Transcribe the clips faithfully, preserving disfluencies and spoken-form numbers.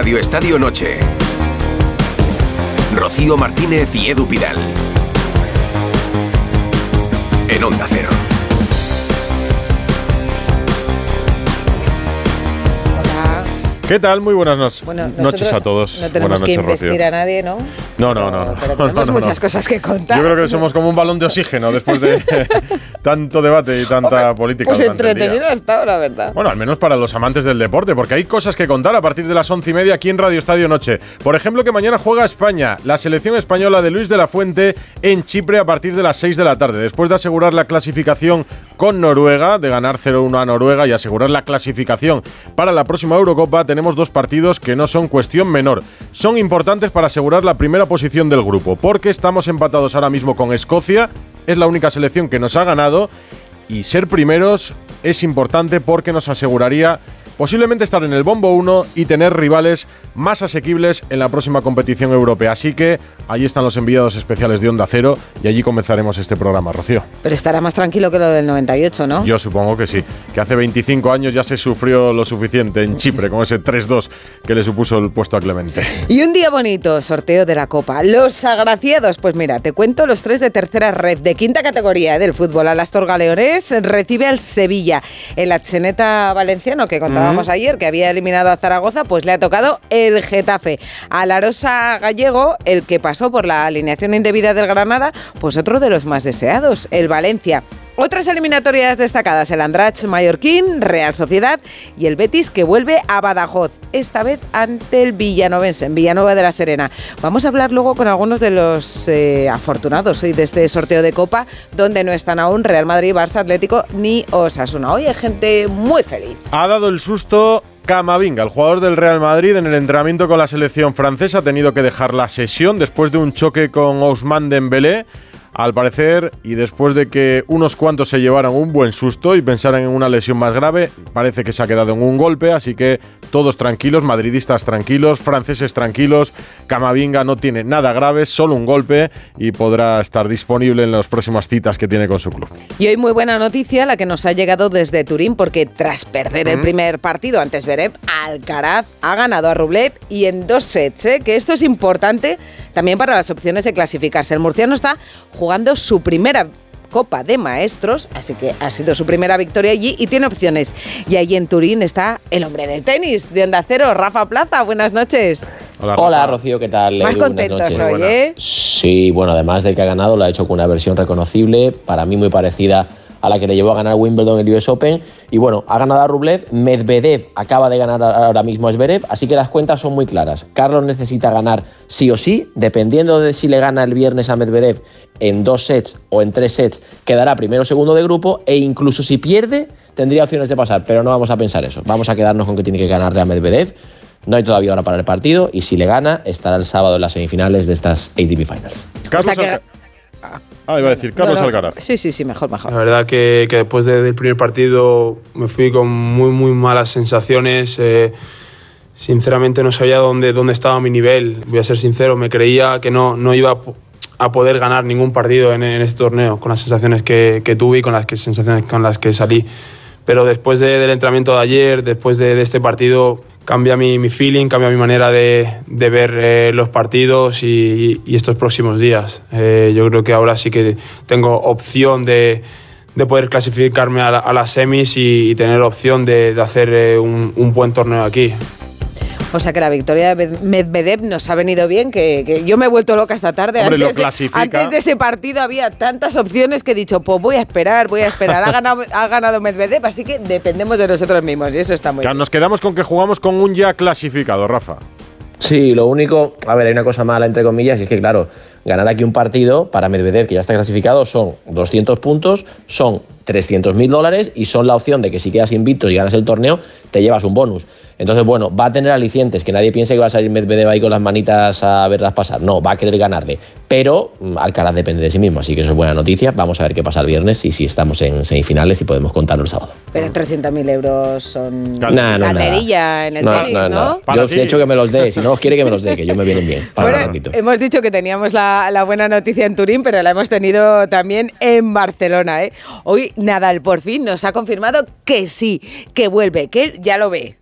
Radio Estadio Noche. Rocío Martínez y Edu Pidal. En Onda Cero. ¿Qué tal? Muy buenas noches. Bueno, noches a todos. No tenemos que investir a nadie, ¿no? No, no, no. no, pero tenemos no, no, no. muchas cosas que contar. Yo creo que somos como un balón de oxígeno después de tanto debate y tanta Hombre, política. Pues entretenido hasta ahora, ¿verdad? Bueno, al menos para los amantes del deporte, porque hay cosas que contar a partir de las once y media aquí en Radio Estadio Noche. Por ejemplo, que mañana juega España, la selección española de Luis de la Fuente en Chipre a partir de las seis de la tarde. Después de asegurar la clasificación con Noruega, de ganar cero uno a Noruega y asegurar la clasificación para la próxima Eurocopa, tenemos Tenemos dos partidos que no son cuestión menor. Son importantes para asegurar la primera posición del grupo, porque estamos empatados ahora mismo con Escocia, es la única selección que nos ha ganado, y ser primeros es importante porque nos aseguraría posiblemente estar en el bombo uno y tener rivales más asequibles en la próxima competición europea. Así que ahí están los enviados especiales de Onda Cero y allí comenzaremos este programa, Rocío. Pero estará más tranquilo que lo del noventa y ocho, ¿no? Yo supongo que sí, que hace veinticinco años ya se sufrió lo suficiente en Chipre con ese tres dos que le supuso el puesto a Clemente. Y un día bonito, sorteo de la Copa. Los agraciados, pues mira, te cuento los tres de tercera red, de quinta categoría del fútbol. Al Astorga Leonés recibe al Sevilla. El Atzeneta valenciano, que contaba mm. Vamos ayer, que había eliminado a Zaragoza, pues le ha tocado el Getafe. A la Rosa Gallego, el que pasó por la alineación indebida del Granada, pues otro de los más deseados, el Valencia. Otras eliminatorias destacadas, el Andratx Mallorquín, Real Sociedad y el Betis, que vuelve a Badajoz, esta vez ante el Villanovense, en Villanueva de la Serena. Vamos a hablar luego con algunos de los eh, afortunados hoy de este sorteo de Copa, donde no están aún Real Madrid, Barça, Atlético ni Osasuna. Hoy hay gente muy feliz. Ha dado el susto Camavinga, el jugador del Real Madrid, en el entrenamiento con la selección francesa. Ha tenido que dejar la sesión después de un choque con Ousmane Dembélé. Al parecer, y después de que unos cuantos se llevaran un buen susto y pensaran en una lesión más grave, parece que se ha quedado en un golpe, así que todos tranquilos, madridistas tranquilos, franceses tranquilos. Camavinga no tiene nada grave, solo un golpe, y podrá estar disponible en las próximas citas que tiene con su club. Y hoy muy buena noticia la que nos ha llegado desde Turín, porque tras perder mm. el primer partido ante Zverev, Alcaraz ha ganado a Rublev y en dos sets, ¿eh? que esto es importante también para las opciones de clasificarse. El murciano está jugando su primera Copa de Maestros, así que ha sido su primera victoria allí y tiene opciones. Y allí en Turín está el hombre del tenis de Onda Cero, Rafa Plaza. Buenas noches. Hola, Hola Rocío, ¿qué tal? Más contentos hoy, ¿eh? Sí, bueno, además de que ha ganado, lo ha hecho con una versión reconocible, para mí muy parecida a la que le llevó a ganar Wimbledon en el U S Open. Y bueno, ha ganado a Rublev, Medvedev acaba de ganar ahora mismo a Zverev, así que las cuentas son muy claras. Carlos necesita ganar sí o sí, dependiendo de si le gana el viernes a Medvedev en dos sets o en tres sets, quedará primero o segundo de grupo, e incluso si pierde, tendría opciones de pasar, pero no vamos a pensar eso. Vamos a quedarnos con que tiene que ganarle a Medvedev. No hay todavía hora para el partido, y si le gana, estará el sábado en las semifinales de estas A T P Finals. Carlos Alcaraz. Ah, iba a decir, Carlos no, no. Alcaraz. Sí, sí, sí, mejor, mejor. La verdad que, que después de, del primer partido me fui con muy, muy malas sensaciones. Eh, sinceramente no sabía dónde, dónde estaba mi nivel. Voy a ser sincero, me creía que no, no iba a poder ganar ningún partido en, en este torneo, con las sensaciones que, que tuve y con las que, sensaciones con las que salí. Pero después de, del entrenamiento de ayer, después de, de este partido, cambia mi, mi feeling, cambia mi manera de, de ver eh, los partidos y, y estos próximos días. Eh, yo creo que ahora sí que tengo opción de, de poder clasificarme a, la, a las semis y, y tener opción de, de hacer eh, un, un buen torneo aquí. O sea que la victoria de Medvedev nos ha venido bien, que, que yo me he vuelto loca esta tarde. Hombre, antes, de, antes de ese partido había tantas opciones que he dicho, pues voy a esperar, voy a esperar. Ha ganado, ha ganado Medvedev, así que dependemos de nosotros mismos y eso está muy bien. Nos quedamos con que jugamos con un ya clasificado, Rafa. Sí, lo único, a ver, hay una cosa mala entre comillas, y es que claro, ganar aquí un partido para Medvedev, que ya está clasificado, son doscientos puntos, son trescientos mil dólares y son la opción de que si quedas invicto y ganas el torneo, te llevas un bonus. Entonces, bueno, va a tener alicientes, que nadie piense que va a salir Medvedev ahí con las manitas a verlas pasar. No, va a querer ganarle, pero Alcaraz depende de sí mismo, así que eso es buena noticia. Vamos a ver qué pasa el viernes y si estamos en semifinales y podemos contarlo el sábado. Pero trescientos mil euros son nah, no, caterilla en el nah, tenis, ¿no? Nah, nah. Yo os he hecho que me los dé, si no os quiere que me los dé, que yo me vienen bien. Para bueno, hemos dicho que teníamos la, la buena noticia en Turín, pero la hemos tenido también en Barcelona, ¿eh? Hoy Nadal por fin nos ha confirmado que sí, que vuelve, que ya lo ve.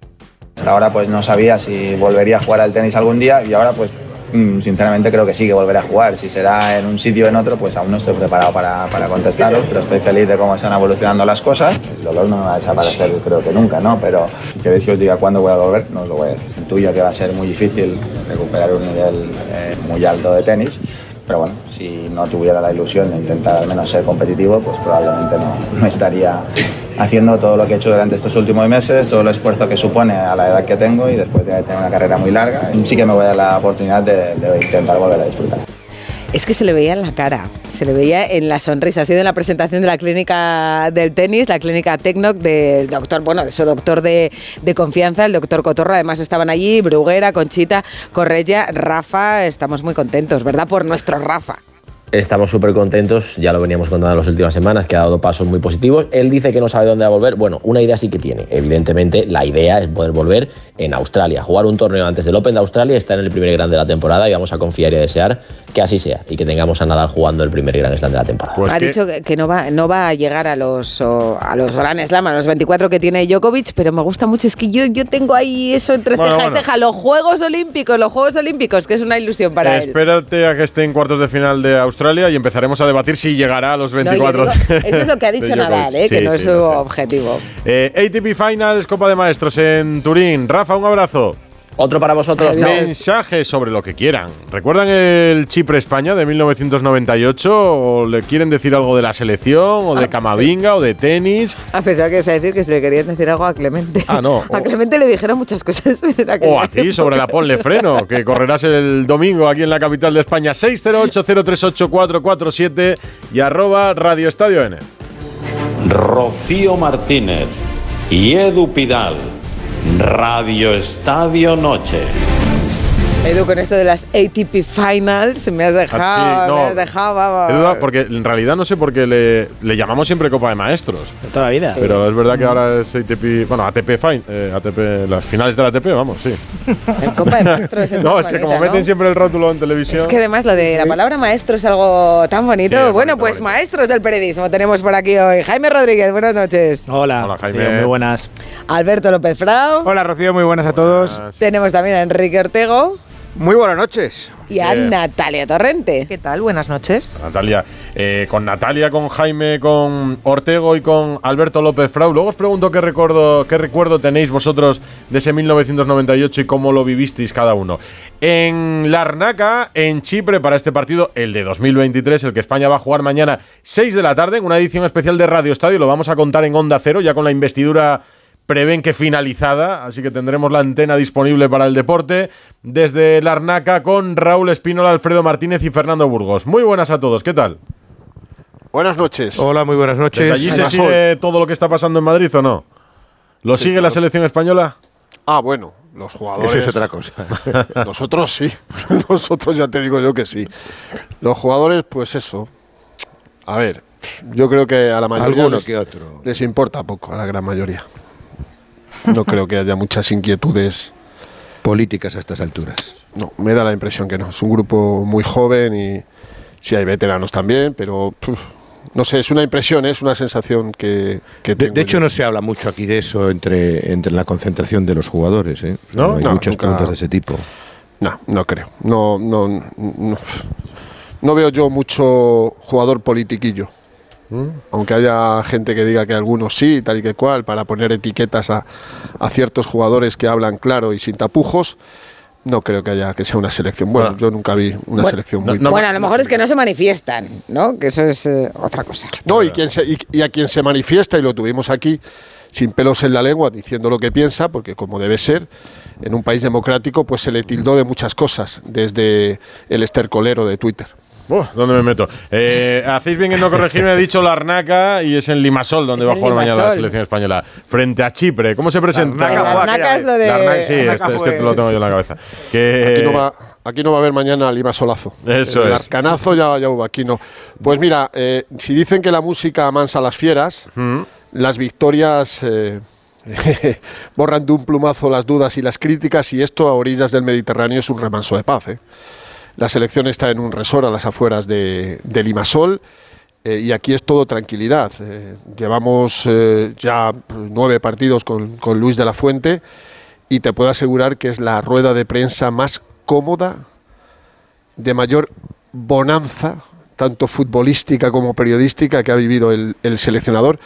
Hasta ahora pues no sabía si volvería a jugar al tenis algún día y ahora pues sinceramente creo que sí, que volveré a jugar. Si será en un sitio o en otro, pues aún no estoy preparado para, para contestaros, pero estoy feliz de cómo están evolucionando las cosas. El dolor no me va a desaparecer, creo que nunca, ¿no? Pero si queréis que os diga cuándo voy a volver, no os lo voy a decir. Intuyo que va a ser muy difícil recuperar un nivel eh, muy alto de tenis, pero bueno, si no tuviera la ilusión de intentar al menos ser competitivo, pues probablemente no, no estaría haciendo todo lo que he hecho durante estos últimos meses, todo el esfuerzo que supone a la edad que tengo y después de tener una carrera muy larga, sí que me voy a dar la oportunidad de, de intentar volver a disfrutar. Es que se le veía en la cara, se le veía en la sonrisa. Ha sido en la presentación de la clínica del tenis, la clínica Tecnoc, del doctor, bueno, de su doctor de, de confianza, el doctor Cotorra. Además estaban allí Bruguera, Conchita, Correia, Rafa. Estamos muy contentos, ¿verdad? Por nuestro Rafa. Estamos súper contentos, ya lo veníamos contando en las últimas semanas, que ha dado pasos muy positivos. Él dice que no sabe dónde va a volver. Bueno, una idea sí que tiene. Evidentemente, la idea es poder volver en Australia. Jugar un torneo antes del Open de Australia, está en el primer gran de la temporada y vamos a confiar y a desear que así sea y que tengamos a Nadal jugando el primer gran slam de la temporada. Pues ha que... dicho que no va, no va a llegar a los, a los gran slam, a los veinticuatro que tiene Djokovic, pero me gusta mucho. Es que yo, yo tengo ahí eso entre ceja bueno, y ceja. Bueno. Los Juegos Olímpicos, los Juegos Olímpicos, que es una ilusión para Espérate él. Espérate a que esté en cuartos de final de Australia. Australia y empezaremos a debatir si llegará a los veinticuatro. No, digo, eso es lo que ha dicho Nadal, ¿eh? Sí, que no sí, es su no sé. objetivo. Eh, A T P Finals, Copa de Maestros en Turín. Rafa, un abrazo. Otro para vosotros. Mensajes sobre lo que quieran. ¿Recuerdan el Chipre-España de mil novecientos noventa y ocho? ¿O le quieren decir algo de la selección? ¿O de Camavinga? ¿O de tenis? A pesar que se decir que se le querían decir algo a Clemente. Ah, no. A Clemente le dijeron muchas cosas. O a ti, sobre la Ponle Freno, que correrás el domingo aquí en la capital de España. seis cero ocho, cero tres ocho, cuatro cuatro siete y arroba Radio Estadio N. Rocío Martínez y Edu Pidal. Radio Estadio Noche. Edu, con esto de las A T P Finals me has dejado, sí, no, me has dejado, vamos. Porque en realidad no sé por qué le, le llamamos siempre Copa de Maestros. De toda la vida. Pero sí. Es verdad que ahora es A T P, bueno, A T P, fin, eh, A T P, las finales de la A T P, vamos, sí. El Copa de Maestros es No, es que bonita, como meten ¿no? siempre el rótulo en televisión. Es que además lo de la palabra maestro es algo tan bonito. Sí, bueno, bonito, pues bonito. Maestros del periodismo tenemos por aquí hoy. Jaime Rodríguez, buenas noches. Hola. Hola, Jaime. Rocío, muy buenas. Alberto López-Frau. Hola, Rocío, muy buenas, buenas a todos. Tenemos también a Enrique Ortego. Muy buenas noches. Y a eh, Natalia Torrente. ¿Qué tal? Buenas noches. Natalia, eh, con Natalia, con Jaime, con Ortego y con Alberto López-Frau. Luego os pregunto qué recuerdo, qué recuerdo tenéis vosotros de ese mil novecientos noventa y ocho y cómo lo vivisteis cada uno. En Larnaca, en Chipre, para este partido, el de dos mil veintitrés, el que España va a jugar mañana seis de la tarde, en una edición especial de Radio Estadio. Lo vamos a contar en Onda Cero, ya con la investidura... Prevén que finalizada, así que tendremos la antena disponible para el deporte desde Larnaca con Raúl Espínola, Alfredo Martínez y Fernando Burgos. Muy buenas a todos, ¿qué tal? Buenas noches. Hola, muy buenas noches. ¿Desde allí se sigue todo lo que está pasando en Madrid o no? ¿Lo sí, sigue claro. la selección española? Ah, bueno, los jugadores... Eso es otra cosa. Nosotros sí, nosotros ya te digo yo que sí. Los jugadores, pues eso. A ver, yo creo que a la mayoría Alguno les, que otro. les importa poco, a la gran mayoría. No creo que haya muchas inquietudes políticas a estas alturas. No, me da la impresión que no. Es un grupo muy joven y sí hay veteranos también, pero puf, no sé, es una impresión, ¿eh? Es una sensación que, que tengo. De, de hecho, yo. no se habla mucho aquí de eso entre, entre la concentración de los jugadores, ¿eh? O sea, no, no hay no, muchas nunca, preguntas de ese tipo. No, no creo. No, no, no, no veo yo mucho jugador politiquillo. Aunque haya gente que diga que algunos sí, tal y que cual, para poner etiquetas a, a ciertos jugadores que hablan claro y sin tapujos, no creo que haya que sea una selección. Bueno, yo nunca vi una bueno, selección muy... No, no, bueno, a lo mejor es que no se manifiestan, ¿no? Que eso es eh, otra cosa. No, y, quien se, y, y a quien se manifiesta, y lo tuvimos aquí, sin pelos en la lengua, diciendo lo que piensa, porque como debe ser, en un país democrático, pues se le tildó de muchas cosas, desde el estercolero de Twitter. Uh, ¿Dónde me meto? Eh, hacéis bien en no corregirme, he dicho Larnaca y es en Limasol donde es va a jugar Limasol. mañana la selección española. Frente a Chipre. ¿Cómo se presenta? Larnaca, Larnaca es lo de... Larnaca, sí, es, es que lo tengo yo en la cabeza. Que... Aquí, no va, aquí no va a haber mañana Limasolazo. Eso El es. Arcanazo ya, ya hubo, aquí no. Pues mira, eh, si dicen que la música amansa a las fieras, uh-huh. las victorias... Eh, borran de un plumazo las dudas y las críticas y esto a orillas del Mediterráneo es un remanso de paz, ¿eh? La selección está en un resort a las afueras de, de Limasol eh, y aquí es todo tranquilidad. Eh, llevamos eh, ya nueve partidos con, con Luis de la Fuente y te puedo asegurar que es la rueda de prensa más cómoda, de mayor bonanza, tanto futbolística como periodística, que ha vivido el, el seleccionador.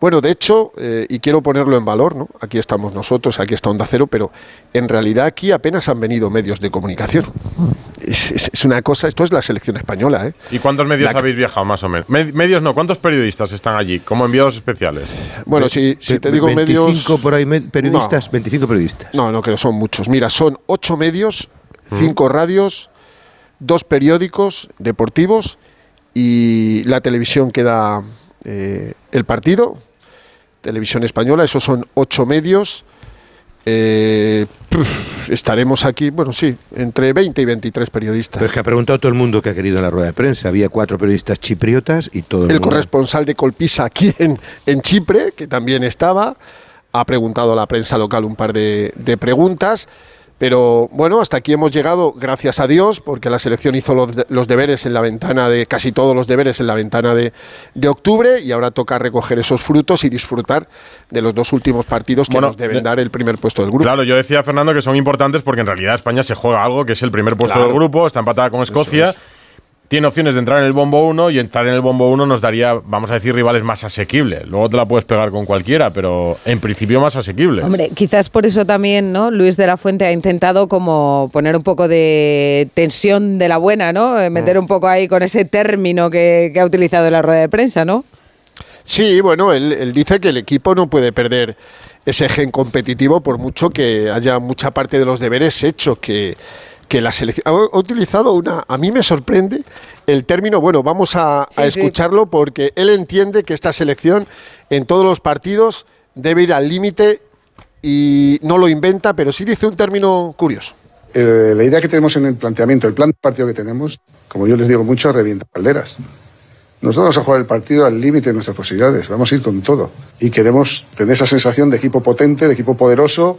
Bueno, de hecho, eh, y quiero ponerlo en valor, ¿no? Aquí estamos nosotros, aquí está Onda Cero, pero en realidad aquí apenas han venido medios de comunicación. Es, es, es una cosa, esto es la selección española, ¿eh? ¿Y cuántos medios la... habéis viajado, más o menos? Med medios no, ¿cuántos periodistas están allí, como enviados especiales? Bueno, si, si te digo veinticinco medios... ¿veinticinco por ahí me periodistas? No. ¿veinticinco periodistas? No, no, que no son muchos. Mira, son ocho medios, cinco mm. radios, dos periódicos deportivos y la televisión que da eh, el partido... Televisión Española, esos son ocho medios. Eh, estaremos aquí, bueno, sí, entre veinte y veintitrés periodistas. Pero es que ha preguntado todo el mundo que ha querido en la rueda de prensa. Había cuatro periodistas chipriotas y todo el, el mundo. El corresponsal de Colpisa aquí en, en Chipre, que también estaba, ha preguntado a la prensa local un par de, de preguntas. Pero bueno, hasta aquí hemos llegado, gracias a Dios, porque la selección hizo los, los deberes en la ventana de, casi todos los deberes en la ventana de, de octubre, y ahora toca recoger esos frutos y disfrutar de los dos últimos partidos que bueno, nos deben de, dar el primer puesto del grupo. Claro, yo decía, Fernando, que son importantes porque en realidad España se juega algo que es el primer puesto claro. del grupo, está empatada con Escocia, es. tiene opciones de entrar en el bombo uno, y entrar en el bombo uno nos daría, vamos a decir, rivales más asequibles. Luego te la puedes pegar con cualquiera, pero en principio más asequibles. Hombre, quizás por eso también, ¿no? Luis de la Fuente ha intentado como poner un poco de tensión de la buena, ¿no? Meter mm. un poco ahí con ese término que, que ha utilizado en la rueda de prensa, ¿no? Sí, bueno, él, él dice que el equipo no puede perder ese gen competitivo por mucho que haya mucha parte de los deberes hechos, que... que la selección ha utilizado una, a mí me sorprende el término, bueno, vamos a, sí, a escucharlo sí. porque él entiende que esta selección en todos los partidos debe ir al límite y no lo inventa, pero sí dice un término curioso. Eh, la idea que tenemos en el planteamiento, el plan de partido que tenemos, como yo les digo mucho, revienta calderas. Nosotros vamos a jugar el partido al límite de nuestras posibilidades, vamos a ir con todo y queremos tener esa sensación de equipo potente, de equipo poderoso,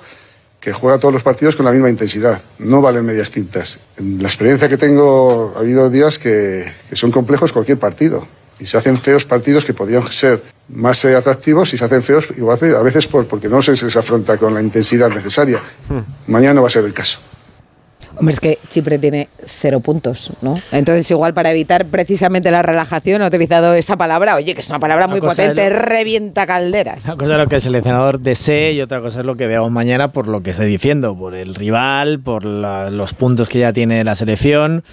que juega todos los partidos con la misma intensidad. No valen medias tintas. En la experiencia que tengo, ha habido días que, que son complejos cualquier partido. Y se hacen feos partidos que podrían ser más eh, atractivos, y se hacen feos igual, a veces por, porque no se les afronta con la intensidad necesaria. Mm. Mañana no va a ser el caso. Hombre, es que Chipre tiene cero puntos, ¿no? Entonces, igual para evitar precisamente la relajación, ha utilizado esa palabra, oye, que es una palabra muy potente, revienta calderas. Una cosa es lo que el seleccionador desee y otra cosa es lo que veamos mañana por lo que esté diciendo, por el rival, por la, los puntos que ya tiene la selección,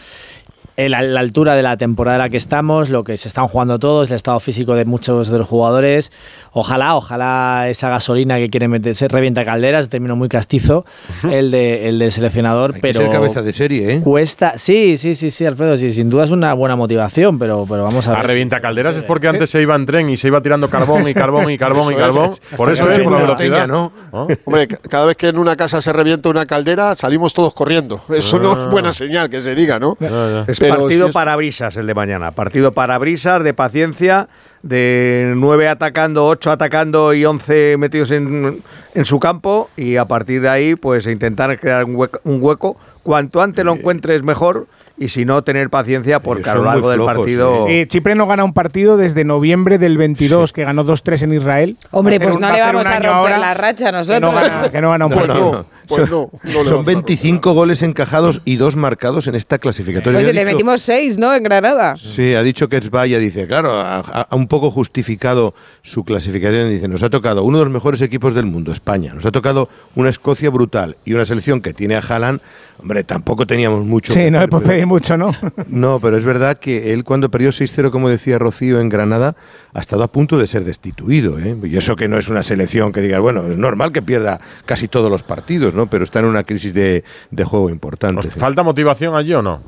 la, la altura de la temporada en la que estamos, lo que se están jugando todos, el estado físico de muchos de los jugadores. Ojalá, ojalá esa gasolina que quiere meterse, revienta calderas, término muy castizo, el de el del seleccionador. Hay pero que ser cabeza de serie, ¿eh? Cuesta, sí, sí, sí, sí, Alfredo, sí, sin duda es una buena motivación, pero, pero vamos a, a ver. A revienta calderas sí, es porque antes se iba en tren y se iba tirando carbón y carbón y carbón y carbón. Es, por eso es, por la velocidad, ¿no? ¿Oh? Hombre, cada vez que en una casa se revienta una caldera, salimos todos corriendo. Eso ah. no es buena señal que se diga, ¿no? Ah, ya. Partido si es... parabrisas el de mañana, partido parabrisas de paciencia, de nueve atacando, ocho atacando y once metidos en, en su campo, y a partir de ahí pues intentar crear un hueco, un hueco. Cuanto antes lo encuentres mejor, y si no, tener paciencia porque a lo largo del partido... Sí, Chipre no gana un partido desde noviembre del veintidós, sí. que ganó dos tres en Israel. Hombre, pues no le vamos a romper la racha a nosotros. Que no gana, que no gana un no, partido. No, no. Pues no, no son veinticinco goles encajados y dos marcados en esta clasificatoria. Pues si le dicho, metimos seis, ¿no? En Granada. Sí, ha dicho que Vaya, dice, claro, ha, ha un poco justificado su clasificación. Dice, nos ha tocado uno de los mejores equipos del mundo, España. Nos ha tocado una Escocia brutal y una selección que tiene a Haaland. Hombre, tampoco teníamos mucho. Sí, no le puedo pedir mucho, ¿no? No, pero es verdad que él cuando perdió seis cero, como decía Rocío, en Granada, ha estado a punto de ser destituido, ¿eh? Y eso que no es una selección que diga, bueno, es normal que pierda casi todos los partidos, ¿no? Pero está en una crisis de, de juego importante. ¿Os falta motivación allí o no?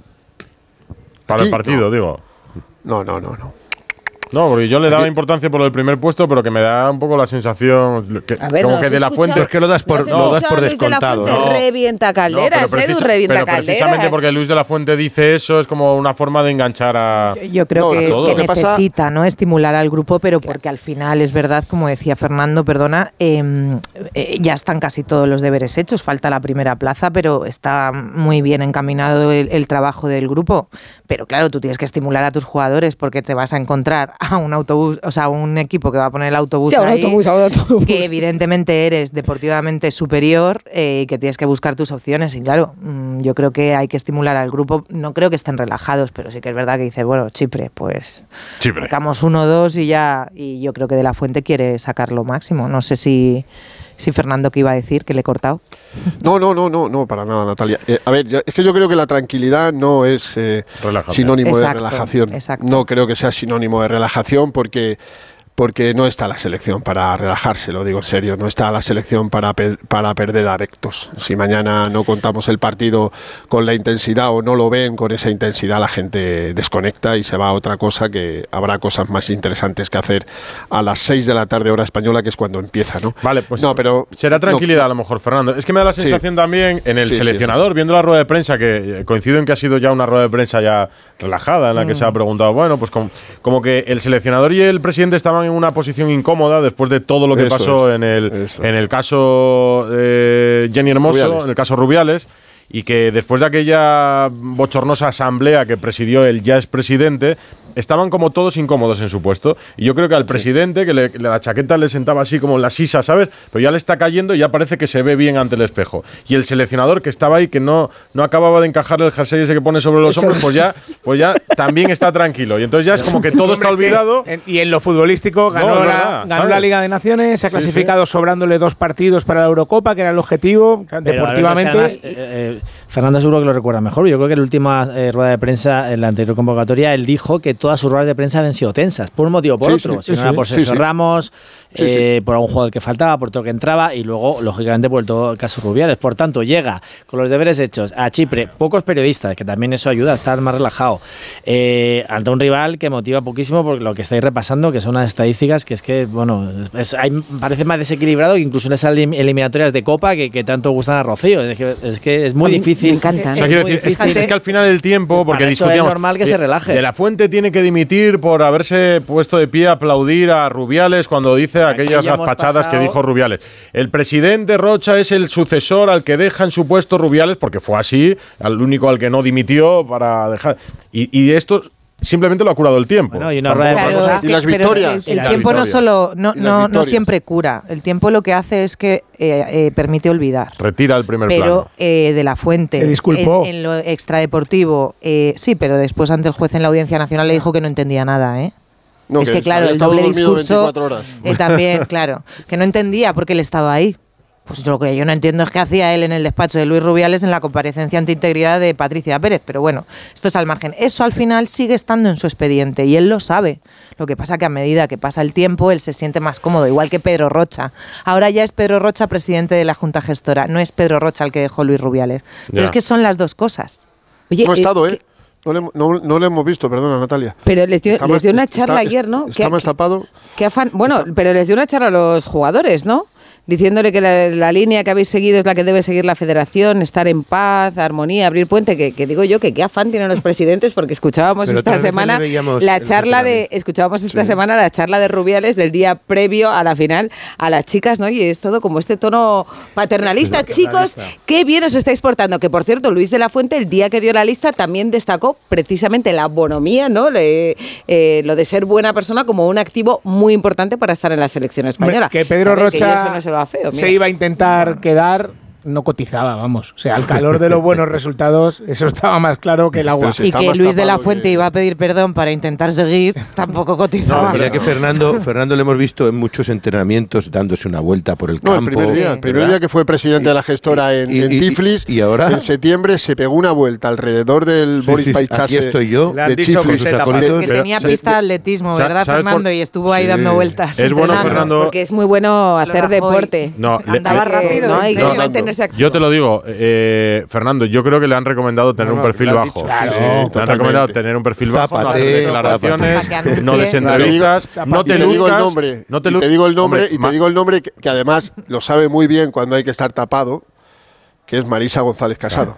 Para ¿Aquí? El partido, no. digo. No, no, no, no. No, porque yo le daba importancia por el primer puesto, pero que me da un poco la sensación que, ver, como que de la Fuente es que lo das por, no, lo das por descontado. De la Fuente, no. Revienta calderas, no, pero precisa, Edu, revienta pero calderas. Precisamente porque Luis de la Fuente dice eso, es como una forma de enganchar a. Yo, yo creo no, que, a que necesita, pasa? ¿no? Estimular al grupo, pero porque al final es verdad, como decía Fernando, perdona, eh, eh, ya están casi todos los deberes hechos, falta la primera plaza, pero está muy bien encaminado el, el trabajo del grupo. Pero claro, tú tienes que estimular a tus jugadores porque te vas a encontrar a un autobús, o sea, a un equipo que va a poner el autobús, sí, ahí, un autobús, un autobús, que evidentemente eres deportivamente superior eh, y que tienes que buscar tus opciones. Y claro, yo creo que hay que estimular al grupo. No creo que estén relajados, pero sí que es verdad que dices, bueno, Chipre, pues Chipre. Marcamos uno o dos y ya. Y yo creo que De la Fuente quiere sacar lo máximo. No sé si... Sí, Fernando, ¿qué iba a decir? ¿Que le he cortado? No, no, no, no, no, para nada, Natalia. Eh, a ver, yo, es que yo creo que la tranquilidad no es eh, sinónimo exacto, de relajación. Exacto. No creo que sea sinónimo de relajación porque, porque no está la selección para relajarse, lo digo en serio. No está la selección para, per, para perder adeptos. Si mañana no contamos el partido con la intensidad o no lo ven con esa intensidad, la gente desconecta y se va a otra cosa, que habrá cosas más interesantes que hacer a las seis de la tarde hora española, que es cuando empieza, ¿no? Vale, pues no, pero será tranquilidad no, a lo mejor, Fernando. Es que me da la sensación sí, también en el sí, seleccionador, sí, sí. viendo la rueda de prensa, que coincido en que ha sido ya una rueda de prensa ya relajada, en la mm. que se ha preguntado, bueno, pues como, como que el seleccionador y el presidente estaban una posición incómoda después de todo lo que eso pasó es, en, el, en el caso eh, Jenny Hermoso, Rubiales. En el caso Rubiales, y que después de aquella bochornosa asamblea que presidió el ya expresidente, estaban como todos incómodos en su puesto. Y yo creo que al sí. presidente, que le, la chaqueta le sentaba así como en la sisa, ¿sabes? Pero ya le está cayendo y ya parece que se ve bien ante el espejo. Y el seleccionador, que estaba ahí, que no, no acababa de encajarle el jersey ese que pone sobre los hombros, pues ya, pues ya también está tranquilo. Y entonces ya es como que todo está olvidado. Y en lo futbolístico ganó, no, verdad, la, ganó la Liga de Naciones, se ha clasificado sí, sí. sobrándole dos partidos para la Eurocopa, que era el objetivo. Pero deportivamente... Además, eh, eh, Fernando seguro que lo recuerda mejor. Yo creo que en la última eh, rueda de prensa, en la anterior convocatoria, él dijo que todas sus ruedas de prensa habían sido tensas, por un motivo o por sí, otro. Sí, si sí, no era por Sergio sí, sí. Ramos, sí, eh, sí. por algún jugador que faltaba, por otro que entraba, y luego, lógicamente, por el todo el caso Rubiales. Por tanto, llega con los deberes hechos a Chipre, pocos periodistas, que también eso ayuda a estar más relajado, eh, ante un rival que motiva poquísimo por lo que estáis repasando, que son unas estadísticas que es que, bueno, es, hay, parece más desequilibrado que incluso en esas eliminatorias de Copa que, que tanto gustan a Rocío. Es que es, que es muy difícil. Me encanta. O sea, quiero decir, es, que, es que al final del tiempo, porque discutíamos, es normal que se relaje. De la Fuente tiene que dimitir por haberse puesto de pie a aplaudir a Rubiales cuando dice aquí aquellas gazpachadas que dijo Rubiales. El presidente Rocha es el sucesor al que deja en su puesto Rubiales, porque fue así, al único al que no dimitió para dejar. Y, y esto simplemente lo ha curado el tiempo. Bueno, y, una claro, es que, y las victorias. El, el, el tiempo victorias. no solo no, no, no siempre cura. El tiempo lo que hace es que eh, eh, permite olvidar. Retira el primer pero, plano. Pero eh, De la Fuente. Se disculpó. En, en lo extradeportivo. Eh, sí, pero después ante el juez en la Audiencia Nacional le dijo que no entendía nada, ¿eh? No, es que, que claro, el doble discurso eh, también, claro. Que no entendía porque él estaba ahí. Pues lo que yo no entiendo es qué hacía él en el despacho de Luis Rubiales en la comparecencia ante integridad de Patricia Pérez, pero bueno, esto es al margen. Eso al final sigue estando en su expediente y él lo sabe. Lo que pasa que a medida que pasa el tiempo él se siente más cómodo, igual que Pedro Rocha. Ahora ya es Pedro Rocha presidente de la Junta Gestora, no es Pedro Rocha el que dejó Luis Rubiales. Ya. Pero es que son las dos cosas. Oye, no he estado, ¿eh? No le, no, no le hemos visto, perdona, Natalia. Pero les dio, les dio una charla está, ayer, ¿no? Está más tapado. Qué afán, bueno, está. Pero les dio una charla a los jugadores, ¿no? Diciéndole que la, la línea que habéis seguido es la que debe seguir la federación, estar en paz, armonía, abrir puente, que, que digo yo que qué afán tienen los presidentes, porque escuchábamos pero esta semana la charla de escuchábamos esta sí. semana la charla de Rubiales del día previo a la final a las chicas, ¿no? Y es todo como este tono paternalista, chicos, qué bien os estáis portando, que por cierto, Luis de la Fuente el día que dio la lista también destacó precisamente la bonomía, ¿no? Le, eh, lo de ser buena persona como un activo muy importante para estar en la selección española. Que Pedro Rocha feo, se iba a intentar quedar, no cotizaba, vamos. O sea, al calor de los buenos resultados, eso estaba más claro que el agua. Y que Luis de la Fuente que... iba a pedir perdón para intentar seguir, tampoco cotizaba. No, mira que Fernando, Fernando le hemos visto en muchos entrenamientos dándose una vuelta por el no, campo. El primer día, el primer día que fue presidente y, de la gestora en, y, en y, Tiflis, y, y ahora en septiembre se pegó una vuelta alrededor del sí, Boris sí, Paichase. Aquí estoy yo, de Tiflis. Que tenía pista de atletismo, ¿verdad, Fernando? Por... Y estuvo ahí sí. dando vueltas. Es bueno, Fernando. Porque es muy bueno hacer deporte. No, andaba rápido, no hay que mantener. Yo te lo digo, eh, Fernando, yo creo que le han recomendado tener no, no, un perfil bajo. Claro, sí, sí, le han recomendado tener un perfil bajo, zapate, no hacer declaraciones, zapate, no des entrevistas, no te lucas. No te, te digo el nombre, hombre, y te digo el nombre que, que además lo sabe muy bien cuando hay que estar tapado, que es Marisa González Casado.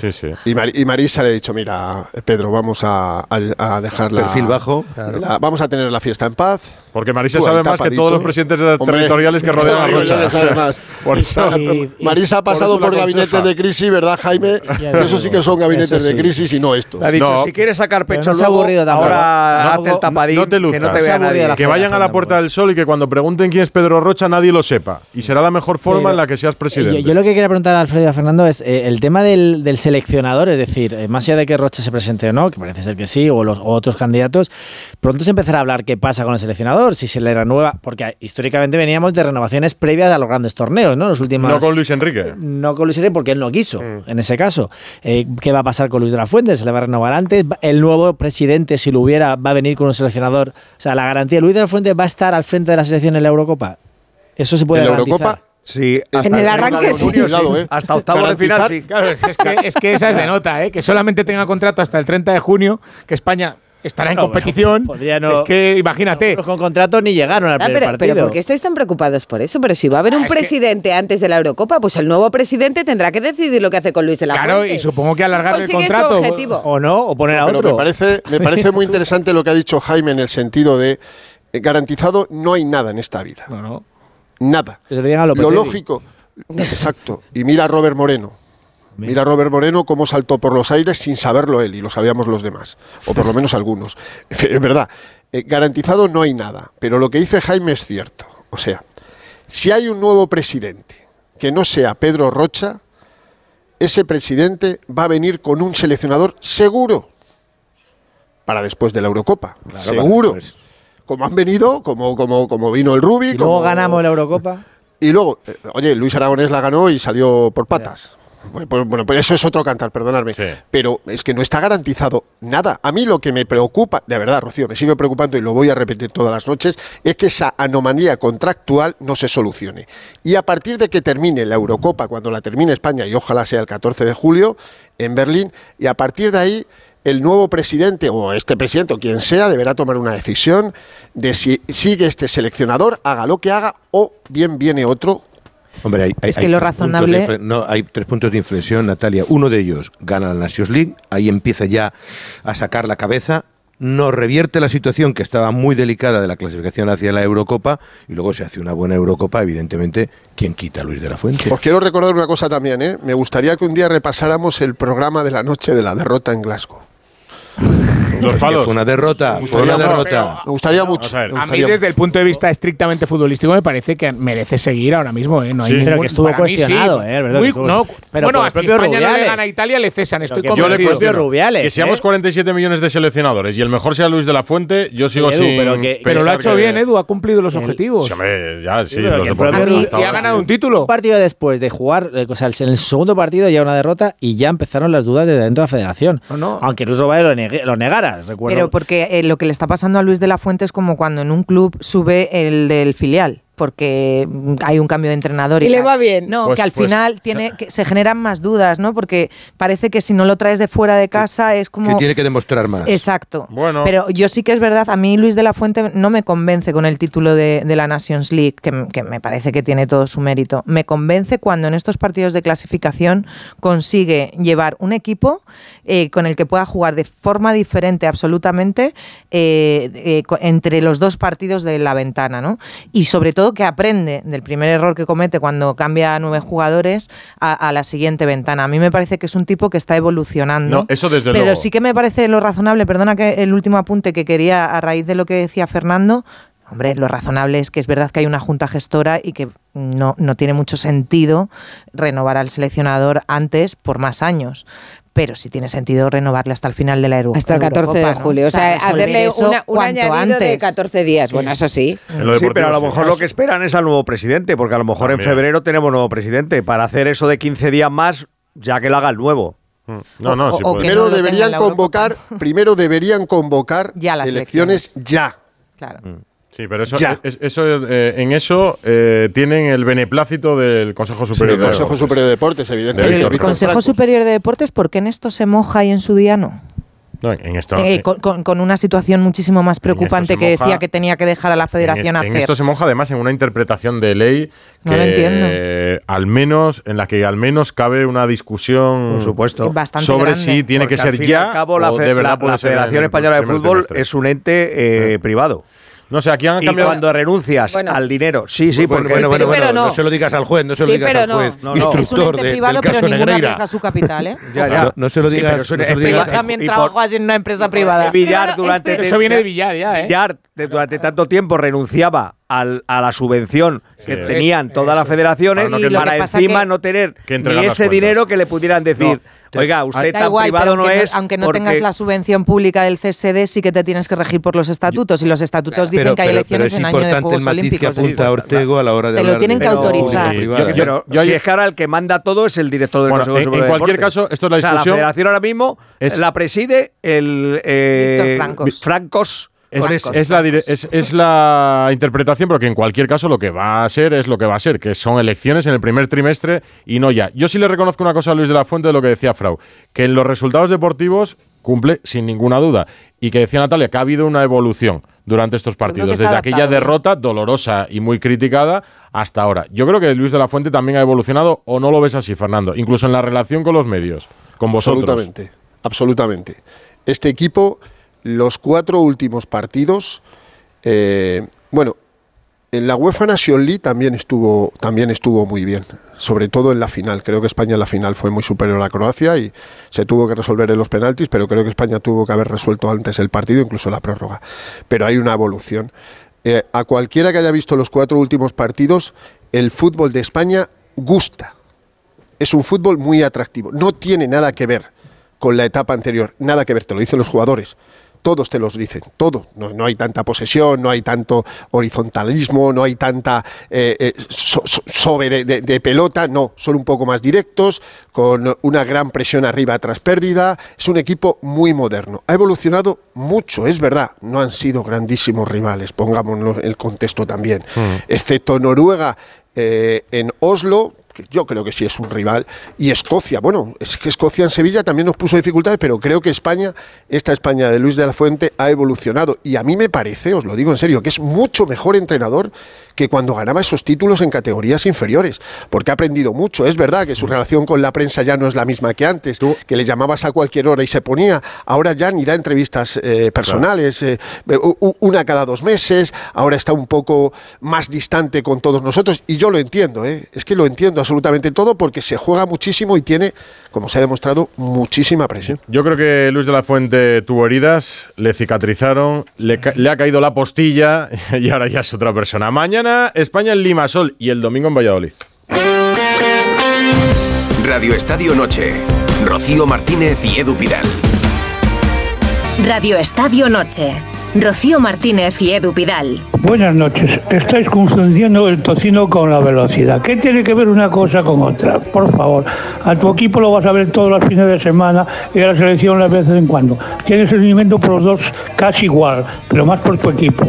Sí, sí. Y, Mar y Marisa le ha dicho, mira, Pedro, vamos a, a, a dejar la, perfil bajo, claro. la, vamos a tener la fiesta en paz. Porque Marisa Uy, sabe más que todos los presidentes Hombre, territoriales que rodean a Rocha. Sabe más. Por eso, y, y, Marisa ha pasado por, por gabinetes de crisis, ¿verdad, Jaime? Eso sí que son gabinetes sí. de crisis y no esto. Ha dicho, no, si quieres sacar pecho no luego, aburrido ahora no, hazte el tapadín, no te que no te vea nadie. Que vayan a la, a la Puerta del Sol y que cuando pregunten quién es Pedro Rocha nadie lo sepa. Y será la mejor forma Pero, en la que seas presidente. Yo, yo lo que quería preguntar a Alfredo y a Fernando es eh, el tema del, del seleccionador, es decir, eh, más allá de que Rocha se presente o no, que parece ser que sí, o los o otros candidatos, pronto se empezará a hablar qué pasa con el seleccionador. Si se le renueva, porque históricamente veníamos de renovaciones previas a los grandes torneos, ¿no? Los últimos, no con Luis Enrique. No con Luis Enrique porque él no quiso, mm. en ese caso. Eh, ¿Qué va a pasar con Luis de la Fuente? ¿Se le va a renovar antes? El nuevo presidente, si lo hubiera, va a venir con un seleccionador. O sea, la garantía. ¿Luis de la Fuente va a estar al frente de la selección en la Eurocopa? Eso se puede garantizar. ¿En la Eurocopa? Sí, hasta en el arranque sí. Lado, ¿eh? Hasta octavo de final sí. Claro, es que, es que esa es de nota, ¿eh? Que solamente tenga contrato hasta el treinta de junio, que España... Estará bueno, en competición. Bueno, no, es que imagínate. No, con contrato ni llegaron al ah, primer pero, partido. Pero ¿por qué estáis tan preocupados por eso? Pero si va a haber ah, un presidente que... antes de la Eurocopa, pues el nuevo presidente tendrá que decidir lo que hace con Luis de la Fuente. Claro, y supongo que alargar el contrato. Objetivo. O no, o poner no, a otro. Pero me parece, me parece muy interesante lo que ha dicho Jaime en el sentido de eh, garantizado no hay nada en esta vida. No, no. Nada. Lo lógico. Exacto. Y mira a Robert Moreno. Mira Robert Moreno cómo saltó por los aires sin saberlo él, y lo sabíamos los demás, o por lo menos algunos. Es verdad, eh, garantizado no hay nada, pero lo que dice Jaime es cierto. O sea, si hay un nuevo presidente que no sea Pedro Rocha, ese presidente va a venir con un seleccionador seguro para después de la Eurocopa. Claro, seguro. Vale, pues. Como han venido, como, como, como vino el Rubi. Y luego como, ganamos la Eurocopa. Y luego, eh, oye, Luis Aragonés la ganó y salió por patas. Ya. Bueno, pues eso es otro cantar, perdonadme. Sí. Pero es que no está garantizado nada. A mí lo que me preocupa, de verdad, Rocío, me sigue preocupando y lo voy a repetir todas las noches, es que esa anomalía contractual no se solucione. Y a partir de que termine la Eurocopa, cuando la termine España, y ojalá sea el catorce de julio, en Berlín, y a partir de ahí, el nuevo presidente, o este presidente, o quien sea, deberá tomar una decisión de si sigue este seleccionador, haga lo que haga, o bien viene otro. Hombre, hay, hay, es que lo razonable... No, hay tres puntos de inflexión, Natalia. Uno de ellos, gana la Nations League, ahí empieza ya a sacar la cabeza, nos revierte la situación que estaba muy delicada de la clasificación hacia la Eurocopa, y luego se hace una buena Eurocopa, evidentemente, ¿quién quita a Luis de la Fuente? Os quiero recordar una cosa también, ¿eh? Me gustaría que un día repasáramos el programa de la noche de la derrota en Glasgow. Los palos. Fue una derrota, fue una derrota. Me gustaría mucho. A, me gustaría a mí desde mucho. El punto de vista estrictamente futbolístico me parece que merece seguir ahora mismo, ¿eh? No hay sí, ningún, pero que estuvo cuestionado, sí. ¿eh? Muy, que estuvo, no, pero bueno, así España Rubiales. No le gana a Italia, le cesan. Estoy yo le cuestiono Rubiales. Que seamos ¿eh? cuarenta y siete millones de seleccionadores y el mejor sea Luis de la Fuente, yo sigo sí, Edu, sin pero, que, pero lo ha hecho bien, Edu, ha cumplido los el, objetivos. Sí, hombre, ya, sí, sí los y ha ganado un título. Un partido después de jugar, o sea, en el segundo partido ya una derrota y ya empezaron las dudas desde dentro de la federación. Aunque Luis Rubiales lo negara. Recuerdo. Pero porque eh, lo que le está pasando a Luis de la Fuente es como cuando en un club sube el del filial, porque hay un cambio de entrenador. Y, y le va bien. No, pues, que al pues, final tiene, que se generan más dudas, ¿no? Porque parece que si no lo traes de fuera de casa es como... Que tiene que demostrar más. Exacto. Bueno. Pero yo sí que es verdad, a mí Luis de la Fuente no me convence con el título de, de la Nations League, que, que me parece que tiene todo su mérito. Me convence cuando en estos partidos de clasificación consigue llevar un equipo eh, con el que pueda jugar de forma diferente absolutamente eh, eh, entre los dos partidos de la ventana, ¿no? Y sobre todo que aprende del primer error que comete cuando cambia a nueve jugadores a, a la siguiente ventana. A mí me parece que es un tipo que está evolucionando. No, eso desde luego. Pero sí que me parece lo razonable, perdona que el último apunte que quería a raíz de lo que decía Fernando, hombre, lo razonable es que es verdad que hay una junta gestora y que no, no tiene mucho sentido renovar al seleccionador antes por más años. Pero sí tiene sentido renovarle hasta el final de la Eurocopa. Hasta el catorce de julio. ¿No? O sea, o sea hacerle una, un añadido antes. De catorce días. Bueno, eso sí. Sí, pero a lo mejor lo que esperan es al nuevo presidente, porque a lo mejor también en febrero tenemos nuevo presidente. Para hacer eso de quince días más, ya que lo haga el nuevo. No, no, o, sí o primero, no deberían convocar, primero deberían convocar ya las elecciones, elecciones ya. Claro. Mm. Sí, pero eso, es, eso eh, en eso eh, tienen el beneplácito del Consejo Superior, sí, el Consejo de, Superior de Deportes, evidentemente. El, el, el Consejo Franco. Superior de Deportes, ¿por qué en esto se moja y en su día no? No, en esto, eh, con, con, con una situación muchísimo más preocupante que moja, decía que tenía que dejar a la federación en este, hacer. En esto se moja además en una interpretación de ley que no lo entiendo. Eh, al menos, en la que al menos cabe una discusión por supuesto, bastante sobre grande. Si tiene Porque que ser ya al cabo, o la, fe, de verdad la, la Federación Española de Fútbol es un ente eh, ¿Eh? privado. No sé, aquí han cambiado. Y cuando renuncias bueno. al dinero. Sí, sí, porque bueno, bueno, sí, bueno, bueno no. no se lo digas al juez, no se lo sí, digas al juez. No, no. Instructor de, privado, del caso Negreira. Es su capital, ¿eh? ya, ya. No, no se lo digas. Sí, no se lo digas también trabajas en una empresa privada. Villar durante Eso viene de Villar ya, ¿eh? Villar durante tanto tiempo renunciaba Al, a la subvención sí, que es, tenían todas es, las federaciones para, no tener, para encima no tener ni ese dinero que le pudieran decir, no, oiga, usted tan igual, privado no es... No, aunque no porque... tengas la subvención pública del C S D, sí que te tienes que regir por los estatutos, y los estatutos dicen pero, que hay pero, elecciones pero en año de Juegos Olímpicos. Es importante el matiz que apunta Ortego a la hora de Te hablar lo tienen de... que pero, autorizar. Sí, yo, yo, yo, si es que ahora el que manda todo es el director del bueno, Consejo Superior de Deportes. En cualquier caso, esto es la discusión... O sea, la federación ahora mismo la preside el... Víctor Francos. Es, es, es, la dire es, es la interpretación, pero que en cualquier caso lo que va a ser es lo que va a ser, que son elecciones en el primer trimestre y no ya. Yo sí le reconozco una cosa a Luis de la Fuente de lo que decía Frau, que en los resultados deportivos cumple sin ninguna duda, y que decía Natalia que ha habido una evolución durante estos partidos, desde aquella derrota dolorosa y muy criticada hasta ahora. Yo creo que Luis de la Fuente también ha evolucionado, o no lo ves así, Fernando, incluso en la relación con los medios, con vosotros. Absolutamente, absolutamente. Este equipo... Los cuatro últimos partidos, eh, bueno, en la UEFA Nations League también estuvo, también estuvo muy bien, sobre todo en la final. Creo que España en la final fue muy superior a Croacia y se tuvo que resolver en los penaltis, pero creo que España tuvo que haber resuelto antes el partido, incluso la prórroga. Pero hay una evolución. Eh, a cualquiera que haya visto los cuatro últimos partidos, el fútbol de España gusta. Es un fútbol muy atractivo. No tiene nada que ver con la etapa anterior, nada que ver, te lo dicen los jugadores. Todos te los dicen, todo. No, no hay tanta posesión, no hay tanto horizontalismo, no hay tanta eh, eh, so, so, sobre de, de, de pelota, no. Son un poco más directos, con una gran presión arriba tras pérdida. Es un equipo muy moderno. Ha evolucionado mucho, es verdad. No han sido grandísimos rivales, pongámonos el contexto también. Mm. Excepto Noruega eh, en Oslo... Yo creo que sí es un rival. Y Escocia, bueno, es que Escocia en Sevilla también nos puso dificultades, pero creo que España, esta España de Luis de la Fuente, ha evolucionado. Y a mí me parece, os lo digo en serio, que es mucho mejor entrenador que cuando ganaba esos títulos en categorías inferiores, porque ha aprendido mucho. Es verdad que su relación con la prensa ya no es la misma que antes, ¿Tú? que le llamabas a cualquier hora y se ponía. Ahora ya ni da entrevistas eh, personales, claro. eh, una cada dos meses, ahora está un poco más distante con todos nosotros. Y yo lo entiendo, ¿eh? es que lo entiendo absolutamente todo, porque se juega muchísimo y tiene, como se ha demostrado, muchísima presión. Yo creo que Luis de la Fuente tuvo heridas, le cicatrizaron, le, le ha caído la postilla y ahora ya es otra persona. Mañana España en Limasol y el domingo en Valladolid. Radio Estadio Noche. Rocío Martínez y Edu Pidal. Radio Estadio Noche. Rocío Martínez y Edu Pidal. Buenas noches. Estáis confundiendo el tocino con la velocidad. ¿Qué tiene que ver una cosa con otra? Por favor, a tu equipo lo vas a ver todos los fines de semana y a la selección las veces en cuando. Tienes el rendimiento por los dos casi igual, pero más por tu equipo.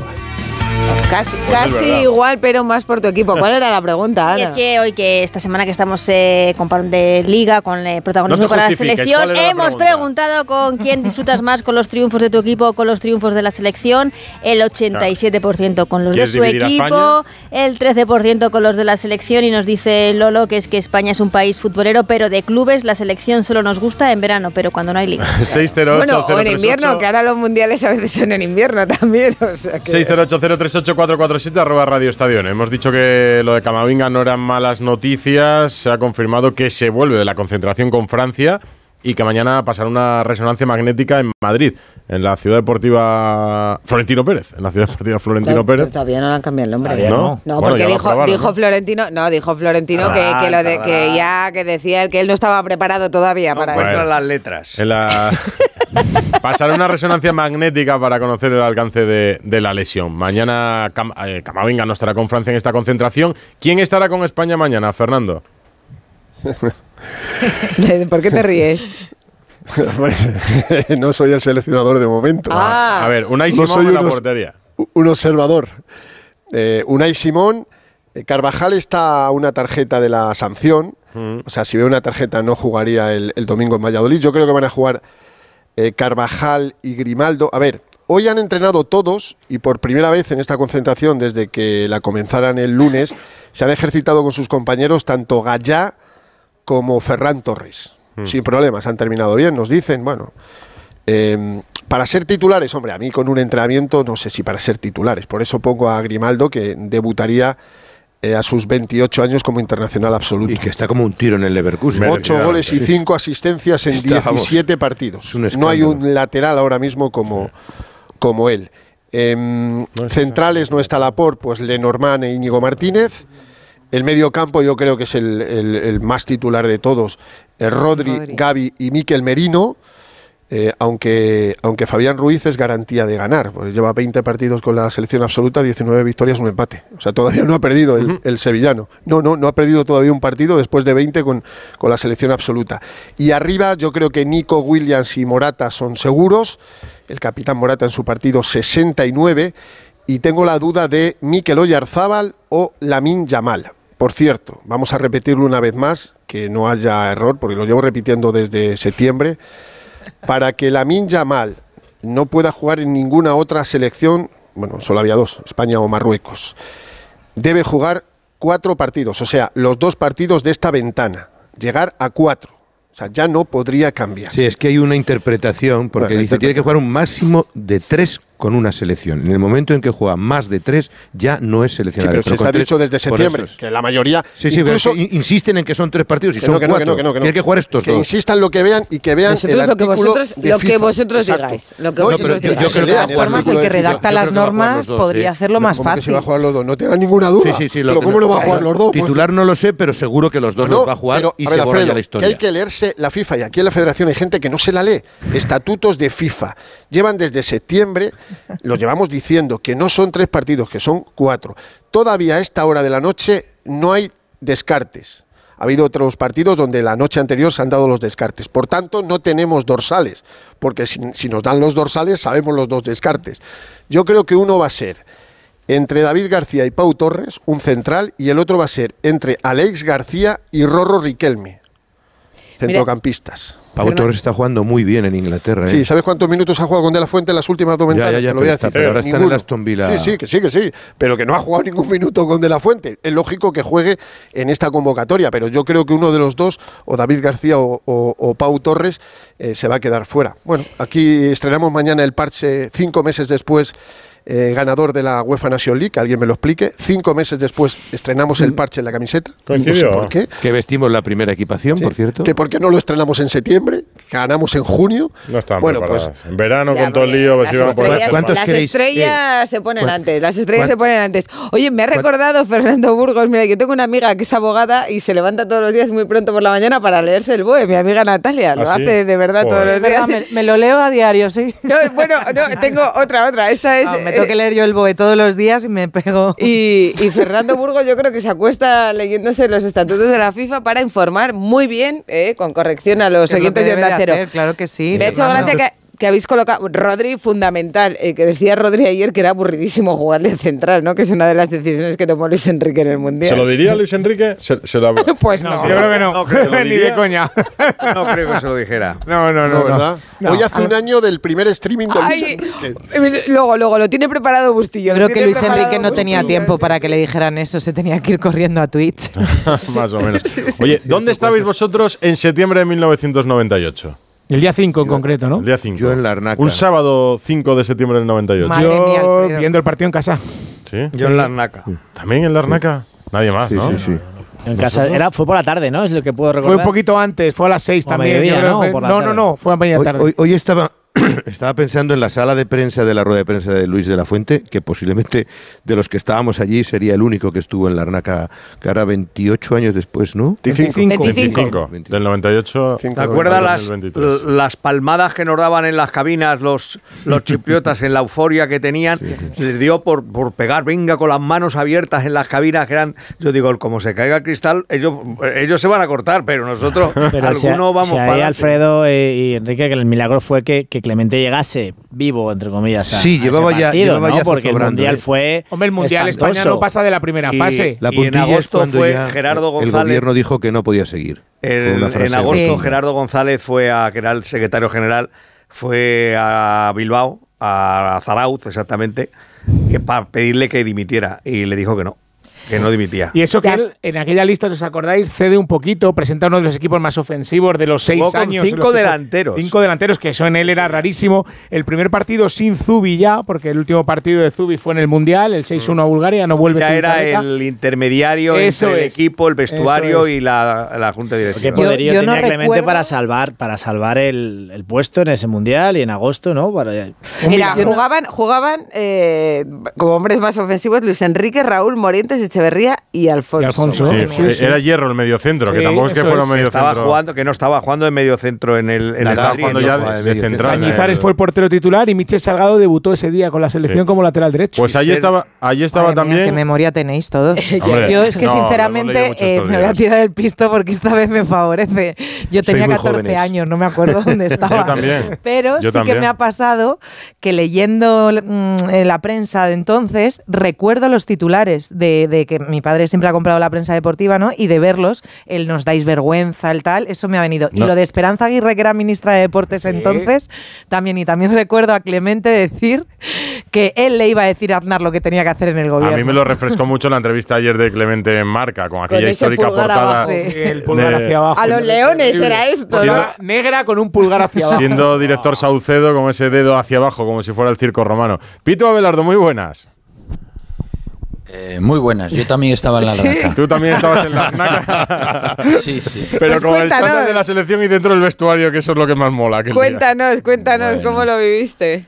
Casi, casi igual, pero más por tu equipo. ¿Cuál era la pregunta, Ana? Y es que hoy, que esta semana que estamos eh, con parón de liga, con eh, protagonismo no para la selección, hemos la pregunta? preguntado con quién disfrutas más, con los triunfos de tu equipo o con los triunfos de la selección. El ochenta y siete por ciento con los de su equipo, el trece por ciento con los de la selección. Y nos dice Lolo que es que España es un país futbolero, pero de clubes. La selección solo nos gusta en verano, pero cuando no hay liga. seis cero ocho, bueno, o en invierno, que ahora los mundiales a veces son en invierno también. O sea que... seis cero ocho cero tres ocho cuatro cuatro siete arroba Radio Estadio. Hemos dicho que lo de Camavinga no eran malas noticias. Se ha confirmado que se vuelve de la concentración con Francia y que mañana pasará una resonancia magnética en Madrid, en la ciudad deportiva Florentino Pérez, en la ciudad deportiva Florentino Pérez. Todavía no le han cambiado el nombre. No, no, porque bueno, dijo, probaron, dijo ¿no? Florentino, no, dijo Florentino ah, que, que, lo de, que ya que decía que él no estaba preparado todavía no, para pues eso. Bueno, las letras. En la pasará una resonancia magnética para conocer el alcance de, de la lesión. Mañana Cam, eh, Camavinga no estará con Francia en esta concentración. ¿Quién estará con España mañana, Fernando? ¿Por qué te ríes? No soy el seleccionador de momento. Ah. A ver, Unai Simón no soy en la portería. Un observador. Eh, Unai Simón, Carvajal está a una tarjeta de la sanción. Mm. O sea, si veo una tarjeta no jugaría el, el domingo en Valladolid. Yo creo que van a jugar eh, Carvajal y Grimaldo. A ver, hoy han entrenado todos y por primera vez en esta concentración desde que la comenzaran el lunes se han ejercitado con sus compañeros tanto Gallá como Ferran Torres. Hmm. Sin problemas, han terminado bien, nos dicen. Bueno, eh, Para ser titulares, hombre, a mí con un entrenamiento no sé si para ser titulares. Por eso pongo a Grimaldo, que debutaría eh, a sus veintiocho años como internacional absoluto. Y que está como un tiro en el Leverkusen. Ocho goles y cinco asistencias en diecisiete partidos. No hay un lateral ahora mismo como, como él. Eh, centrales no está Laporte, pues Lenormand e Íñigo Martínez. El medio campo yo creo que es el, el, el más titular de todos. Eh, Rodri, Rodri, Gavi y Miquel Merino. Eh, aunque, aunque Fabián Ruiz es garantía de ganar, pues lleva veinte partidos con la selección absoluta, diecinueve victorias, un empate. O sea, todavía no ha perdido el, el sevillano. No, no, no ha perdido todavía un partido después de veinte con, con la selección absoluta. Y arriba yo creo que Nico, Williams y Morata son seguros. El capitán Morata en su partido sesenta y nueve. Y tengo la duda de Mikel Oyarzábal o Lamine Yamal. Por cierto, vamos a repetirlo una vez más, que no haya error, porque lo llevo repitiendo desde septiembre. Para que Lamine Yamal no pueda jugar en ninguna otra selección, bueno, solo había dos, España o Marruecos, debe jugar cuatro partidos, o sea, los dos partidos de esta ventana, llegar a cuatro. O sea, ya no podría cambiar. Sí, es que hay una interpretación, porque bueno, dice, tiene que jugar un máximo de tres con una selección. En el momento en que juega más de tres, ya no es seleccionable. Sí, pero, pero se está dicho desde septiembre, que la mayoría... Sí, sí, incluso, pero es que insisten en que son tres partidos y que son no, que cuatro. No, que no, que no, que no. Tienen que jugar estos que dos. Que insistan lo que vean y que vean nosotros el lo artículo que vosotros, de lo FIFA. Que vosotros digáis. Lo que no, vosotros digáis. Yo, yo creo que de todas formas, el que redacta las normas dos, podría sí. hacerlo más fácil. Se va a jugar los dos, no tengan ninguna duda. Sí, sí, sí, lo, pero ¿cómo lo va a jugar los dos? Titular no lo sé, pero seguro que los dos los va a jugar y se borra la historia. Hay que leerse la FIFA, y aquí en la Federación hay gente que no se la lee. Estatutos de FIFA. Llevan desde septiembre, los llevamos diciendo, que no son tres partidos, que son cuatro. Todavía a esta hora de la noche no hay descartes. Ha habido otros partidos donde la noche anterior se han dado los descartes. Por tanto, no tenemos dorsales, porque si, si nos dan los dorsales sabemos los dos descartes. Yo creo que uno va a ser entre David García y Pau Torres, un central, y el otro va a ser entre Alex García y Rorro Riquelme. Centrocampistas. Pau Torres está jugando muy bien en Inglaterra. ¿eh? Sí, ¿sabes cuántos minutos ha jugado con De la Fuente en las últimas dos ventanas? Ya, ya, ya, te lo voy a decir. Pero ahora está en el Aston Villa. Sí, sí, que sí, que sí. Pero que no ha jugado ningún minuto con De la Fuente. Es lógico que juegue en esta convocatoria, pero yo creo que uno de los dos, o David García o, o, o Pau Torres, eh, se va a quedar fuera. Bueno, aquí estrenamos mañana el parche cinco meses después. Eh, ganador de la UEFA Nation League, que alguien me lo explique. Cinco meses después estrenamos el parche en la camiseta. No sé por qué. Que vestimos la primera equipación, sí. por cierto. Que por qué no lo estrenamos en septiembre, ganamos en junio. No estamos bueno, pues en verano ya, con todo el lío. Las estrellas, las estrellas se ponen ¿cuál? antes, las estrellas ¿cuál? se ponen antes. Oye, me ha recordado ¿cuál? Fernando Burgos, mira, yo tengo una amiga que es abogada y se levanta todos los días muy pronto por la mañana para leerse el B O E, mi amiga Natalia, ¿ah, lo sí? hace de verdad Joder. todos los días. Me, me lo leo a diario, sí. No, bueno, no, tengo otra, otra, esta es... Ah, tengo que leer yo el B O E todos los días y me pego. Y, y Fernando Burgos yo creo que se acuesta leyéndose los estatutos de la FIFA para informar muy bien, eh, con corrección a los oyentes de Onda Cero. Claro que sí. Me ha hecho gracia que, que habéis colocado... Rodri, fundamental. Eh, que decía Rodri ayer que era aburridísimo jugar de central, ¿no? Que es una de las decisiones que tomó Luis Enrique en el Mundial. ¿Se lo diría Luis Enrique? Se, se lo... Pues no. no. Yo creo que no. no creo Ni de coña. No creo que se lo dijera. No, no, no. no, ¿verdad? no. Hoy hace un año del primer streaming de Ay, Luis Enrique. Luego, luego. Lo tiene preparado Bustillo. Creo que Luis Enrique no Bustillo. tenía tiempo para que le dijeran eso. Se tenía que ir corriendo a Twitch. Más o menos. Oye, ¿dónde estabais vosotros en septiembre de mil novecientos noventa y ocho? El día cinco en concreto, ¿no? El día cinco. Yo en Larnaca. Un sábado cinco de septiembre del noventa y ocho. Madre Yo mía, viendo el partido en casa. ¿Sí? Yo en Larnaca. ¿También en Larnaca? Sí. Nadie más, sí, ¿no? Sí, sí, sí. En casa era, fue por la tarde, ¿no? Es lo que puedo recordar. Fue un poquito antes, fue a las seis también. Mediodía, creo, ¿no? Fue, no, no, no, no, fue a media tarde. Hoy, hoy, hoy estaba, estaba pensando en la sala de prensa de la rueda de prensa de Luis de la Fuente, que posiblemente de los que estábamos allí sería el único que estuvo en Larnaca, que ahora veintiocho años después, ¿no? veinticinco. veinticinco. veinticinco. Del noventa y ocho. ¿Te acuerdas las, las palmadas que nos daban en las cabinas los, los chipriotas en la euforia que tenían? Sí, sí. Les dio por, por pegar, venga, con las manos abiertas en las cabinas, que eran, yo digo, como se caiga el cristal, ellos, ellos se van a cortar, pero nosotros pero algunos sea, vamos sea, para ahí Alfredo y Enrique, que el milagro fue que, que Clemente llegase vivo, entre comillas, a, sí, a llevaba ese partido, ya, llevaba ¿no? ya porque el Mundial fue Hombre, el Mundial espantoso. España no pasa de la primera fase. Y, la y en agosto fue Gerardo González. El gobierno dijo que no podía seguir. El, en agosto sí. Gerardo González fue a, que era el secretario general, fue a Bilbao, a Zarauz exactamente, para pedirle que dimitiera y le dijo que no. Que no dimitía. Y eso que él, en aquella lista, ¿os acordáis? Cede un poquito, presenta uno de los equipos más ofensivos de los seis años. Cinco delanteros. Cinco delanteros, que eso en él era rarísimo. El primer partido sin Zubi ya, porque el último partido de Zubi fue en el Mundial, el seis uno mm. a Bulgaria, no vuelve. Ya era Zubizarreta. El intermediario eso entre es. el equipo, el vestuario es. y la, la junta directiva. Qué poderío yo, yo tenía no Clemente recuerdo. para salvar para salvar el, el puesto en ese Mundial y en agosto, ¿no? Para, Mira, jugaban, jugaban eh, como hombres más ofensivos Luis Enrique, Raúl, Morientes, Echeverría y Alfonso. Y Alfonso. Sí, sí, sí. Era Hierro el mediocentro, sí, que tampoco es que fuera es. medio estaba centro. Jugando, que no estaba jugando de mediocentro en el en Estaba jugando no, ya de, de central. Añizares fue el portero titular y Michel Salgado debutó ese día con la selección sí. como lateral derecho. Pues allí estaba, allí estaba Madre también. Mía, qué memoria tenéis todos. Hombre, yo es que no, sinceramente eh, me voy a tirar el pisto porque esta vez me favorece. Yo tenía catorce años, no me acuerdo dónde estaba. Yo también. Pero yo sí también. que me ha pasado que leyendo mmm, la prensa de entonces recuerdo los titulares de, de que mi padre siempre ha comprado la prensa deportiva, ¿no? Y de verlos, el nos dais vergüenza, el tal, eso me ha venido. No. Y lo de Esperanza Aguirre, que era ministra de Deportes sí. entonces, también. Y también recuerdo a Clemente decir que él le iba a decir a Aznar lo que tenía que hacer en el gobierno. A mí me lo refrescó mucho la entrevista ayer de Clemente en Marca, con aquella con histórica portada. Sí. El pulgar hacia abajo. A los leones era esto, siendo, ¿no? Negra con un pulgar hacia abajo. Siendo director Saucedo con ese dedo hacia abajo, como si fuera el circo romano. Pitu Abelardo, muy buenas. Eh, muy buenas, yo también estaba en la Larnaca. ¿Sí? Tú también estabas en la Larnaca. Sí, sí. Pero pues con cuéntanos. el chándal de la selección y dentro del vestuario, que eso es lo que más mola. Cuéntanos, día. cuéntanos bueno. cómo lo viviste.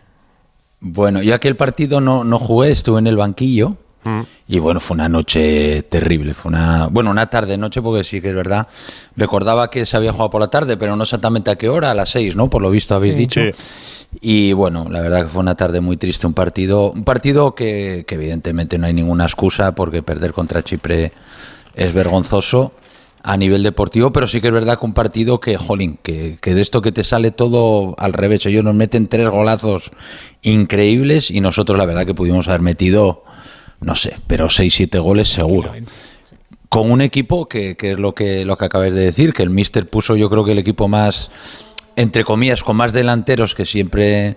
Bueno, yo aquel partido no, no jugué, estuve en el banquillo. Mm. Y bueno, fue una noche terrible. Fue una, bueno, una tarde-noche, porque sí que es verdad. Recordaba que se había jugado por la tarde, pero no exactamente a qué hora, a las seis, ¿no? Por lo visto habéis sí, dicho. Sí. Y bueno, la verdad que fue una tarde muy triste. Un partido, un partido que, que evidentemente no hay ninguna excusa, porque perder contra Chipre es vergonzoso a nivel deportivo, pero sí que es verdad que un partido que, jolín, que, que de esto que te sale todo al revés. Ellos nos meten tres golazos increíbles y nosotros la verdad que pudimos haber metido... no sé, pero seis siete goles seguro. Con un equipo que, que es lo que lo que acabas de decir, que el míster puso, yo creo que el equipo más, entre comillas, con más delanteros que siempre,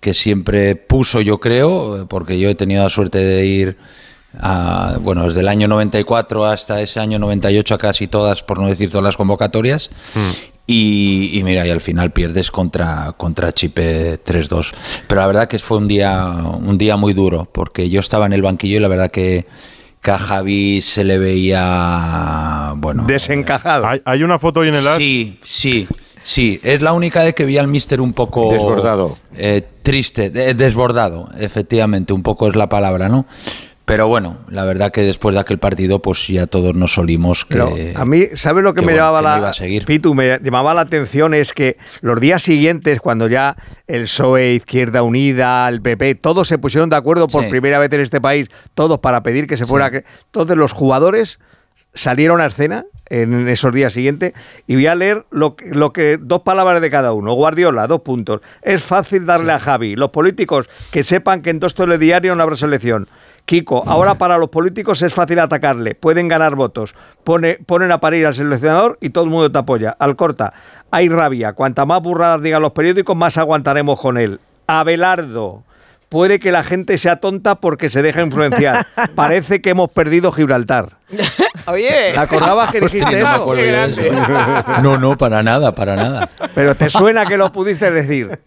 que siempre puso, yo creo, porque yo he tenido la suerte de ir, a, bueno, desde el año noventa y cuatro hasta ese año noventa y ocho a casi todas, por no decir todas las convocatorias. Mm. Y, y mira, y al final pierdes contra, contra Chipre tres dos. Pero la verdad que fue un día, un día muy duro, porque yo estaba en el banquillo y la verdad que, que a Javi se le veía, bueno... desencajado. ¿Hay, hay una foto hoy en el ar? Sí, sí, sí. Es la única de que vi al míster un poco... desbordado. Eh, triste, desbordado, efectivamente, un poco es la palabra, ¿no? Pero bueno, la verdad que después de aquel partido pues ya todos nos solimos que... Pero a mí, ¿sabes lo que, que me bueno, llamaba la... iba a seguir? Pitu, me llamaba la atención es que los días siguientes, cuando ya el P S O E, Izquierda Unida, el P P, todos se pusieron de acuerdo por sí. primera vez en este país, todos para pedir que se fuera... Sí. Entonces los jugadores salieron a escena en esos días siguientes y voy a leer lo que, lo que dos palabras de cada uno. Guardiola, dos puntos. Es fácil darle sí. a Javi. Los políticos que sepan que en dos telediarios no habrá selección. Kiko, ahora para los políticos es fácil atacarle, pueden ganar votos. Pone, ponen a parir al seleccionador y todo el mundo te apoya. Alcorta, hay rabia. Cuanta más burradas digan los periódicos, más aguantaremos con él. Abelardo, puede que la gente sea tonta porque se deja influenciar. Parece que hemos perdido Gibraltar. Oye, ¿te acordabas que dijiste Hostia, no eso? eso? No, no, para nada, para nada. Pero ¿te suena que lo pudiste decir?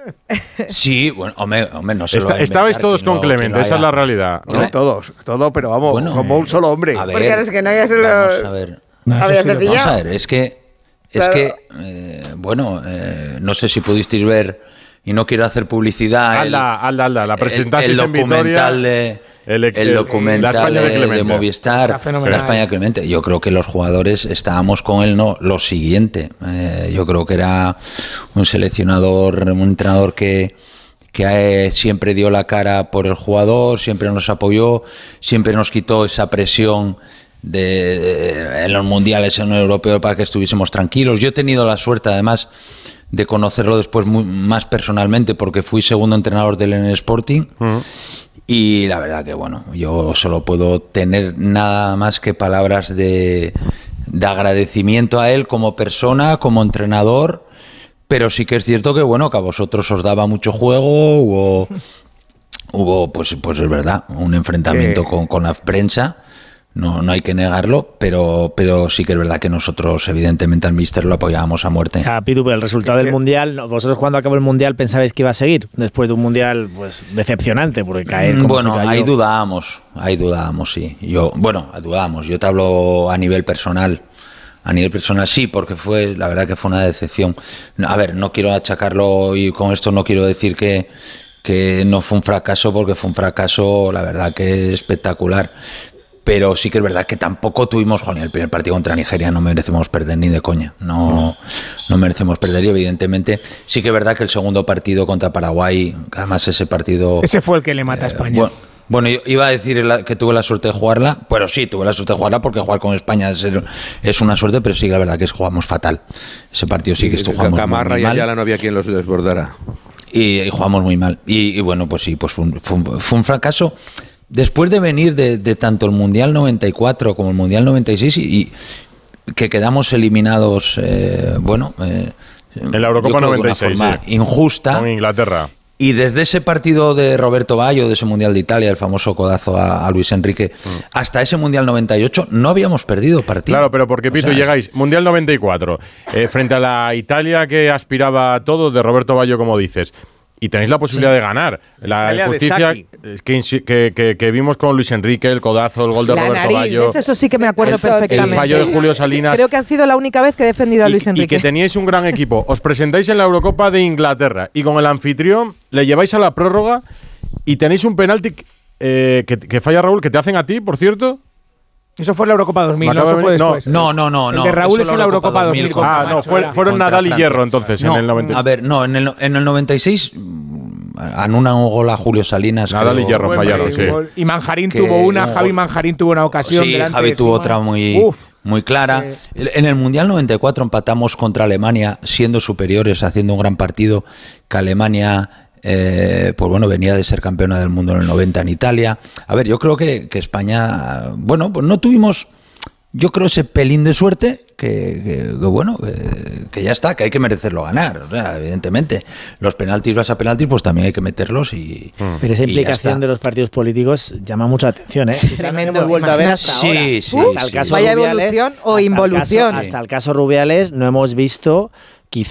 Sí, bueno, hombre, hombre no sé. Estabais todos con no, Clemente, no esa es la realidad. ¿No? No, todos, todos, pero vamos, bueno, como un solo hombre. A ver, Porque es que no hayas lo... Vamos a ver, no, a ver sí vamos a ver, es que, es pero... que eh, bueno, eh, no sé si pudisteis ver, y no quiero hacer publicidad. Alda, el, Alda, Alda, la presentasteis en Vitoria. El, el, el documental la de, de Movistar, la España de Clemente. Yo creo que los jugadores estábamos con él, no, lo siguiente. Eh, yo creo que era un seleccionador, un entrenador que, que siempre dio la cara por el jugador, siempre nos apoyó, siempre nos quitó esa presión de, de, en los mundiales, en el europeo, para que estuviésemos tranquilos. Yo he tenido la suerte, además, de conocerlo después muy, más personalmente, porque fui segundo entrenador del en el Sporting. Uh-huh. Y la verdad que, bueno, yo solo puedo tener nada más que palabras de, de agradecimiento a él como persona, como entrenador, pero sí que es cierto que, bueno, que a vosotros os daba mucho juego, hubo, hubo pues, pues es verdad, un enfrentamiento eh. con, con la prensa. no, no hay que negarlo, pero, pero sí que es verdad que nosotros, evidentemente, al míster lo apoyábamos a muerte. Ah, Pitu, pero el resultado del Mundial, vosotros cuando acabó el Mundial pensabais que iba a seguir, después de un Mundial pues decepcionante, porque caer como bueno, se cayó. ahí dudábamos, ahí dudábamos, sí. Yo, bueno, dudábamos, yo te hablo a nivel personal. A nivel personal sí, porque fue, la verdad que fue una decepción. A ver, no quiero achacarlo y con esto no quiero decir que, que no fue un fracaso, porque fue un fracaso, la verdad que espectacular. Pero sí que es verdad que tampoco tuvimos, joder, el primer partido contra Nigeria no merecemos perder ni de coña, no, no merecemos perder y evidentemente sí que es verdad que el segundo partido contra Paraguay, además ese partido... Ese fue el que le mata eh, a España. Bueno, Bueno, yo iba a decir que tuve la suerte de jugarla, pero sí, tuve la suerte de jugarla porque jugar con España es, es una suerte, pero sí, la verdad que es jugamos fatal. Ese partido sí que esto jugamos Camarra muy y mal. Ayala no había quien los desbordara. Y, y jugamos muy mal. Y, y bueno, pues sí, pues fue un, fue un, fue un fracaso. Después de venir de, de tanto el Mundial noventa y cuatro como el Mundial noventa y seis y, y que quedamos eliminados, eh, bueno... Eh, en la Eurocopa noventa y seis, de una forma sí. injusta. Con Inglaterra. Y desde ese partido de Roberto Baggio, de ese Mundial de Italia, el famoso codazo a, a Luis Enrique, mm. hasta ese Mundial noventa y ocho no habíamos perdido partido. Claro, pero porque, Pitu, o sea, llegáis, Mundial noventa y cuatro, eh, frente a la Italia que aspiraba a todo, de Roberto Baggio, como dices, y tenéis la posibilidad sí. de ganar. La injusticia que, que, que, que vimos con Luis Enrique, el codazo, el gol de la Roberto nariz, Baggio. Eso sí que me acuerdo eso, perfectamente. El fallo de Julio Salinas. Creo que ha sido la única vez que he defendido a Luis y, Enrique. Y que teníais un gran equipo. Os presentáis en la Eurocopa de Inglaterra y con el anfitrión le lleváis a la prórroga y tenéis un penalti eh, que, que falla Raúl, que te hacen a ti, por cierto. Eso fue la Eurocopa dos mil, no, eso fue después. No, no, no. no. El de Raúl es en la Eurocopa dos mil. dos mil ah, no, fue, fueron Nadal y Hierro entonces, no, en el noventa y seis. A ver, no, en el, en el noventa y seis anulan un gol a Julio Salinas. Nadal creo, y Hierro fallaron, sí. Y Manjarín que, tuvo una, un, Javi Manjarín tuvo una ocasión. Sí, Javi tuvo Simón. otra muy... Uf. Muy clara. En el Mundial noventa y cuatro empatamos contra Alemania, siendo superiores, haciendo un gran partido, que Alemania... Eh, pues bueno, venía de ser campeona del mundo en el noventa en Italia. A ver, yo creo que, que España, bueno, pues no tuvimos, yo creo, ese pelín de suerte que, que, que bueno, que, que ya está, que hay que merecerlo ganar. O sea, evidentemente, los penaltis, vas a penaltis, pues también hay que meterlos y. Pero esa implicación de los partidos políticos llama mucha atención, ¿eh? Sí, también hemos vuelto a ver hasta sí, ahora. Sí, sí, hasta el sí. caso Vaya Rubiales, evolución o hasta involución. El caso, hasta el caso Rubiales no hemos visto.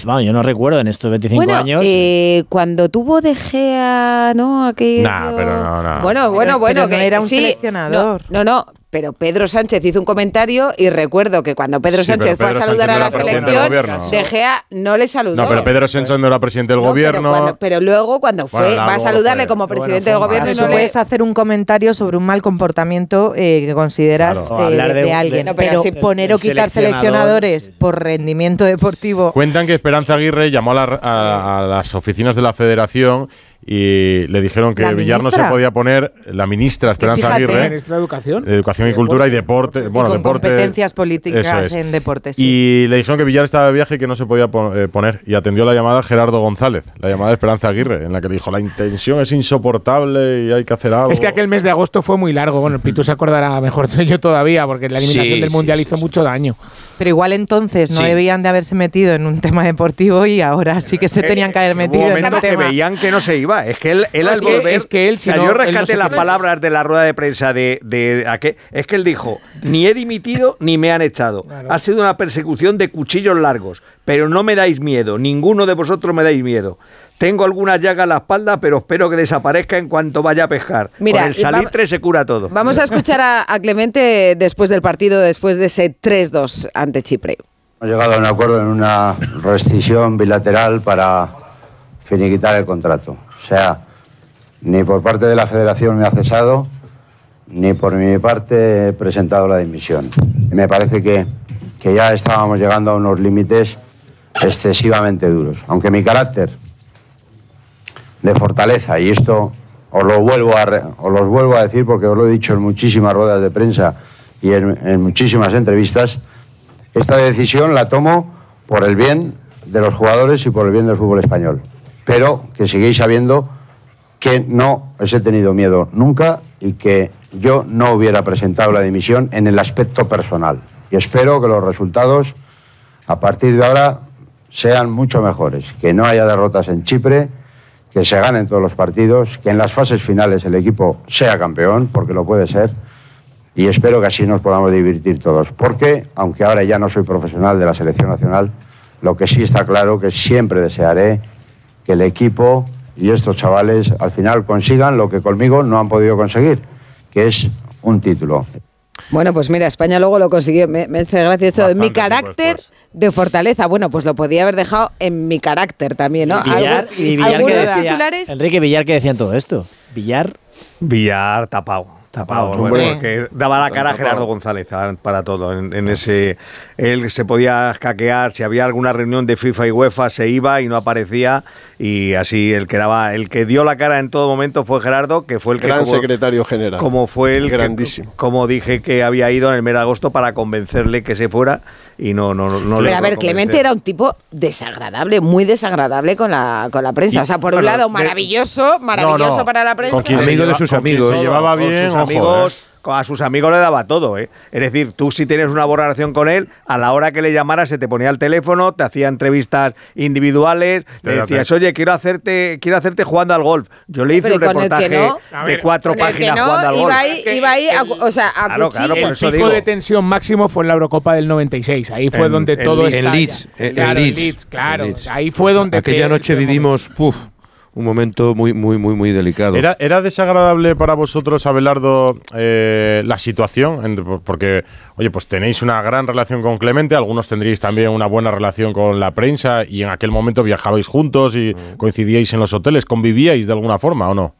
Bueno, yo no recuerdo en estos veinticinco bueno, años. Eh, cuando tuvo De Gea, ¿no? Aquello... Nah, pero no, no. Bueno, bueno, pero, bueno, pero que no era un sí, seleccionador. No, no, no, pero Pedro Sánchez hizo un comentario y recuerdo que cuando Pedro sí, Sánchez Pedro fue a saludar Sánchez a la, no la selección, De Gea no le saludó. No, pero Pedro Sánchez no era presidente del no, gobierno. Pero, cuando, pero luego cuando fue, bueno, va a saludarle fue, como presidente bueno, del gobierno. No puedes hacer un comentario sobre un mal comportamiento eh, que consideras claro, eh, de, de, de alguien. De, no, pero pero si poner o quitar seleccionadores sí, sí. por rendimiento deportivo. Cuentan que Esperanza Aguirre llamó a, la, a, a las oficinas de la Federación y le dijeron que Villar no se podía poner la ministra Esperanza Fíjate, Aguirre, ministra de Educación, Educación y deporte, Cultura y Deporte, y bueno, con deporte, competencias políticas es. en deportes. Sí. Y le dijeron que Villar estaba de viaje y que no se podía poner y atendió la llamada Gerardo González, la llamada de Esperanza Aguirre, en la que le dijo la intención es insoportable y hay que hacer algo. Es que aquel mes de agosto fue muy largo, bueno, Pitu se acordará mejor que yo todavía porque la eliminación sí, del sí, Mundial sí, hizo sí. mucho daño. Pero igual entonces no sí. debían de haberse metido en un tema deportivo y ahora sí que se eh, tenían que haber metido en un tema. Veían que no se iba. Es que él, él no, al es volver, que, es que él, si o sea, no, yo rescaté no las palabras de la rueda de prensa de, de, de aquel, es que él dijo, ni he dimitido ni me han echado, claro. Ha sido una persecución de cuchillos largos, pero no me dais miedo, ninguno de vosotros me dais miedo. Tengo alguna llaga en la espalda, pero espero que desaparezca en cuanto vaya a pescar. Mira, con el salitre se cura todo. Vamos a escuchar a, a Clemente después del partido, después de ese tres dos ante Chipre. Hemos llegado a un acuerdo en una rescisión bilateral para finiquitar el contrato. O sea, ni por parte de la Federación me ha cesado, ni por mi parte he presentado la dimisión. Y me parece que, que ya estábamos llegando a unos límites excesivamente duros. Aunque mi carácter de fortaleza, y esto os lo vuelvo a, os los vuelvo a decir porque os lo he dicho en muchísimas ruedas de prensa y en, en muchísimas entrevistas, esta decisión la tomo por el bien de los jugadores y por el bien del fútbol español. Pero que sigáis sabiendo que no os he tenido miedo nunca y que yo no hubiera presentado la dimisión en el aspecto personal. Y espero que los resultados a partir de ahora sean mucho mejores, que no haya derrotas en Chipre, que se ganen todos los partidos, que en las fases finales el equipo sea campeón, porque lo puede ser, y espero que así nos podamos divertir todos, porque aunque ahora ya no soy profesional de la selección nacional, lo que sí está claro que siempre desearé que el equipo y estos chavales al final consigan lo que conmigo no han podido conseguir, que es un título. Bueno, pues mira, España luego lo consiguió. Me, me hace gracia esto de mi carácter de fortaleza. Bueno, pues lo podía haber dejado en mi carácter también, ¿no? Villar, ¿Algunos, y Villar algunos que decía, titulares? Enrique, Villar, ¿qué decían todo esto? Villar. Villar tapao. Tapado, bueno, bueno, porque daba la cara a Gerardo González para todo. En, en ese, él se podía escaquear, si había alguna reunión de FIFA y UEFA se iba y no aparecía, y así el que daba, el que dio la cara en todo momento fue Gerardo, que fue el que Gran como, secretario general. Como fue el grandísimo. Que, como dije que había ido en el mes de agosto para convencerle que se fuera. Y no, no, no, no Pero le a ver, a Clemente era un tipo desagradable, muy desagradable con la, con la prensa. O sea, por bueno, un lado, maravilloso, maravilloso no, no. para la prensa. Con quien amigo de sus amigos, se llevaba bien. Sus amigos, a sus amigos le daba todo, ¿eh? Es decir, tú si tienes una buena relación con él, a la hora que le llamaras se te ponía el teléfono, te hacía entrevistas individuales, pero le decías, oye, quiero hacerte quiero hacerte jugando al golf. Yo le hice un reportaje no, de cuatro páginas no, jugando al golf. Iba ahí, iba ahí a, o sea, a claro, claro, por eso el pico digo. de tensión máximo fue en la Eurocopa del noventa y seis, ahí fue en, donde en todo estaba. En Leeds, en claro, Leeds, Leeds, claro. Leeds. Ahí fue donde... Aquella te, noche te vivimos... Puf, un momento muy, muy, muy, muy delicado. ¿Era, era desagradable para vosotros, Abelardo, eh, la situación? En, porque, oye, pues tenéis una gran relación con Clemente, algunos tendríais también una buena relación con la prensa y en aquel momento viajabais juntos y coincidíais en los hoteles. ¿Convivíais de alguna forma o no?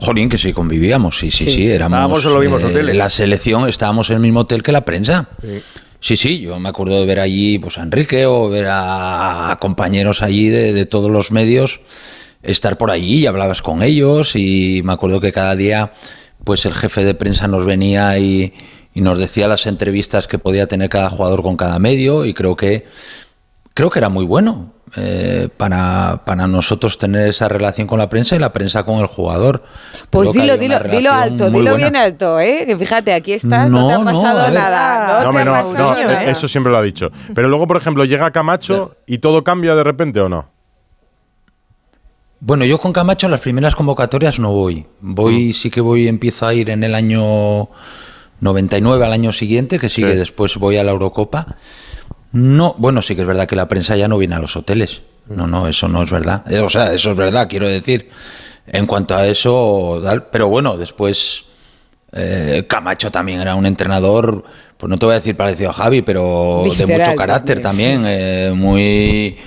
Jolín, que sí, convivíamos. Sí, sí, sí. sí éramos, estábamos en los mismos eh, hoteles. La selección, estábamos en el mismo hotel que la prensa. Sí. Sí, sí, yo me acuerdo de ver allí pues, a Enrique o ver a, a compañeros allí de, de todos los medios, estar por allí y hablabas con ellos, y me acuerdo que cada día pues el jefe de prensa nos venía y, y nos decía las entrevistas que podía tener cada jugador con cada medio, y creo que, creo que era muy bueno eh, para, para nosotros tener esa relación con la prensa y la prensa con el jugador. Pues creo dilo, dilo, dilo alto, dilo buena. bien alto, ¿eh? Que fíjate, aquí estás, no, no te ha pasado no, nada. No, no, te no, ha pasado no, nada. Eso siempre lo ha dicho. Pero luego, por ejemplo, llega Camacho y todo cambia de repente, ¿o no? Bueno, yo con Camacho en las primeras convocatorias no voy. Voy, mm. sí que voy, empiezo a ir en el año noventa y nueve, al año siguiente, que sí, sí. que después voy a la Eurocopa. No, bueno, sí que es verdad que la prensa ya no viene a los hoteles. No, no, eso no es verdad. O sea, eso es verdad, quiero decir. En cuanto a eso, pero bueno, después eh, Camacho también era un entrenador, pues no te voy a decir parecido a Javi, pero visceral, de mucho carácter también. Eh, muy,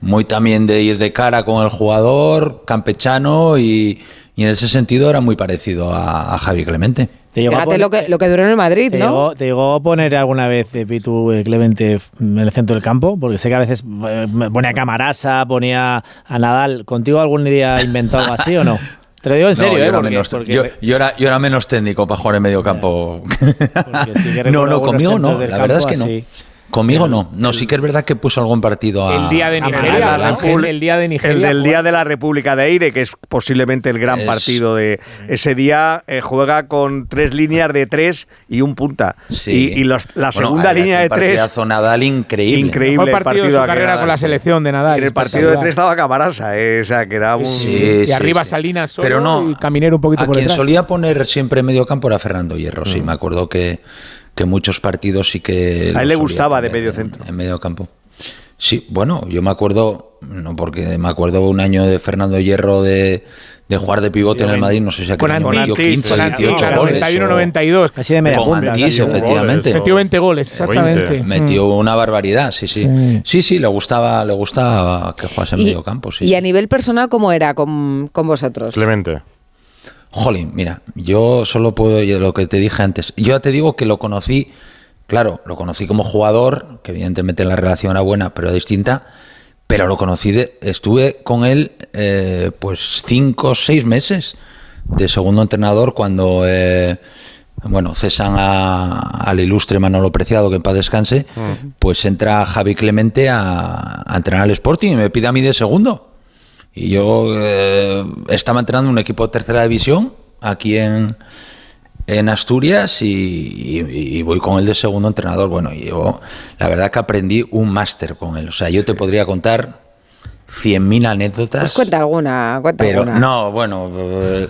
muy también de ir de cara con el jugador, campechano, y, y en ese sentido era muy parecido a, a Javi Clemente. Te llegó Fíjate a poner, lo, que, lo que duró en el Madrid, te ¿no? Llegó, ¿Te llegó a poner alguna vez, eh, Pitu eh, Clemente, en el centro del campo? Porque sé que a veces eh, ponía a Camarasa, ponía a Nadal. ¿Contigo algún día inventado así o no? Te lo digo en serio, no, yo, ¿eh? era porque, menos, porque... Yo, yo, era, yo era menos técnico para jugar en medio campo. Sí no, no, conmigo no, la verdad es que no. Así. Conmigo no. No, sí que es verdad que puso algún partido a... El día de Nigeria, ¿no? El, el día de Nigeria. El del día de la República de Aire, que es posiblemente el gran es... partido de... Ese día eh, juega con tres líneas de tres y un punta. Sí. Y, y los, la segunda bueno, línea de tres... Partidazo Nadal increíble. Increíble. El partido de su carrera con la selección de Nadal. En el partido de tres estaba Camarasa, eh, o sea, que era un... Sí, y sí, arriba sí. Salinas solo Pero no, y Caminero un poquito por detrás. A quien solía poner siempre medio campo era Fernando Hierro, mm. sí. Me acuerdo que... que muchos partidos sí que... A él le gustaba de medio centro. En, en medio campo. Sí, bueno, yo me acuerdo, no porque me acuerdo un año de Fernando Hierro de, de jugar de pivote en el Madrid, no sé si aquel año metió quince, dieciocho goles. noventa y uno noventa y dos, casi de media punta. Efectivamente. Metió veinte goles, exactamente. Metió una barbaridad, sí, sí. Sí, sí, sí le gustaba le gustaba que jugase en medio campo, sí. ¿Y a nivel personal cómo era con, con vosotros? Clemente. Jolín, mira, yo solo puedo, lo que te dije antes, yo ya te digo que lo conocí, claro, lo conocí como jugador, que evidentemente la relación era buena, pero distinta, pero lo conocí, de, estuve con él eh, pues cinco o seis meses de segundo entrenador cuando, eh, bueno, cesan a, al ilustre Manolo Preciado, que en paz descanse, uh-huh. pues entra Javi Clemente a, a entrenar al Sporting y me pide a mí de segundo. Y yo eh, estaba entrenando un equipo de tercera división aquí en, en Asturias y, y, y voy con él de segundo entrenador. Bueno, yo la verdad que aprendí un máster con él. O sea, yo te podría contar cien mil anécdotas. Pues cuenta alguna, cuenta pero alguna. No, bueno, eh,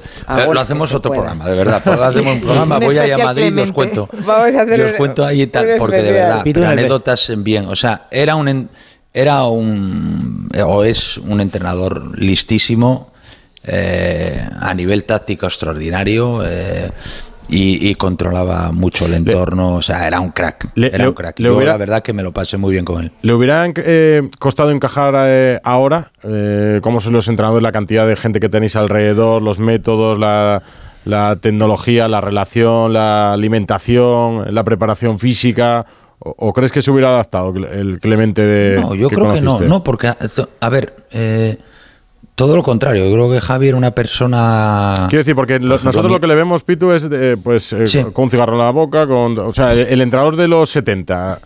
lo hacemos otro pueda. programa, de verdad. Lo hacemos un programa, voy a ir a Madrid y os cuento. Vamos a hacer y os cuento ahí y tal, porque especial. de verdad, Pitu anécdotas bien. O sea, era un, era un, o es un entrenador listísimo, eh, a nivel táctico extraordinario, eh, Y, y controlaba mucho el entorno, le, o sea, era un crack, le, era un crack. Le, Yo hubiera, la verdad que me lo pasé muy bien con él. ¿Le hubiera eh, costado encajar eh, ahora? Eh, ¿Cómo son los entrenadores, la cantidad de gente que tenéis alrededor, los métodos, la, la tecnología, la relación, la alimentación, la preparación física? ¿O, o crees que se hubiera adaptado el Clemente de No, yo que creo conociste? que no, no, porque, a ver... Eh, todo lo contrario, yo creo que Javi era una persona... Quiero decir, porque lo, nosotros mí... lo que le vemos, Pitu, es eh, pues eh, sí. con un cigarro en la boca, con, o sea, el, el entrenador de los setenta,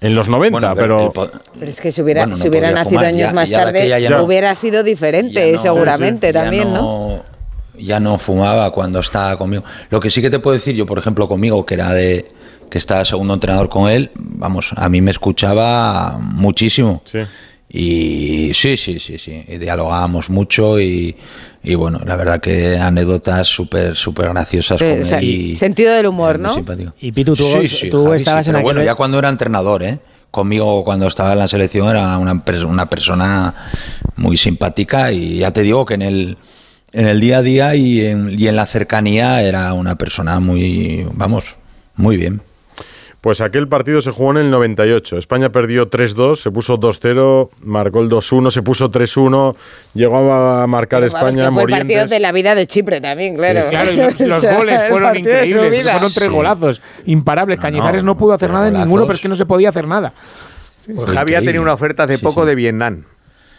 en los noventa, bueno, pero... Pero, el, pero es que si hubiera, bueno, no si hubiera nacido fumar. años ya, más ya tarde, ya ya hubiera no, sido diferente, no, seguramente, sí, sí. también, ya no, ¿no? Ya no fumaba cuando estaba conmigo. Lo que sí que te puedo decir, yo, por ejemplo, conmigo, que era de... que estaba segundo entrenador con él, vamos, a mí me escuchaba muchísimo. Sí. Y sí, sí, sí, sí, y dialogábamos mucho y, y bueno, la verdad que anécdotas súper, súper graciosas. Pero, con o sea, él y, sentido del humor, ¿no? Simpático. Y Pitu, tú, sí, sí, tú Javi, estabas sí, en aquel... Bueno, ya cuando era entrenador, ¿eh? Conmigo cuando estaba en la selección era una, una persona muy simpática y ya te digo que en el, en el día a día y en, y en la cercanía era una persona muy, vamos, muy bien. Pues aquel partido se jugó en el noventa y ocho. España perdió tres dos, se puso dos cero, marcó el dos uno, se puso tres uno, llegó a marcar Pero España que fue Morientes. Partidos de la vida de Chipre también, claro. Sí, claro, y los, los goles fueron increíbles, fueron tres sí. golazos imparables. No, Cañizares no, no pudo hacer nada en ninguno, pero es que no se podía hacer nada. Sí, pues Javi ha tenido una oferta hace sí, poco sí. de Vietnam.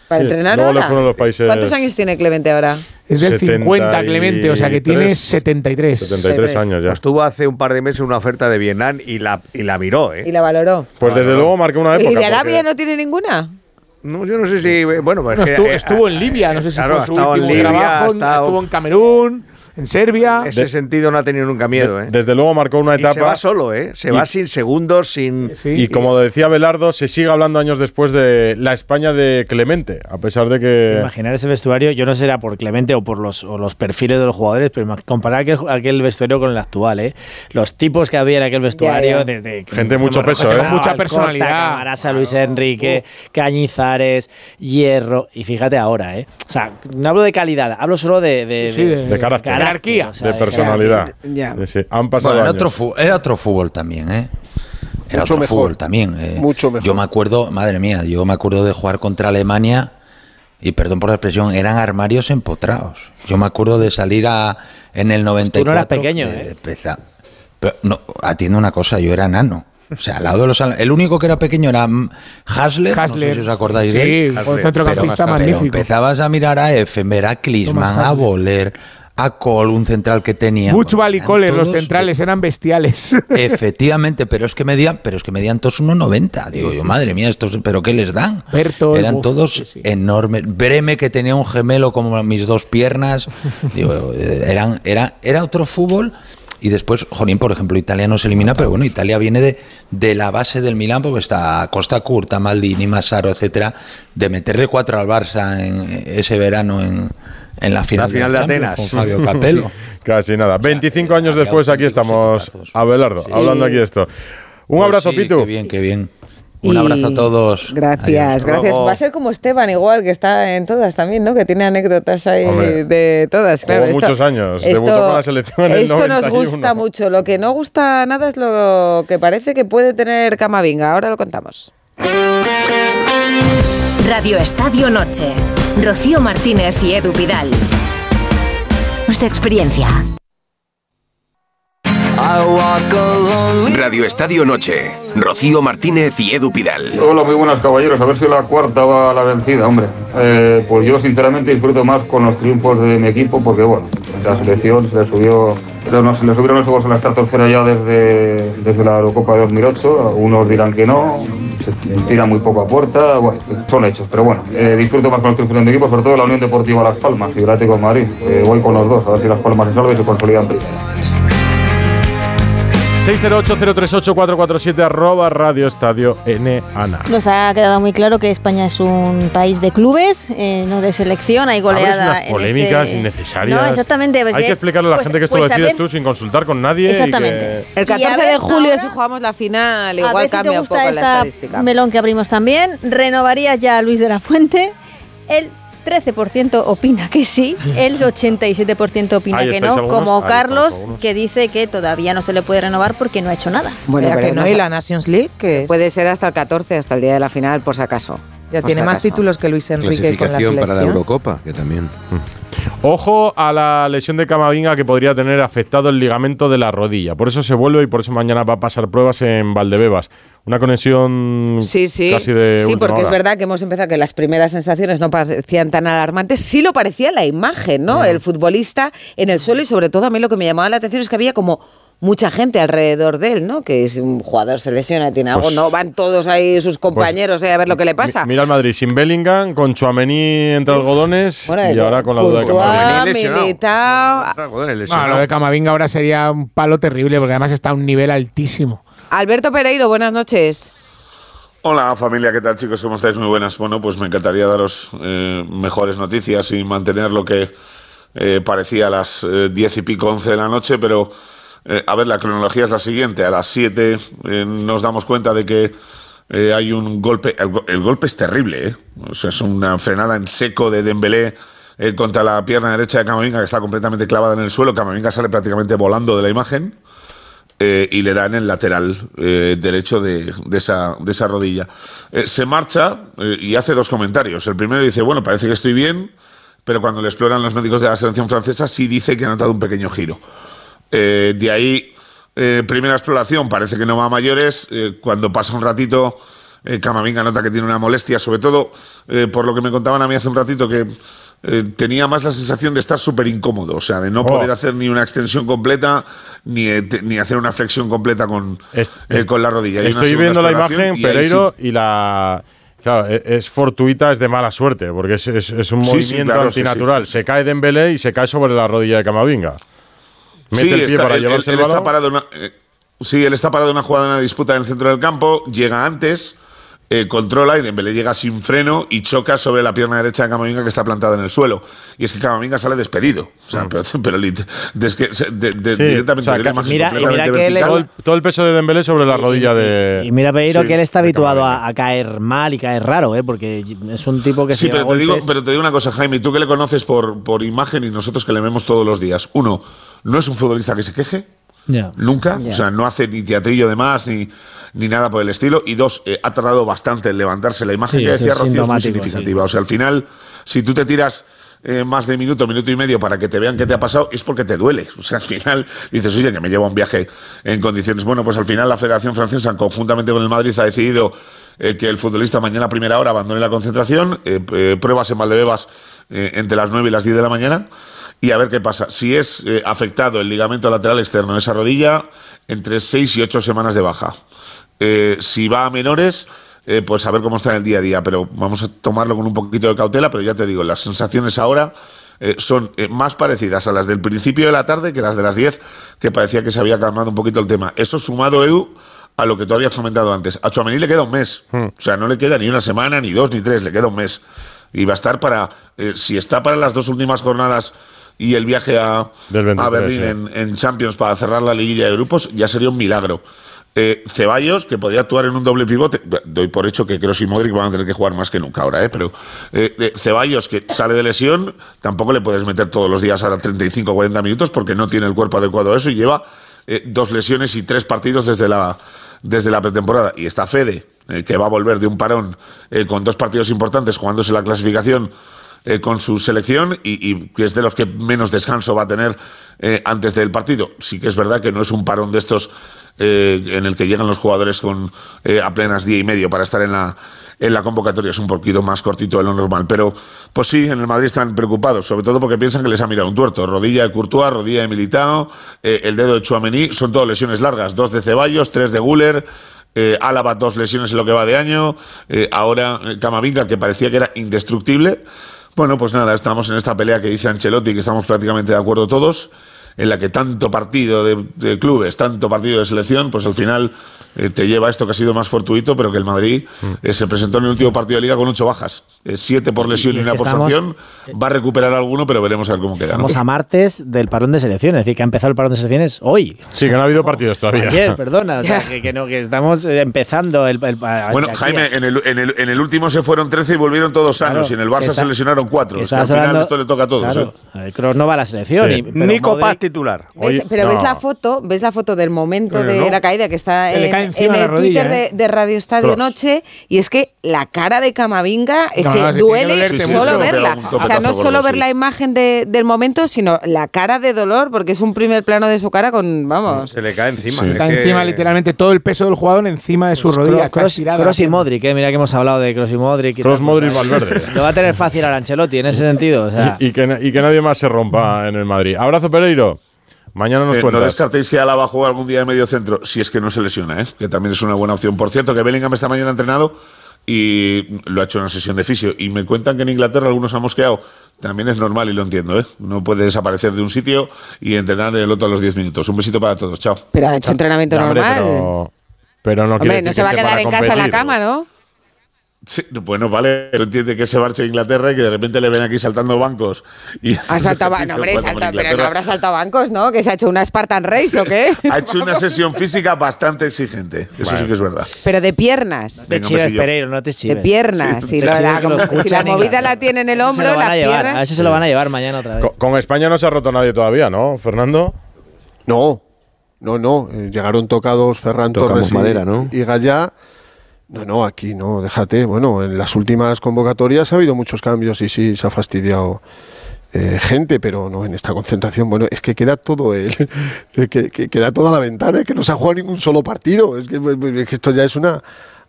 ¿Para sí, entrenar ahora? Los países... ¿Cuántos años tiene Clemente ahora? Es del cincuenta, Clemente, o sea que tiene setenta y tres. setenta y tres años ya. Estuvo hace un par de meses en una oferta de Vietnam y la, y la miró, ¿eh? Y la valoró. Pues desde luego marcó una época. ¿Y de Arabia porque... no tiene ninguna? No, yo no sé si... Bueno, pues no, estuvo, que, eh, estuvo en Libia, no sé si claro, fue su último en Libia, trabajo, estado... estuvo en Camerún... En Serbia... En ese de, sentido no ha tenido nunca miedo, ¿eh? Desde luego marcó una etapa... Y se va solo, ¿eh? Se y, va sin segundos, sin... Sí, y como decía Belardo, se sigue hablando años después de la España de Clemente, a pesar de que... Imaginar ese vestuario, yo no sé si era por Clemente o por los, o los perfiles de los jugadores, pero comparar aquel, aquel vestuario con el actual, ¿eh? Los tipos que había en aquel vestuario... Yeah, yeah. Desde que, gente de mucho peso, ¿eh? Mucha personalidad. Corta, Camarasa, Luis Enrique, uh. Cañizares, Hierro... Y fíjate ahora, ¿eh? O sea, no hablo de calidad, hablo solo de... De, sí, de, de, de carácter. carácter. Anarquía, o sea, de personalidad. Ya. Sí, sí. Han pasado bueno, años. Otro, era otro fútbol también, ¿eh? Era Mucho otro mejor. fútbol también. Eh. Mucho mejor. Yo me acuerdo, madre mía, yo me acuerdo de jugar contra Alemania y, perdón por la expresión, eran armarios empotrados. Yo me acuerdo de salir a en el noventa y cuatro. Tú no eras pequeño, eh, ¿eh? Pero, no, atiendo una cosa, yo era enano. O sea, al lado de los, el único que era pequeño era Hasler, Hasler. No sé si os acordáis sí, de él. Sí, centrocampista magnífico. Pero empezabas a mirar a Efemer, a Klinsmann, a Boller... A Cole, un central que tenía. Mucho bueno, valicoles, los centrales eran bestiales. Efectivamente, pero es que medían, pero es que medían todos uno noventa. Digo sí, yo, sí, madre sí. mía, estos, ¿pero qué les dan? Berto, eran buf, todos sí, sí. enormes. Breme, que tenía un gemelo como mis dos piernas. Digo, eran, era, era otro fútbol. Y después, Jorín, por ejemplo, Italia no se elimina, pero bueno, Italia viene de, de la base del Milán, porque está Costa Curta, Maldini, Massaro, etcétera, de meterle cuatro al Barça en, ese verano en, en la final, la final de, de Atenas con Fabio Capello. Sí, casi nada. veinticinco años después, aquí estamos, Abelardo, sí. hablando aquí de esto. Un pues abrazo, sí, Pitu. Qué bien, qué bien. Un y abrazo a todos. Gracias, Adiós. gracias. Va a ser como Esteban igual, que está en todas también, ¿no? Que tiene anécdotas ahí Hombre, de todas. Claro, esto, muchos años, esto, debutó con la selección en Esto el nos gusta mucho. Lo que no gusta nada es lo que parece que puede tener Camavinga. Ahora lo contamos. Radio Estadio Noche. Rocío Martínez y Edu Pidal. Nuestra experiencia. Radio Estadio Noche, Rocío Martínez y Edu Pidal. Hola, muy buenas, caballeros. A ver si la cuarta va a la vencida, hombre. Eh, pues yo sinceramente disfruto más con los triunfos de mi equipo porque, bueno, la selección se le subió, no, se le subieron los ojos a la estratosfera ya desde, desde la Eurocopa de dos mil ocho. Unos dirán que no, se tira muy poco a puerta, bueno, son hechos. Pero bueno, eh, disfruto más con los triunfos de mi equipo, sobre todo la Unión Deportiva Las Palmas y el Atlético de Madrid. Eh, voy con los dos, a ver si Las Palmas se salva y se consolidan primero. seis cero ocho, cero tres ocho, cuatro cuatro siete arroba Radio Estadio N. Ana. Nos ha quedado muy claro que España es un país de clubes, eh, no de selección, hay goleada. Abres unas polémicas en este... innecesarias. No, exactamente. Pues hay que explicarle a la pues, gente que esto pues lo decides ver... tú sin consultar con nadie. Exactamente. Y que... El catorce de julio, ahora, si jugamos la final, igual a ver si cambia te gusta un poco esta la estadística. Melón que abrimos también. Renovaría ya a Luis de la Fuente. El trece por ciento opina que sí, el ochenta y siete por ciento opina que no, algunos, como Carlos, que dice que todavía no se le puede renovar porque no ha hecho nada. Bueno, pero que no, no, y la Nations League, que puede ser hasta el catorce, hasta el día de la final, por si acaso. Ya tiene más títulos que Luis Enrique con la selección. Clasificación para la Eurocopa, que también. Ojo a la lesión de Camavinga, que podría tener afectado el ligamento de la rodilla. Por eso se vuelve y por eso mañana va a pasar pruebas en Valdebebas. Una conexión sí, sí. casi de Sí, porque hora. Es verdad que hemos empezado que las primeras sensaciones no parecían tan alarmantes. Sí lo parecía la imagen, ¿no? Ah. El futbolista en el suelo, y sobre todo a mí lo que me llamaba la atención es que había como... mucha gente alrededor de él, ¿no? Que si un jugador se lesiona, tiene algo, pues, no van todos ahí sus compañeros pues, eh, a ver lo que le pasa. Mira el Madrid, sin Bellingham, con Tchouaméni entre algodones, bueno, y ahora con la duda de Camavinga. Lo de Camavinga ahora sería un palo terrible, porque además está a un nivel altísimo. Alberto Pereiro, buenas noches. Hola familia, ¿qué tal chicos? ¿Cómo estáis? Muy buenas. Bueno, pues me encantaría daros eh, mejores noticias y mantener lo que eh, parecía a las eh, diez y pico, once de la noche, pero... Eh, a ver, la cronología es la siguiente. A las siete eh, nos damos cuenta de que eh, hay un golpe. El, el golpe es terrible, ¿eh? O sea, es una frenada en seco de Dembélé eh, contra la pierna derecha de Camavinga, que está completamente clavada en el suelo. Camavinga sale prácticamente volando de la imagen eh, y le da en el lateral eh, derecho de, de, esa, de esa rodilla. Eh, se marcha eh, y hace dos comentarios. El primero dice, bueno, parece que estoy bien, pero cuando le exploran los médicos de la selección francesa sí dice que ha notado un pequeño giro. Eh, de ahí, eh, primera exploración, parece que no va a mayores. Eh, cuando pasa un ratito, eh, Camavinga nota que tiene una molestia, sobre todo eh, por lo que me contaban a mí hace un ratito, que eh, tenía más la sensación de estar súper incómodo, o sea, de no oh. poder hacer ni una extensión completa, ni, te, ni hacer una flexión completa con, es, eh, con la rodilla. Estoy viendo la imagen, y Pereiro, sí. y la... Claro, es fortuita, es de mala suerte, porque es, es, es un sí, movimiento sí, claro, antinatural. Sí, sí. Se cae Dembélé y se cae sobre la rodilla de Camavinga. Sí, el está, para él, él, él está parado una, eh, sí, él está parado en una jugada, en una disputa en el centro del campo, llega antes, eh, controla y Dembélé llega sin freno y choca sobre la pierna derecha de Camavinga, que está plantada en el suelo. Y es que Camavinga sale despedido. O sea, mm. pero, pero es que, de, de, sí. directamente, o sea, que, mira, mira que él, todo, el, todo el peso de Dembélé sobre la rodilla y, de... Y mira, Pereiro, sí, que él está habituado a, a caer mal y caer raro, ¿eh? Porque es un tipo que... Sí, pero te, digo, pero te digo una cosa, Jaime, tú que le conoces por, por imagen y nosotros que le vemos todos los días. Uno... No es un futbolista que se queje, yeah. nunca, yeah. o sea, no hace ni teatrillo de más, ni, ni nada por el estilo. Y dos, eh, ha tardado bastante en levantarse. La imagen sí, que decía Rocío es muy significativa. Sí. O sea, al final, si tú te tiras eh, más de minuto, minuto y medio para que te vean qué te ha pasado, es porque te duele. O sea, al final dices, oye, que me llevo a un viaje en condiciones. Bueno, pues al final la Federación Francesa, conjuntamente con el Madrid, ha decidido... Eh, que el futbolista mañana a primera hora abandone la concentración, eh, eh, pruebas en Valdebebas eh, entre las nueve y las diez de la mañana, y a ver qué pasa. Si es eh, afectado el ligamento lateral externo de esa rodilla, entre seis y ocho semanas de baja. Eh, si va a menores, eh, pues a ver cómo está en el día a día, pero vamos a tomarlo con un poquito de cautela, pero ya te digo, las sensaciones ahora... Eh, son eh, más parecidas a las del principio de la tarde que las de las diez, que parecía que se había calmado un poquito el tema. Eso sumado, Edu, a lo que tú habías comentado antes. A Tchouaméni le queda un mes. Mm. O sea, no le queda ni una semana, ni dos, ni tres, le queda un mes. Y va a estar para, eh, si está para las dos últimas jornadas y el viaje a, veintitrés, a Berlín sí. en, en Champions para cerrar la liguilla de grupos, ya sería un milagro. Eh, Ceballos, que podía actuar en un doble pivote, doy por hecho que Kroos y Modric van a tener que jugar más que nunca ahora, ¿eh? pero eh, eh, Ceballos, que sale de lesión, tampoco le puedes meter todos los días ahora treinta y cinco o cuarenta minutos porque no tiene el cuerpo adecuado a eso y lleva eh, dos lesiones y tres partidos desde la, desde la pretemporada. Y está Fede, eh, que va a volver de un parón eh, con dos partidos importantes jugándose la clasificación Eh, con su selección y que es de los que menos descanso va a tener eh, antes del partido. Sí que es verdad que no es un parón de estos eh, en el que llegan los jugadores con eh, a plenas día y medio para estar en la en la convocatoria, es un poquito más cortito de lo normal, pero pues sí, en el Madrid están preocupados, sobre todo porque piensan que les ha mirado un tuerto. Rodilla de Courtois, rodilla de Militao, eh, el dedo de Tchouaméni, son todas lesiones largas, dos de Ceballos, tres de Güler, eh, Álava dos lesiones en lo que va de año, eh, ahora Camavinga, que parecía que era indestructible. Bueno, pues nada, estamos en esta pelea que dice Ancelotti, que estamos prácticamente de acuerdo todos, en la que tanto partido de, de clubes, tanto partido de selección, pues al final eh, te lleva esto que ha sido más fortuito, pero que el Madrid eh, se presentó en el último partido de Liga con ocho bajas, eh, siete por lesión y, y, y una por sanción. Va a recuperar alguno, pero veremos a ver cómo queda. Vamos, ¿no?, a martes del parón de selecciones, es decir, que ha empezado el parón de selecciones hoy. Sí, que no ha habido partidos todavía. Ayer, perdona, o sea, que, que no, que estamos empezando el, el bueno, Jaime, en el, en, el, en el último se fueron trece y volvieron todos sanos, claro, y en el Barça está, se lesionaron cuatro. Es que al final hablando, esto le toca a todos. Claro, ¿eh? Kroos no va a la selección. Sí. Y, Nico Modric, Paz titular. Hoy, pero no. ves la foto, ves la foto del momento pero de no. la caída que está en, en el rodilla, Twitter eh. de, de Radio Estadio Kroos. Noche, y es que la cara de Camavinga es no, que no, duele sí, sí, solo sí, sí, verla. O sea, no solo ver sí. la imagen de, del momento, sino la cara de dolor, porque es un primer plano de su cara con, vamos. Se le cae encima. Se le cae encima literalmente todo el peso del jugador encima de su rodilla. Kroos y Modric, eh, mira que hemos hablado de Kroos y Modric. Kroos, Modric, Valverde. Lo va a tener fácil ahora Ancelotti en ese sentido. O sea. y, y, que, y que nadie más se rompa en el Madrid. Abrazo, Pereiro. Mañana nos eh, no descartéis que Alaba juegue algún día de medio centro, si es que no se lesiona, ¿eh? Que también es una buena opción. Por cierto, que Bellingham esta mañana ha entrenado y lo ha hecho en una sesión de fisio. Y me cuentan que en Inglaterra algunos han mosqueado. También es normal y lo entiendo, ¿eh? No puede desaparecer de un sitio y entrenar en el otro a los diez minutos. Un besito para todos, chao. Pero ha hecho entrenamiento no, normal. Hombre, pero, pero no, hombre, no se va a quedar en competir, casa en la cama, ¿no? Sí, bueno, vale, tú entiendes que se marcha a Inglaterra y que de repente le ven aquí saltando bancos. Y ha saltado, no, hombre, salto, pero no habrá saltado bancos, ¿no? Que se ha hecho una Spartan Race, sí, ¿o qué? Ha hecho una sesión física bastante exigente, eso vale. sí que es verdad. Pero de piernas. De chives, Pereiro, no te chives. De piernas, sí, si, lo, la, como, si la movida la tiene en el hombro, la pierna. A eso se lo van a llevar mañana otra vez. Con, con España no se ha roto nadie todavía, ¿no, Fernando? No, no, no. Llegaron tocados Ferran Tocamos Torres y, madera, ¿no? y Gallá. No, no, aquí no, déjate. Bueno, en las últimas convocatorias ha habido muchos cambios y sí, se ha fastidiado eh, gente, pero no en esta concentración. Bueno, es que queda todo el, que, que queda toda la ventana, es que no se ha jugado ningún solo partido. Es que, es que esto ya es una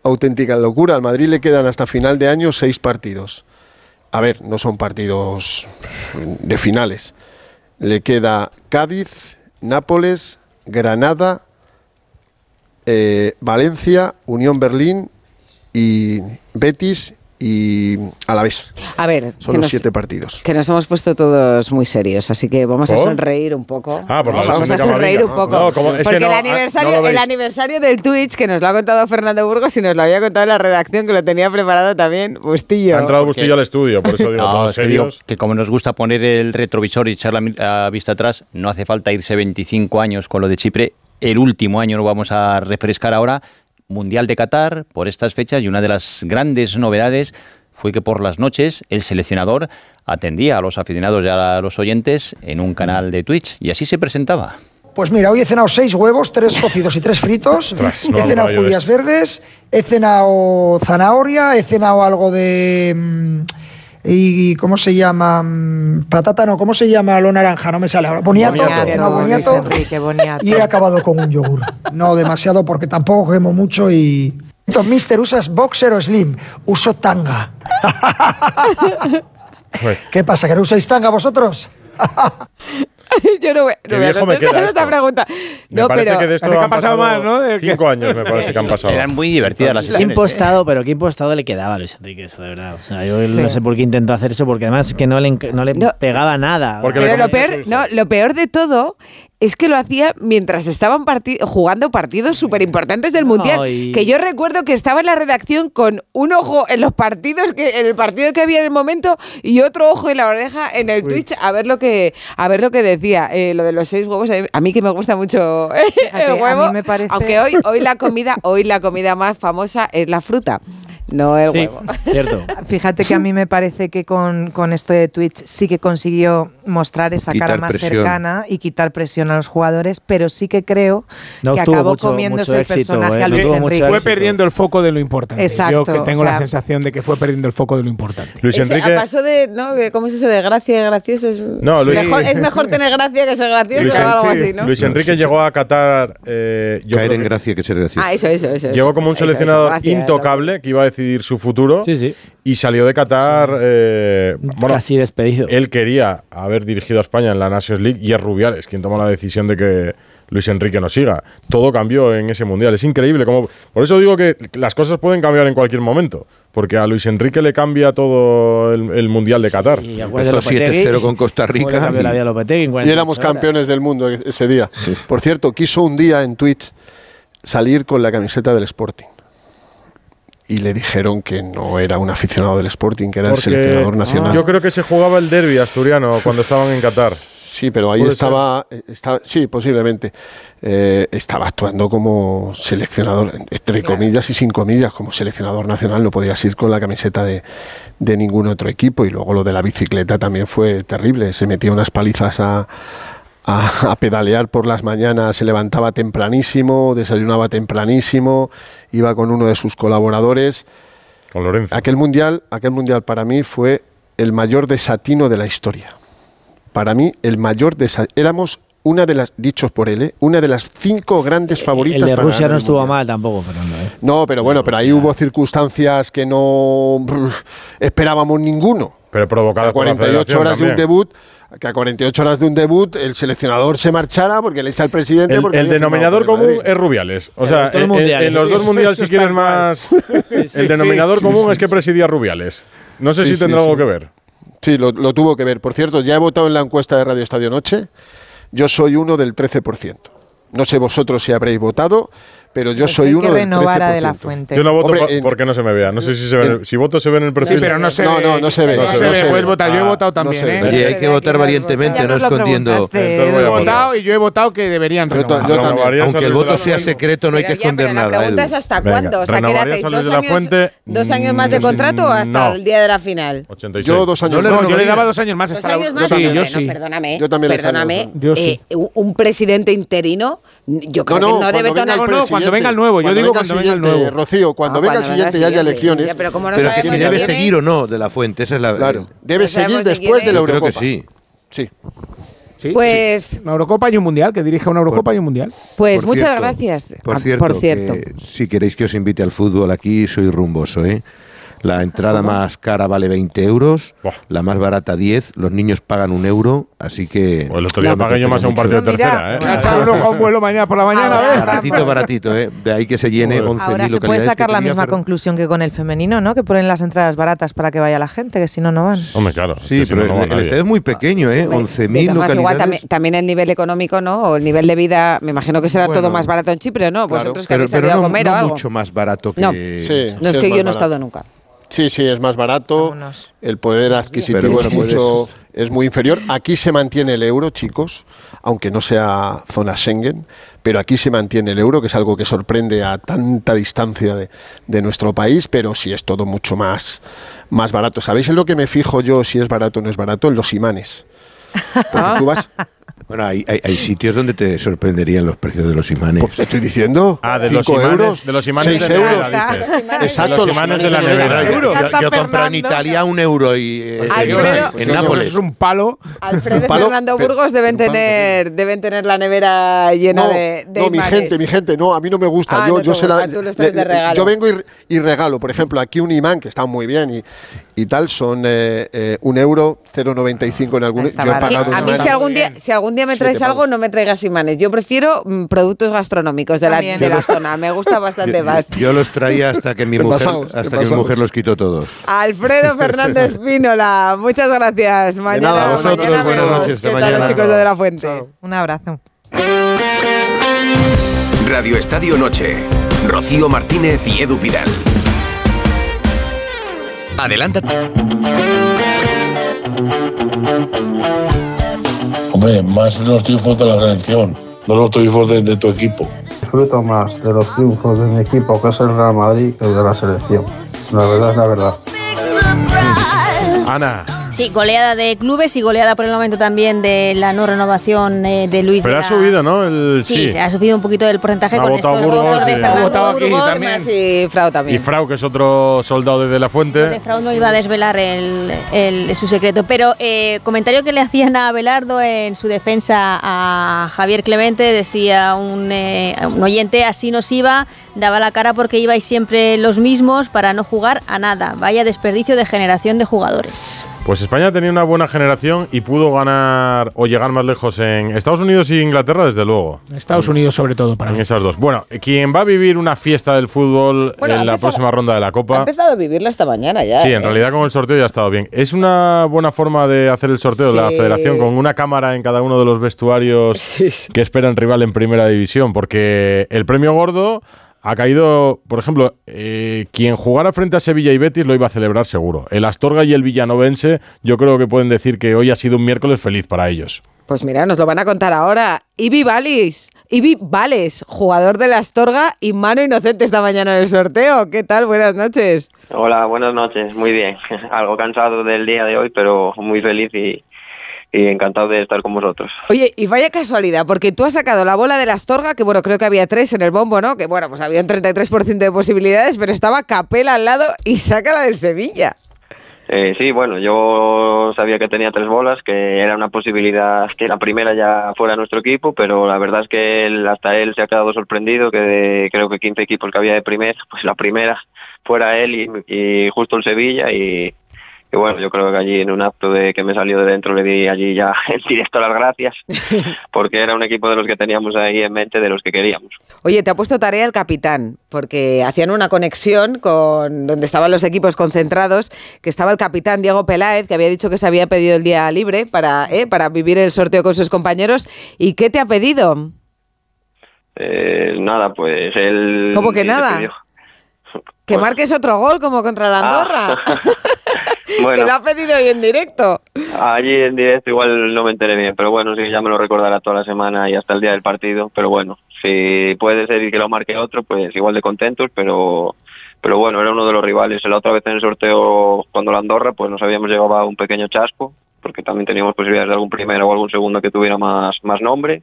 auténtica locura. Al Madrid le quedan hasta final de año seis partidos. A ver, no son partidos de finales. Le queda Cádiz, Nápoles, Granada, Eh, Valencia, Unión Berlín y Betis y Alavés. A ver, son los nos, siete partidos. Que nos hemos puesto todos muy serios, así que vamos ¿Por? a sonreír un poco. Ah, por vamos a sonreír un poco. No, como, porque no, el, aniversario, no el aniversario del Twitch, que nos lo ha contado Fernando Burgos y nos lo había contado en la redacción, que lo tenía preparado también Bustillo. Ha entrado Bustillo al estudio, por eso digo, no, todos es serios. Que, digo que como nos gusta poner el retrovisor y echar la, la vista atrás, no hace falta irse veinticinco años con lo de Chipre. El último año lo vamos a refrescar ahora, Mundial de Qatar, por estas fechas, y una de las grandes novedades fue que por las noches el seleccionador atendía a los aficionados y a los oyentes en un canal de Twitch, y así se presentaba. Pues mira, hoy he cenado seis huevos, tres cocidos y tres fritos, Tras, no, he cenado judías verdes, he cenado zanahoria, he cenado algo de... Mmm, y cómo se llama patata no cómo se llama lo naranja no me sale ahora boniato, boniato, no, boniato, Luis Enrique, boniato. Y he acabado con un yogur, no demasiado porque tampoco quemo mucho. Y entonces, mister, ¿usas boxer o slim? Uso tanga. ¿Qué pasa, que no usáis tanga vosotros? Yo no voy, no voy a contestar esta pregunta. Me no, parece pero, que de esto han pasado, pasado más, ¿no? Cinco años me parece que han pasado. Eran muy divertidas las sesiones. Qué impostado, pero qué impostado le quedaba a Luis Enrique, eso de verdad. O sea, yo sí. no sé por qué intentó hacer eso, porque además que no le, no le no. pegaba nada. Porque pero lo peor, no, lo peor de todo es que lo hacía mientras estaban partid jugando partidos súper importantes del Mundial. Ay. Que yo recuerdo que estaba en la redacción con un ojo en los partidos, que en el partido que había en el momento, y otro ojo en la oreja en el Twitch, a ver lo que, a ver lo que decía. Eh, lo de los seis huevos, a mí que me gusta mucho el huevo, a mí me parece... aunque hoy, hoy, la comida, hoy la comida más famosa es la fruta. No el sí, huevo. Cierto. Fíjate que a mí me parece que con, con esto de Twitch sí que consiguió mostrar esa quitar cara más presión. cercana y quitar presión a los jugadores, pero sí que creo no que acabó mucho, comiéndose mucho el éxito, personaje eh, a Luis no Enrique. Fue perdiendo el foco de lo importante. Exacto, yo que tengo o sea, la sensación de que fue perdiendo el foco de lo importante. Luis Enrique pasó de, ¿no? ¿Cómo es eso de gracia y gracioso? Es, no, Luis, mejor, es mejor tener gracia que ser gracioso Luis, o algo sí, así, ¿no? Luis Enrique no, sí, llegó a Qatar eh, yo caer en gracia que ser gracioso. Ah, eso, eso, eso. Llegó como un eso, seleccionador eso, gracia, intocable que iba a decir decidir su futuro sí, sí. y salió de Qatar sí. eh, bueno, casi despedido. Él quería haber dirigido a España en la Nations League y es Rubiales quien toma la decisión de que Luis Enrique no siga. Todo cambió en ese Mundial. Es increíble cómo... Por eso digo que las cosas pueden cambiar en cualquier momento. Porque a Luis Enrique le cambia todo el, el Mundial de Qatar. Sí, siete cero con Costa Rica. Y, la Lopetegui, y éramos campeones del mundo ese día. Sí. Por cierto, quiso un día en Twitch salir con la camiseta del Sporting. Y le dijeron que no era un aficionado del Sporting, que era porque el seleccionador nacional. Yo creo que se jugaba el derbi asturiano cuando estaban en Qatar. Sí, pero ahí estaba, estaba, sí, posiblemente, eh, estaba actuando como seleccionador, entre comillas y sin comillas, como seleccionador nacional, no podías ir con la camiseta de, de ningún otro equipo. Y luego lo de la bicicleta también fue terrible, se metía unas palizas a... a pedalear por las mañanas, se levantaba tempranísimo, desayunaba tempranísimo, iba con uno de sus colaboradores. Con Lorenzo. Aquel mundial, aquel mundial para mí fue el mayor desatino de la historia. Para mí, el mayor desatino. Éramos una de las, dichos por él, ¿eh? una de las cinco grandes favoritas. El de Rusia para no estuvo mal tampoco, Fernando. ¿eh? No, pero bueno, pero ahí hubo circunstancias que no brr, esperábamos ninguno. Pero provocadas por la federación también. cuarenta y ocho horas de un debut. Que a cuarenta y ocho horas de un debut el seleccionador se marchara porque le echa al presidente. El, porque el denominador común es Rubiales. O sea, en, en, en los dos mundiales, si quieres más. Sí, sí, el denominador sí, común sí, es que presidía Rubiales. No sé sí, si tendrá sí, algo sí. que ver. Sí, lo, lo tuvo que ver. Por cierto, ya he votado en la encuesta de Radio Estadio Noche. Yo soy uno del trece por ciento. No sé vosotros si habréis votado, pero yo pues soy uno del trece por ciento. De la Fuente. Yo no voto. Hombre, en, porque no se me vea. No sé si se ve. En, si voto se ve en el perfil. Sí, pero no se no, ve. No, no se ve. No se, no se, se ve. ve. Puedes votar. Ah, yo he votado también. No ¿eh? Y hay que votar valientemente, no escondiendo. Yo he votado y yo he votado que deberían renovar. Yo, yo también. Aunque el voto sea secreto, no hay que esconder nada. La pregunta es hasta cuándo. O sea, ¿quedaréis dos años, dos años más de contrato o hasta el día de la final? Yo dos años más. Yo le daba dos años más. Dos años más. Perdóname. Yo también. Perdóname. Un presidente interino. Yo creo no, no, que no debe tonar. No, no, cuando venga el nuevo. Yo digo cuando venga el nuevo. Rocío, cuando venga el siguiente ya haya elecciones. Ya, pero como no pero sabemos si debe seguir viene, o no de la Fuente, esa es la claro. Debe no seguir después de la Eurocopa. Creo que sí. Sí. Sí, pues sí. Una Eurocopa y un Mundial, que dirija una Eurocopa por, y un Mundial. Pues por muchas cierto, gracias. Por cierto, por cierto. Que, si queréis que os invite al fútbol aquí, soy rumboso, ¿eh? La entrada más cara vale veinte euros, Buah. la más barata diez, los niños pagan un euro, así que... Pues el otro día pagué yo más a un partido de tercera, ¿eh? Me ha echado un ojo a un vuelo mañana por la mañana, ¿eh? Baratito, baratito, ¿eh? De ahí que se llene once mil localidades. Ahora se puede sacar la misma conclusión que con el femenino, ¿no? Que ponen las entradas baratas para que vaya la gente, que si no, no van. Hombre, claro. Sí, pero el estadio es muy pequeño, ¿eh? once mil localidades. También el nivel económico, ¿no? O el nivel de vida, me imagino que será todo más barato en Chipre, ¿no? Vosotros que habéis salido a comer o algo. Mucho más barato que... No, es que yo no he estado nunca. Sí, sí, es más barato, Vámonos. el poder adquisitivo es, mucho, es muy inferior. Aquí se mantiene el euro, chicos, aunque no sea zona Schengen, pero aquí se mantiene el euro, que es algo que sorprende a tanta distancia de, de nuestro país, pero sí es todo mucho más, más barato. ¿Sabéis en lo que me fijo yo si es barato o no es barato? En los imanes. Porque tú vas... Bueno, hay, hay, hay sitios donde te sorprenderían los precios de los imanes. Pues estoy diciendo, ah, de los imanes, euros, de los imanes de euros. Exacto, los imanes de la nevera. Yo compré en Italia un euro y eh, Alfredo, en, pues en Nápoles es un palo. Alfredo y Fernando Burgos deben tener, deben tener la nevera llena no, de, de no, imanes. No, mi gente, mi gente, no, a mí no me gusta. Ah, yo, no yo, gusta la, le, le, yo vengo y, y regalo, por ejemplo, aquí un imán que está muy bien y, y tal son eh, eh, un euro cero noventa y cinco en algunos. Yo he pagado. A mí si algún día, si algún día me traes algo, no me traigas imanes. Yo prefiero productos gastronómicos de la, de la zona. Me gusta bastante más. Yo, yo los traía hasta que mi mujer, hasta que mi mujer los quitó todos. Alfredo Fernández Pínola, muchas gracias. Mañana, nada, vosotros, mañana buenas noches. ¿Qué mañana? Tal, los chicos de la Fuente? Chao. Un abrazo. Radio Estadio Noche. Rocío Martínez y Edu Pidal. Adelante. Hombre, más de los triunfos de la selección, no los triunfos de, de tu equipo. Disfruto más de los triunfos de mi equipo, que es el Real Madrid, que el de la selección. La verdad es la verdad. Ana. Sí, goleada de clubes y goleada por el momento también de la no renovación de Luis. Pero de la... ha subido, ¿no? El... Sí, sí, se ha subido un poquito el porcentaje ha con estos Burgos, de ha votado aquí también. Y Frau también. Y Frau, que es otro soldado de, de la Fuente. De Frau no iba a desvelar el, el, su secreto. Pero eh, comentario que le hacían a Abelardo en su defensa a Javier Clemente, decía un, eh, un oyente, así nos iba... daba la cara porque ibais siempre los mismos para no jugar a nada. Vaya desperdicio de generación de jugadores. Pues España tenía una buena generación y pudo ganar o llegar más lejos en Estados Unidos y Inglaterra, desde luego. Estados en, Unidos sobre todo para en mí. Esas dos. Bueno, quien va a vivir una fiesta del fútbol bueno, en la empezado, próxima ronda de la Copa. Ha empezado a vivirla esta mañana ya. Sí, eh. en realidad con el sorteo ya ha estado bien. Es una buena forma de hacer el sorteo de sí. la Federación, con una cámara en cada uno de los vestuarios sí, sí. que esperan rival en Primera División, porque el premio gordo ha caído, por ejemplo, eh, quien jugara frente a Sevilla y Betis lo iba a celebrar seguro. El Astorga y el Villanovense, yo creo que pueden decir que hoy ha sido un miércoles feliz para ellos. Pues mira, nos lo van a contar ahora. Ibi Valis, Ibi Vales, jugador del Astorga y mano inocente esta mañana en el sorteo. ¿Qué tal? Buenas noches. Hola, buenas noches. Muy bien. Algo cansado del día de hoy, pero muy feliz y... y encantado de estar con vosotros. Oye, y vaya casualidad, porque tú has sacado la bola de la Astorga, que bueno, creo que había tres en el bombo, ¿no? Que bueno, pues había un treinta y tres por ciento de posibilidades, pero estaba Capela al lado y saca la del Sevilla. Eh, sí, bueno, yo sabía que tenía tres bolas, que era una posibilidad que la primera ya fuera nuestro equipo, pero la verdad es que él, hasta él se ha quedado sorprendido, que de, creo que quince equipos que había de primera, pues la primera fuera él y, y justo el Sevilla y... Y bueno, yo creo que allí en un acto de que me salió de dentro le di allí ya en directo las gracias, porque era un equipo de los que teníamos ahí en mente, de los que queríamos. Oye, te ha puesto tarea el capitán, porque hacían una conexión con donde estaban los equipos concentrados, que estaba el capitán Diego Peláez, que había dicho que se había pedido el día libre para, ¿eh? para vivir el sorteo con sus compañeros. ¿Y qué te ha pedido? Eh, nada, pues él... ¿Cómo que nada? Que bueno. marques otro gol como contra la Andorra. Ah. Bueno, que lo ha pedido hoy en directo. Allí en directo igual no me enteré bien, pero bueno, sí, ya me lo recordará toda la semana y hasta el día del partido. Pero bueno, si puede ser que lo marque otro, pues igual de contentos, pero pero bueno, era uno de los rivales. La otra vez en el sorteo, cuando la Andorra, pues nos habíamos llevado a un pequeño chasco, porque también teníamos posibilidades de algún primero o algún segundo que tuviera más, más nombre.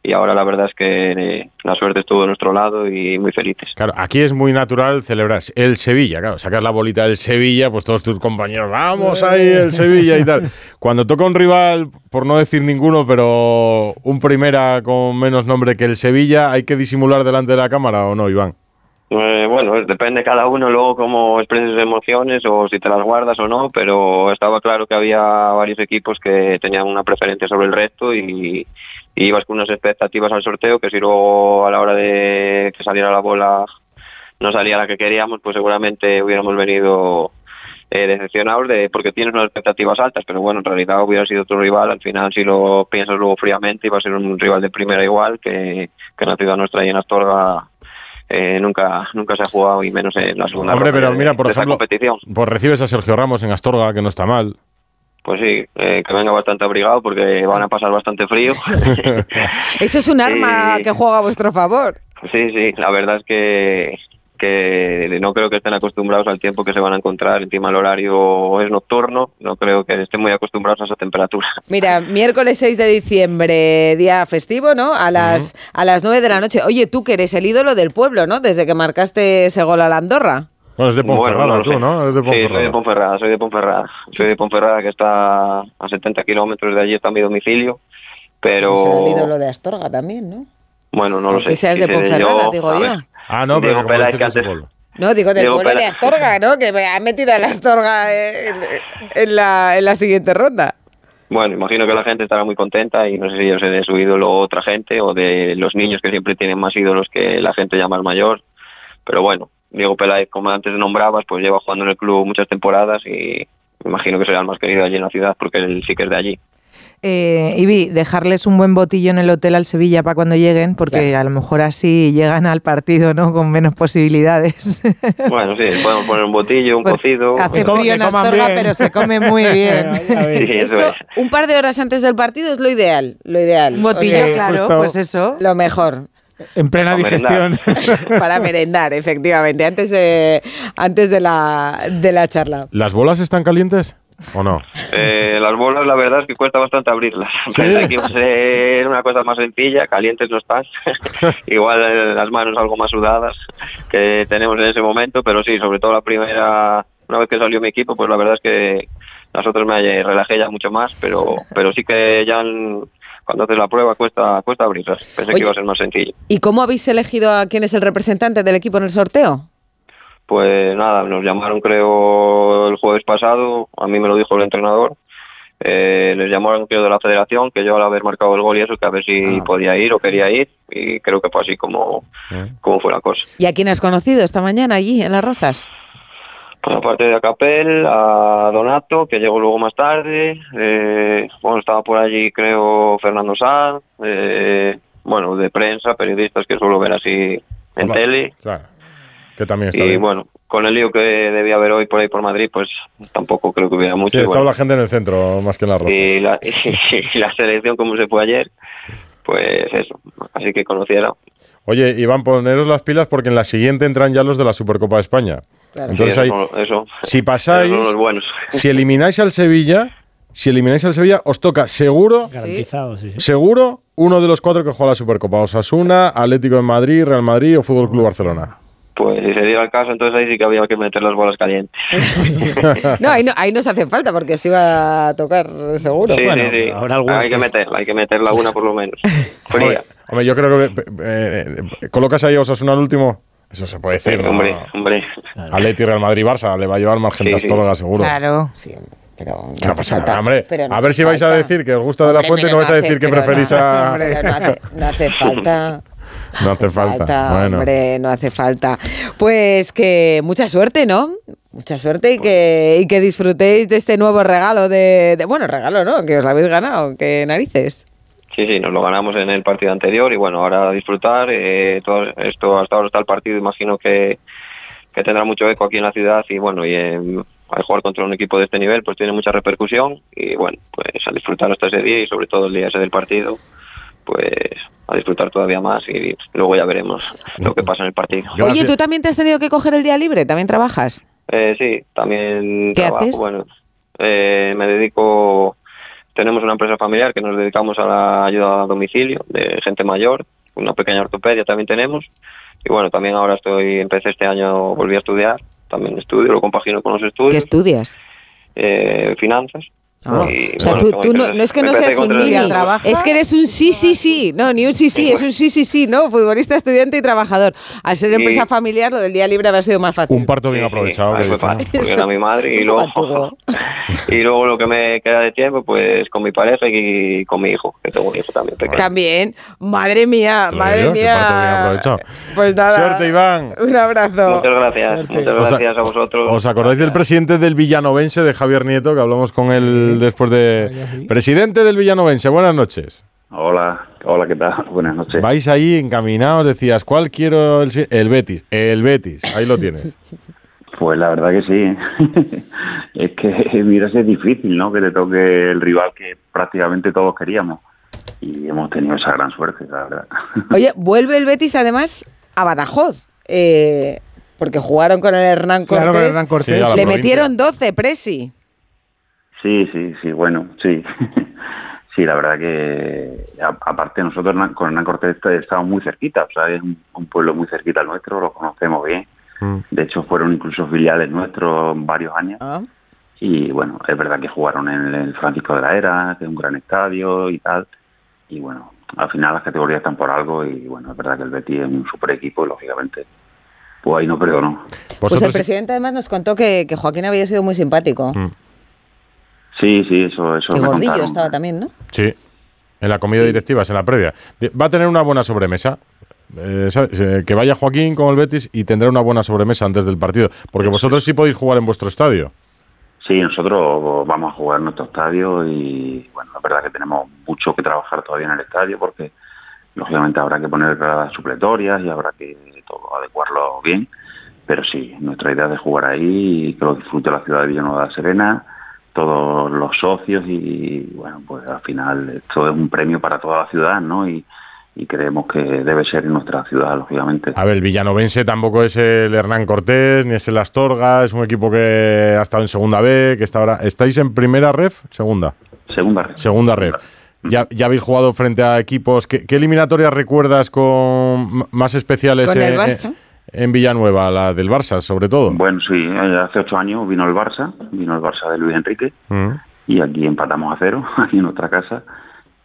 Y ahora la verdad es que la suerte estuvo de nuestro lado y muy felices. Claro, aquí es muy natural celebrar el Sevilla, claro, sacas la bolita del Sevilla, pues todos tus compañeros, vamos ahí el Sevilla y tal. Cuando toca un rival, por no decir ninguno, pero un primera con menos nombre que el Sevilla, ¿hay que disimular delante de la cámara o no, Iván? Eh, bueno, depende cada uno luego cómo expreses emociones o si te las guardas o no, pero estaba claro que había varios equipos que tenían una preferencia sobre el resto y... y ibas con unas expectativas al sorteo, que si luego a la hora de que saliera la bola no salía la que queríamos, pues seguramente hubiéramos venido eh, decepcionados, de, porque tienes unas expectativas altas, pero bueno, en realidad hubiera sido otro rival. Al final, si lo piensas luego fríamente, iba a ser un rival de primera igual, que, que en la ciudad nuestra y en Astorga eh, nunca, nunca se ha jugado, y menos en la segunda Hombre, pero mira, de, por de ejemplo, esa competición. Pues recibes a Sergio Ramos en Astorga, que no está mal. Pues sí, eh, que venga bastante abrigado porque van a pasar bastante frío. Eso es un arma sí. que juega a vuestro favor. Sí, sí, la verdad es que, que no creo que estén acostumbrados al tiempo que se van a encontrar. Encima el horario es nocturno, no creo que estén muy acostumbrados a esa temperatura. Mira, miércoles seis de diciembre, día festivo, ¿no? A las, uh-huh. a las nueve de la noche. Oye, tú que eres el ídolo del pueblo, ¿no? Desde que marcaste ese gol a la Andorra. Bueno, es de Ponferrada, bueno, no tú, ¿no? Eres de Ponferrada. Sí, soy de Ponferrada, soy de Ponferrada. Soy de Ponferrada, que está a setenta kilómetros de allí, está mi domicilio, pero... Pero es el ídolo de Astorga también, ¿no? Bueno, no lo sé. Quizás es de Ponferrada, yo, digo yo. Ah, no, pero como dices que antes... No, digo del pueblo de Astorga, ¿no? Que me ha metido a la Astorga en, en, la, en la siguiente ronda. Bueno, imagino que la gente estará muy contenta y no sé si yo sé de su ídolo o otra gente, o de los niños que siempre tienen más ídolos que la gente ya más mayor, pero bueno. Diego Peláez, como antes nombrabas, pues lleva jugando en el club muchas temporadas y me imagino que será el más querido allí en la ciudad, porque él sí que es de allí. Eh, Ibi, dejarles un buen botillo en el hotel al Sevilla para cuando lleguen, porque claro, a lo mejor así llegan al partido, ¿no?, con menos posibilidades. Bueno, sí, podemos poner un botillo, un pues cocido. Hace frío en Astorga, pero se come muy bien. Sí, esto, es. Un par de horas antes del partido es lo ideal, lo ideal. Un botillo, sí, claro, justo. Pues eso. Lo mejor. En plena para digestión. Merendar. Para merendar, efectivamente, antes de, antes de la, de la charla. ¿Las bolas están calientes o no? Eh, las bolas, la verdad es que cuesta bastante abrirlas. ¿Sí? Pensé que iba a ser una cosa más sencilla, calientes no están. Igual las manos algo más sudadas que tenemos en ese momento, pero sí, sobre todo la primera, una vez que salió mi equipo, pues la verdad es que las otras me relajé ya mucho más, pero, pero sí que ya... Han, cuando haces la prueba cuesta cuesta abrirlas. Pensé Oye, que iba a ser más sencillo. ¿Y cómo habéis elegido a quién es el representante del equipo en el sorteo? Pues nada, nos llamaron creo el jueves pasado, a mí me lo dijo el entrenador, eh, les llamaron creo de la federación, que yo al haber marcado el gol y eso, que a ver si ah. podía ir o quería ir, y creo que fue así como, ¿Eh? como fue la cosa. ¿Y a quién has conocido esta mañana allí, en Las Rozas? Pues aparte de Acapel, a Donato, que llegó luego más tarde, eh, bueno, estaba por allí creo Fernando Sanz, eh, bueno, de prensa, periodistas que suelo ver así en claro, tele. Claro. Que también está y bien. Bueno, con el lío que debía haber hoy por ahí por Madrid, pues tampoco creo que hubiera mucho. Sí, estaba bueno. La gente en el centro, más que en Las Rozas. Y la, y la selección, como se fue ayer, pues eso, así que conociera. Oye, Iván, poneros las pilas porque en la siguiente entran ya los de la Supercopa de España. Claro. Entonces sí, eso, hay, eso, si pasáis, eso los si elimináis al Sevilla, si elimináis al Sevilla, os toca seguro, garantizado, sí. seguro uno de los cuatro que juega la Supercopa: Osasuna, Atlético de Madrid, Real Madrid o Fútbol Club Barcelona. Pues si se diera el caso, entonces ahí sí que había que meter las bolas calientes. no, ahí no, ahí no se hace falta porque se iba a tocar seguro. Sí, bueno, sí, sí. Habrá algunos hay que meterla, hay que meterla una por lo menos. Fría. Hombre, yo creo que eh, colocas ahí a Osasuna al último. Eso se puede decir, sí, ¿no? Hombre, hombre. Atleti, Real Madrid, Barça, le va a llevar más gente astóloga, sí, sí. seguro. Claro, sí. Pero no, no pasa falta, nada, hombre. Pero no a ver si vais falta. a decir que os gusta hombre, de la Fuente, no, no vais a decir que preferís no, a... Hombre, no, hace, no hace falta... No hace falta, falta bueno. hombre, no hace falta. Pues que mucha suerte, ¿no? Mucha suerte y que, y que disfrutéis de este nuevo regalo de, de... Bueno, regalo, ¿no? Que os lo habéis ganado, que narices. Sí, sí, nos lo ganamos en el partido anterior y bueno, ahora a disfrutar. Eh, todo esto hasta ahora está el partido, imagino que, que tendrá mucho eco aquí en la ciudad y bueno, y en... al jugar contra un equipo de este nivel pues tiene mucha repercusión y bueno, pues a disfrutar hasta ese día y sobre todo el día ese del partido. Pues a disfrutar todavía más y luego ya veremos lo que pasa en el partido. Oye, ¿tú también te has tenido que coger el día libre? ¿También trabajas? Eh, sí, también ¿Qué trabajo. Haces? Bueno, eh, me dedico... Tenemos una empresa familiar que nos dedicamos a la ayuda a domicilio de gente mayor. Una pequeña ortopedia también tenemos. Y bueno, también ahora estoy... Empecé este año, volví a estudiar. También estudio, lo compagino con los estudios. ¿Qué estudias? Eh, finanzas. Ah, y, o sea, bueno, tú, tú no, no es que no seas un ni, es que eres un sí, sí, sí, no, ni un sí, sí, es un sí, sí, sí, no, futbolista, estudiante y trabajador. Al ser empresa y... familiar, lo del día libre habría sido más fácil. Un parto bien sí, aprovechado. Sí, fue fácil, porque era mi madre y luego, y luego lo que me queda de tiempo, pues con mi pareja y con mi hijo, que tengo un hijo también pequeño. También, madre mía, madre mía. Pues nada. Suerte, Iván. Un abrazo. Muchas gracias, Suerte. muchas gracias a vosotros. ¿Os acordáis gracias. del presidente del Villanovense, de Javier Nieto, que hablamos con él? Después de... Presidente del Villanovense, buenas noches. Hola, hola, ¿qué tal? Buenas noches. Vais ahí encaminados, decías, ¿cuál quiero? El, el Betis, el Betis, ahí lo tienes. Pues la verdad que sí. Es que, mira, es difícil, ¿no? Que te toque el rival que prácticamente todos queríamos. Y hemos tenido esa gran suerte, la verdad. Oye, vuelve el Betis, además, a Badajoz. Eh, porque jugaron con el Hernán Cortés. Claro, Hernán Cortés. Sí, le provincia. Metieron doce, Presi. Sí, sí, sí, bueno, sí. Sí, la verdad que, a, aparte nosotros con Hernán Cortés estábamos muy cerquita, o sea, es un, un pueblo muy cerquita al nuestro, lo conocemos bien. Mm. De hecho, fueron incluso filiales nuestros varios años. Ah. Y bueno, es verdad que jugaron en el Francisco de la Era, que es un gran estadio y tal. Y bueno, al final las categorías están por algo y bueno, es verdad que el Betis es un super equipo y lógicamente... Pues ahí no perdonó. Pues el presidente además nos contó que, que Joaquín había sido muy simpático. Mm. Sí, sí, eso, eso me contaron. Y Gordillo estaba también, ¿no? Sí, en la comida directiva, en la previa. Va a tener una buena sobremesa. Eh, ¿sabes? Que vaya Joaquín con el Betis y tendrá una buena sobremesa antes del partido. Porque vosotros sí podéis jugar en vuestro estadio. Sí, nosotros vamos a jugar en nuestro estadio y, bueno, la verdad es que tenemos mucho que trabajar todavía en el estadio porque, lógicamente, habrá que poner gradas supletorias y habrá que todo adecuarlo bien. Pero sí, nuestra idea es de jugar ahí y que lo disfrute la ciudad de Villanueva de la Serena, todos los socios y, bueno, pues al final esto es un premio para toda la ciudad, ¿no? Y, y creemos que debe ser en nuestra ciudad, lógicamente. A ver, el Villanovense tampoco es el Hernán Cortés, ni es el Astorga, es un equipo que ha estado en segunda B, que está ahora... ¿Estáis en primera ref? ¿Segunda? Segunda ref. Segunda ref. Ya, ya habéis jugado frente a equipos... ¿Qué, qué eliminatorias recuerdas con más especiales ¿Con en, el Barça? En Villanueva, la del Barça, sobre todo? Bueno, sí, hace ocho años vino el Barça, vino el Barça de Luis Enrique, uh-huh. y aquí empatamos a cero, aquí en nuestra casa,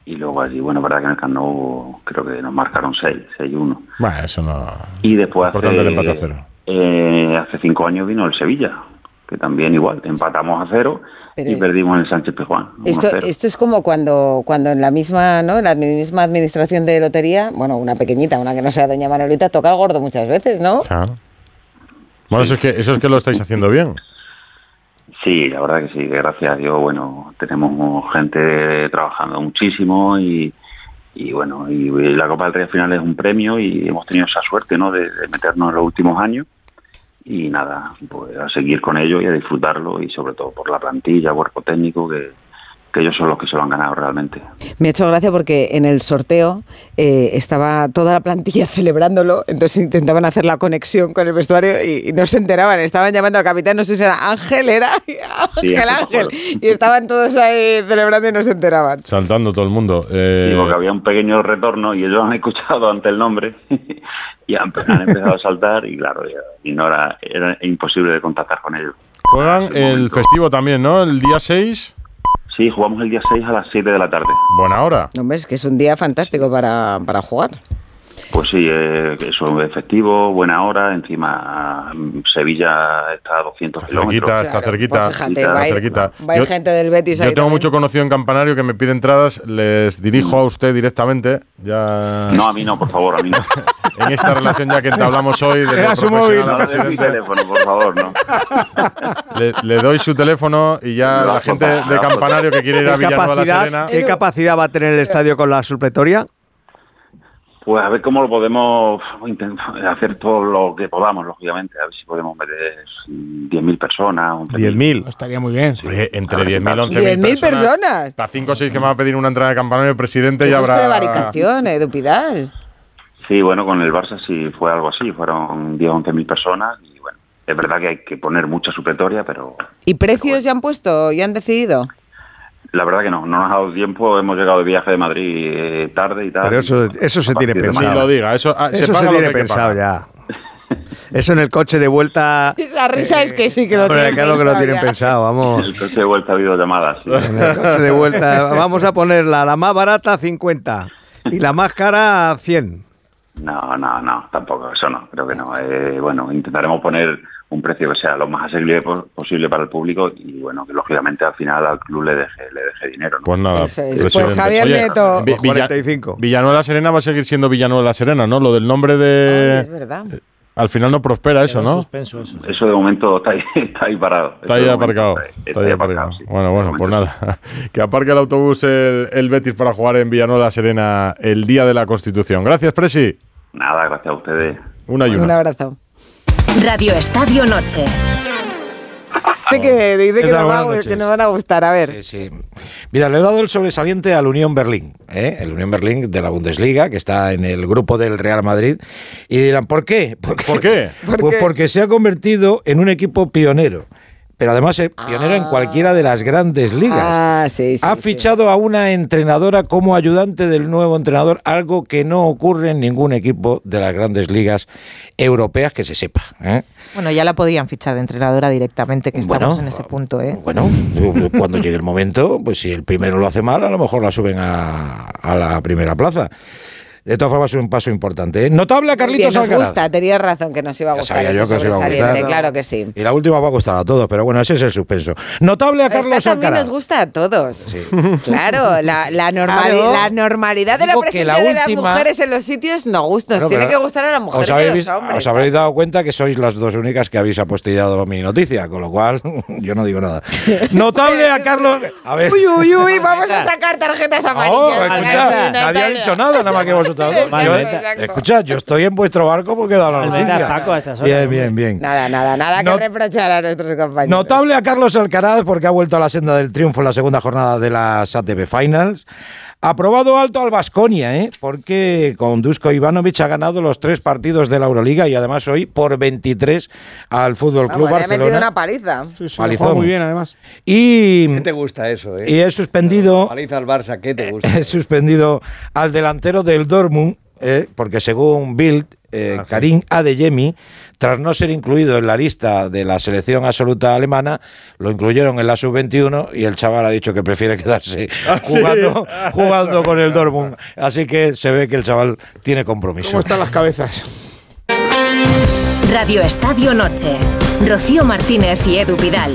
y luego allí, bueno, verdad que en el Camp Nou creo que nos marcaron seis, seis uno. Bueno, eso no... Y después hace, importante el empate a cero. Eh, hace cinco años vino el Sevilla, que también igual, empatamos a cero. Pero y perdimos en el Sánchez Pizjuán. Esto, esto es como cuando, cuando en la misma, ¿no? En la misma administración de lotería, bueno, una pequeñita, una que no sea doña Manolita, toca al gordo muchas veces, ¿no? Ah. Bueno, sí. eso, es que, eso es que lo estáis haciendo bien. Sí, la verdad que sí, que gracias a Dios, bueno, tenemos gente trabajando muchísimo y, y bueno, y la Copa del Rey al final es un premio y hemos tenido esa suerte, ¿no?, de, de meternos en los últimos años. Y nada, pues a seguir con ello y a disfrutarlo, y sobre todo por la plantilla, cuerpo técnico, que, que ellos son los que se lo han ganado realmente. Me ha hecho gracia porque en el sorteo eh, estaba toda la plantilla celebrándolo, entonces intentaban hacer la conexión con el vestuario y, y no se enteraban, estaban llamando al capitán, no sé si era Ángel, era Ángel, sí, Ángel, y estaban todos ahí celebrando y no se enteraban. Saltando todo el mundo. Eh... Digo que había un pequeño retorno y ellos han escuchado ante el nombre... Y han, han empezado a saltar y claro, ya, y no era, era imposible de contactar con ellos. Juegan el festivo también, ¿no? El día seis. Sí, jugamos el día seis a las siete de la tarde. Buena hora. No, hombre, es que es un día fantástico para, para jugar. Pues sí, eh, eso es festivo, buena hora, encima Sevilla está a doscientos kilómetros. Está cerquita, está cerquita. Pues fíjate, va a ir gente del Betis ahí. Yo tengo también mucho conocido en Campanario que me pide entradas, les dirijo a usted directamente. Ya... No, a mí no, por favor, a mí no. En esta relación ya que entablamos hoy, le doy su teléfono, por favor, ¿no? le, le doy su teléfono y ya no, la gente no, de Campanario no, que quiere ir a Villanueva la Serena. ¿Qué capacidad va a tener el estadio con la supletoria? Pues a ver cómo lo podemos hacer, todo lo que podamos, lógicamente. A ver si podemos meter diez mil personas. diez mil. Estaría muy bien. Sí. Oye, entre diez mil y once mil personas. Para cinco o seis que me va a pedir una entrada de Campanario el presidente, ya habrá... Eso es prevaricación, Edu Pidal. Sí, bueno, con el Barça sí fue algo así. Fueron diez o once mil personas. Y bueno, es verdad que hay que poner mucha supletoria, pero... ¿Y precios pero bueno. ya han puesto? ¿Ya han decidido? La verdad que no, no nos ha dado tiempo, hemos llegado de viaje de Madrid eh, tarde y tal. Pero eso, eso se tiene pensado. Ni lo diga, eso, ah, eso se, se tiene pensado ya. Eso en el coche de vuelta... Esa risa eh, es que sí que lo tienen pensado. Claro que lo tienen pensado, vamos. En el coche de vuelta ha habido llamadas. Sí. En el coche de vuelta, vamos a ponerla, la más barata cincuenta y la más cara cien. No, no, no, tampoco, eso no, creo que no. Eh, bueno, intentaremos poner un precio que sea lo más asequible posible para el público y, bueno, que lógicamente al final al club le deje, le deje dinero, ¿no? Pues nada. Eso es. Pues Javier Nieto. Oye, cuarenta y cinco. Villanueva la Serena va a seguir siendo Villanueva la Serena, ¿no? Lo del nombre de... Ah, es verdad. Al final no prospera eso, ¿no? Suspenso, eso. eso de momento está ahí, está ahí parado. Está ahí aparcado. Está ahí, está ahí aparcado. Sí. Bueno, bueno, pues nada. Que aparque el autobús el, el Betis para jugar en Villanueva la Serena el día de la Constitución. Gracias, Presi. Nada, gracias a ustedes. Una y una. Un abrazo. Radio Estadio Noche. Dice que, dice que, nos va, que nos van a gustar, a ver. Sí, sí. Mira, le he dado el sobresaliente al Unión Berlín, ¿eh? El Unión Berlín de la Bundesliga, que está en el grupo del Real Madrid. Y dirán, ¿por qué? ¿Por qué? ¿Por qué? Pues ¿Por qué? porque se ha convertido en un equipo pionero. Pero además es pionero ah. en cualquiera de las grandes ligas. Ah, sí, sí, ha fichado sí. a una entrenadora como ayudante del nuevo entrenador, algo que no ocurre en ningún equipo de las grandes ligas europeas que se sepa, ¿eh? Bueno, ya la podrían fichar de entrenadora directamente, que estamos bueno, en ese punto, ¿eh? Bueno, cuando llegue el momento, pues si el primero lo hace mal, a lo mejor la suben a, a la primera plaza. De todas formas, es un paso importante, ¿eh? Notable a Carlitos Alcaraz. Nos gusta, tenías razón, que nos iba a gustar ese sobresaliente, claro que sí. Y la última va a gustar a todos, pero bueno, ese es el suspenso. Notable a Carlos Alcaraz. Esta también nos gusta a todos. Sí. Claro, la, la, normali claro. la normalidad Digo de la presencia la última... de las mujeres en los sitios no gusta, nos no, tiene que gustar a las mujeres y a los hombres. Os habréis dado cuenta que sois las dos únicas que habéis apostillado mi noticia, con lo cual yo no digo nada. Notable a Carlos... A ver. Uy, uy, uy, vamos a sacar tarjetas amarillas. Oh, escucha, nadie ha dicho nada, nada más que vosotros. Yo, escucha, yo estoy en vuestro barco porque he dado la noticia. Bien, bien, bien. Nada, nada, nada Not que reprochar a nuestros compañeros. Notable a Carlos Alcaraz porque ha vuelto a la senda del triunfo en la segunda jornada de las A T P Finals. Ha probado alto al Baskonia, ¿eh? Porque con Dusko Ivanovic ha ganado los tres partidos de la Euroliga y además hoy por veintitrés al Fútbol Club Barcelona. Le ha metido una paliza. Sí, sí, palizón. Muy bien, además. Y, ¿Qué te gusta eso? ¿Eh? Y es suspendido. Paliza al Barça, ¿qué te gusta? Es suspendido al delantero del Dortmund, eh, porque según Bild, eh, Karim Adeyemi, tras no ser incluido en la lista de la selección absoluta alemana, lo incluyeron en la sub veintiuno y el chaval ha dicho que prefiere quedarse ¿Ah, jugando, ¿sí? jugando con el Dortmund. Así que se ve que el chaval tiene compromiso. ¿Cómo están las cabezas? Radio Estadio Noche. Rocío Martínez y Edu Pidal.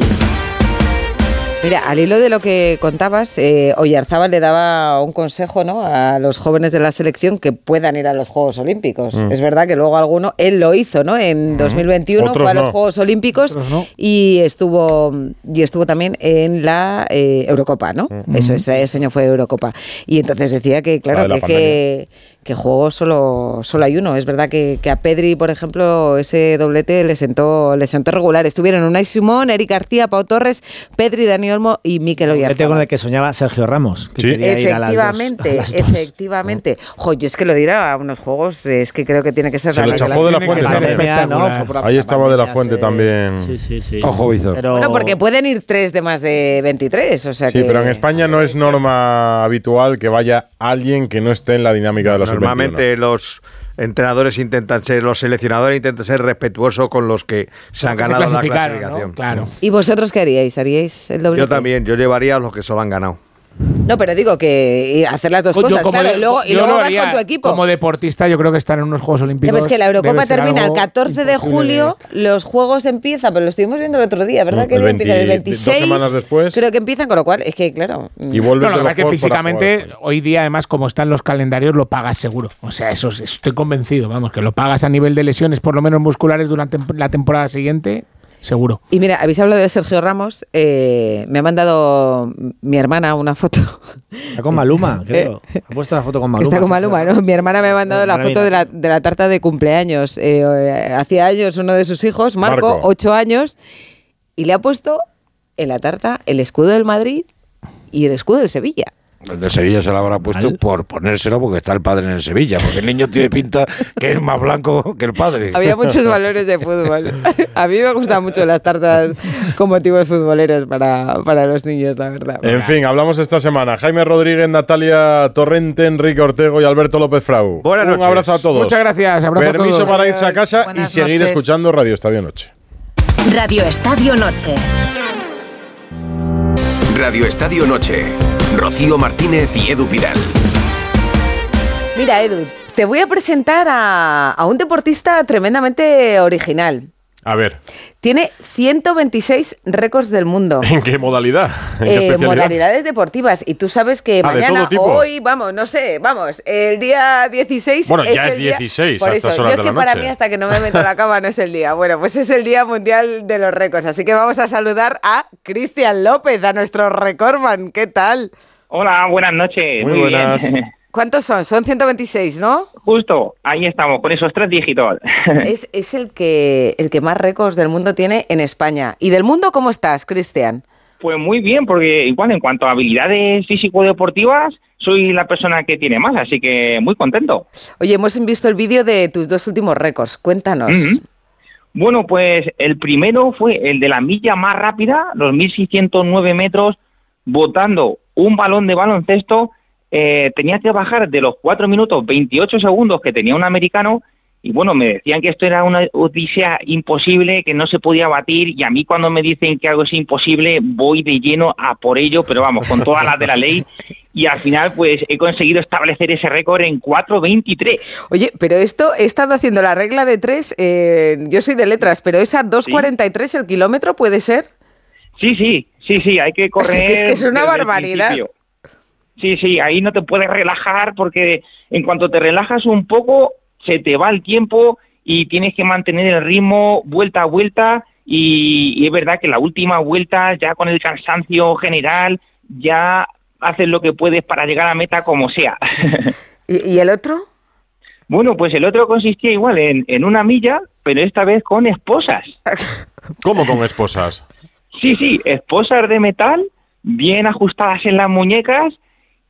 Mira, al hilo de lo que contabas, eh, Oyarzábal le daba un consejo, ¿no?, a los jóvenes de la selección que puedan ir a los Juegos Olímpicos. Mm. Es verdad que luego alguno, él lo hizo, ¿no? En mm. dos mil veintiuno Otros fue a los no. Juegos Olímpicos no. y estuvo y estuvo también en la eh, Eurocopa, ¿no? Mm. Eso, ese, ese año fue Eurocopa. Y entonces decía que, claro, vale, que, que, que juegos solo, solo hay uno. Es verdad que, que a Pedri, por ejemplo, ese doblete le sentó, le sentó regular. Estuvieron Unai Simón, Eric García, Pau Torres, Pedri, Daniel Olmo y Mikel Oyarzabal. Con el que soñaba Sergio Ramos. Que sí. Efectivamente, ir a las dos, a las efectivamente. Jo, yo es que lo dirá a unos juegos, es que creo que tiene que ser se la Se de la Fuente la P M A, ¿no? Ahí estaba de la Fuente sí. también. Sí, sí, sí. Ojo, Bizarro. Pero... Bueno, porque pueden ir tres de más de veintitrés. O sea sí, que... pero en España no es norma habitual que vaya alguien que no esté en la dinámica de la sub veintiuno. Normalmente los... entrenadores intentan ser, los seleccionadores intentan ser respetuosos con los que se han ganado se la clasificación. ¿No? Claro. ¿Y vosotros qué haríais? ¿Haríais el doble? Yo también, yo llevaría a los que solo han ganado. No, pero digo que hacer las dos yo, cosas, claro, de, y luego, y luego vas haría, con tu equipo. Como deportista yo creo que estar en unos Juegos Olímpicos. Pero es que la Eurocopa termina el catorce de julio, los Juegos empiezan, pero lo estuvimos viendo el otro día, ¿verdad? No, que el, veinte, empiezan, el veintiséis, dos semanas después, creo que empiezan, con lo cual es que, claro. Y vuelves no, la verdad que físicamente, hoy día, además, como están los calendarios, lo pagas seguro. O sea, eso estoy convencido, vamos, que lo pagas a nivel de lesiones, por lo menos musculares, durante la temporada siguiente. Seguro. Y mira, habéis hablado de Sergio Ramos. Eh, me ha mandado mi hermana una foto. Está con Maluma, creo. Ha puesto la foto con Maluma. Está con Maluma, ¿no? Mi hermana me ha mandado la foto de la, de la tarta de cumpleaños. Eh, hacía años uno de sus hijos, Marco, Marco, ocho años, y le ha puesto en la tarta el escudo del Madrid y el escudo del Sevilla. El de Sevilla se lo habrá puesto ¿Al? por ponérselo porque está el padre en el Sevilla, porque el niño tiene pinta que es más blanco que el padre. Había muchos valores de fútbol. A mí me gustan mucho las tartas con motivos futboleros para, para los niños, la verdad. En fin, hablamos esta semana. Jaime Rodríguez, Natalia Torrente, Enrique Ortego y Alberto López-Frau. Buenas noches. Un abrazo a todos. Muchas gracias. Abrazo Permiso a todos. para irse a casa Buenas y noches. seguir escuchando Radio Estadio Noche. Radio Estadio Noche. Radio Estadio Noche. Rocío Martínez y Edu Pidal. Mira, Edu, te voy a presentar a, a un deportista tremendamente original. A ver. Tiene ciento veintiséis récords del mundo. ¿En qué modalidad? ¿En qué eh, especialidad? Modalidades deportivas. Y tú sabes que ah, mañana, hoy, vamos, no sé, vamos, el día dieciséis... Bueno, es ya el es dieciséis día, a estas horas de la noche. Por eso, yo es que para mí, hasta que no me meto a la cama, no es el día. Bueno, pues es el Día Mundial de los Récords. Así que vamos a saludar a Cristian López, a nuestro recordman. ¿Qué tal? Hola, buenas noches. Muy, Muy buenas. Bien. ¿Cuántos son? Son ciento veintiséis, ¿no? Justo, ahí estamos, con esos tres dígitos. Es, es el que el que más récords del mundo tiene en España. ¿Y del mundo cómo estás, Cristian? Pues muy bien, porque igual en cuanto a habilidades físico-deportivas, soy la persona que tiene más, así que muy contento. Oye, hemos visto el vídeo de tus dos últimos récords, cuéntanos. Mm-hmm. Bueno, pues el primero fue el de la milla más rápida, los mil seiscientos nueve metros, botando un balón de baloncesto. Eh, tenía que bajar de los cuatro minutos veintiocho segundos que tenía un americano y bueno, me decían que esto era una odisea imposible, que no se podía batir, y a mí cuando me dicen que algo es imposible voy de lleno a por ello, pero vamos, con todas las de la ley, y al final pues he conseguido establecer ese récord en cuatro veintitrés. Oye, pero esto he estado haciendo la regla de tres, eh, yo soy de letras, pero esa dos cuarenta y tres ¿sí? el kilómetro, ¿puede ser? Sí, sí, sí, sí, hay que correr. O sea, que es que es una barbaridad. Principio. Sí, sí, ahí no te puedes relajar porque en cuanto te relajas un poco se te va el tiempo y tienes que mantener el ritmo vuelta a vuelta y, y es verdad que la última vuelta ya con el cansancio general ya haces lo que puedes para llegar a meta como sea. ¿Y, y el otro? Bueno, pues el otro consistía igual en, en una milla, pero esta vez con esposas. ¿Cómo con esposas? Sí, sí, esposas de metal bien ajustadas en las muñecas.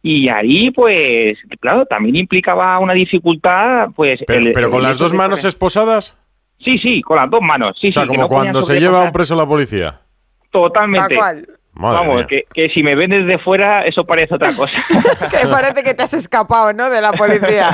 Y ahí, pues, claro, también implicaba una dificultad, pues... ¿Pero, el, pero con el, las dos manos esposadas? Sí, sí, con las dos manos, sí, o sea, sí. como no cuando se lleva a un preso la policía. Totalmente. Madre Vamos, que, que si me ven desde fuera, eso parece otra cosa. Que parece que te has escapado, ¿no?, de la policía.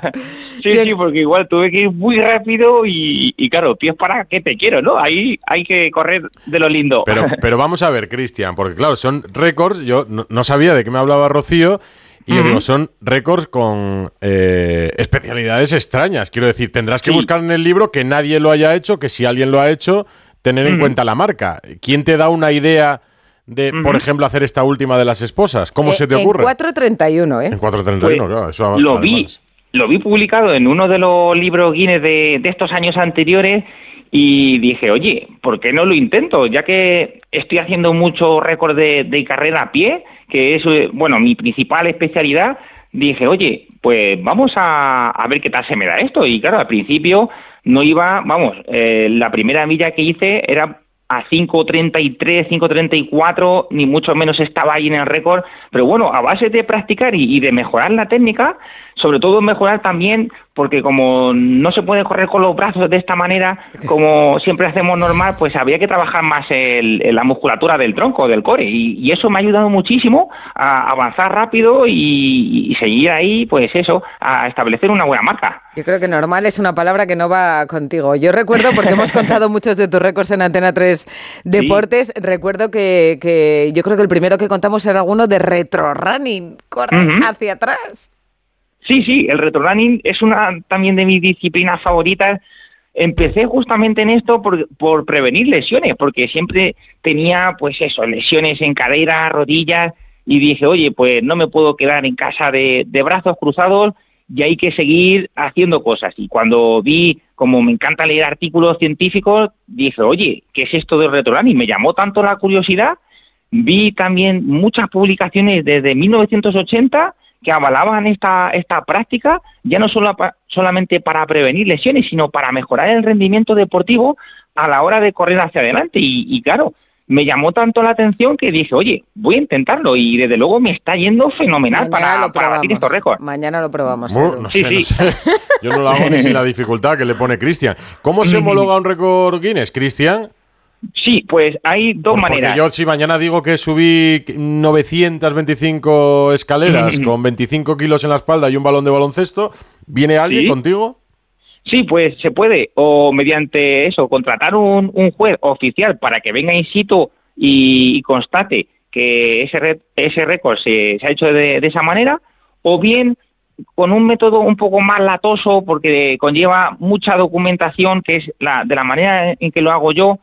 Sí, Bien. sí, porque igual tuve que ir muy rápido y, y claro, pies para que te quiero, ¿no? Ahí hay que correr de lo lindo. Pero, pero vamos a ver, Cristian, porque claro, son récords, yo no, no sabía de qué me hablaba Rocío, y uh-huh. yo digo, son récords con eh, especialidades extrañas. Quiero decir, tendrás que sí. buscar en el libro que nadie lo haya hecho, que si alguien lo ha hecho, tener uh-huh. en cuenta la marca. ¿Quién te da una idea de, uh-huh. por ejemplo, hacer esta última de las esposas? ¿Cómo eh, se te ocurre? En cuatro treinta y uno, ¿eh? En cuatro treinta y uno, pues, claro. Eso lo, vi, lo vi publicado en uno de los libros Guinness de, de estos años anteriores y dije, oye, ¿por qué no lo intento? Ya que estoy haciendo mucho récord de, de carrera a pie, que es, bueno, mi principal especialidad, dije, oye, pues vamos a, a ver qué tal se me da esto. Y claro, al principio no iba, vamos, eh, la primera milla que hice era a cinco treinta y tres, cinco treinta y cuatro, ni mucho menos estaba ahí en el récord, pero bueno, a base de practicar y, y de mejorar la técnica, sobre todo mejorar también, porque como no se puede correr con los brazos de esta manera, como siempre hacemos normal, pues había que trabajar más el, el, la musculatura del tronco, del core, y, y eso me ha ayudado muchísimo a avanzar rápido y, y seguir ahí, pues eso, a establecer una buena marca. Yo creo que normal es una palabra que no va contigo. Yo recuerdo, porque hemos contado muchos de tus récords en Antena tres Deportes, sí. recuerdo que, que yo creo que el primero que contamos era alguno de retrorunning, correr uh-huh. hacia atrás. Sí, sí, el retrorunning es una también de mis disciplinas favoritas. Empecé justamente en esto por, por prevenir lesiones, porque siempre tenía, pues eso, lesiones en cadera, rodillas, y dije, oye, pues no me puedo quedar en casa de, de brazos cruzados y hay que seguir haciendo cosas. Y cuando vi, como me encanta leer artículos científicos, dije, oye, ¿qué es esto del retrorunning? Me llamó tanto la curiosidad, vi también muchas publicaciones desde mil novecientos ochenta que avalaban esta esta práctica, ya no solo pa, solamente para prevenir lesiones, sino para mejorar el rendimiento deportivo a la hora de correr hacia adelante. Y, y claro, me llamó tanto la atención que dije, oye, voy a intentarlo, y desde luego me está yendo fenomenal para, para batir estos récords. Mañana lo probamos. Bueno, no sé, sí, sí. No sé. Yo no lo hago ni sin la dificultad que le pone Cristian. ¿Cómo se homologa un récord Guinness, Cristian? Sí, pues hay dos Por, maneras. Porque yo, si mañana digo que subí novecientas veinticinco escaleras con veinticinco kilos en la espalda y un balón de baloncesto, ¿viene alguien ¿Sí? contigo? Sí, pues se puede, o mediante eso, contratar un, un juez oficial para que venga in situ y, y constate que ese re, ese récord se, se ha hecho de, de esa manera, o bien con un método un poco más latoso, porque conlleva mucha documentación, que es la de la manera en que lo hago yo,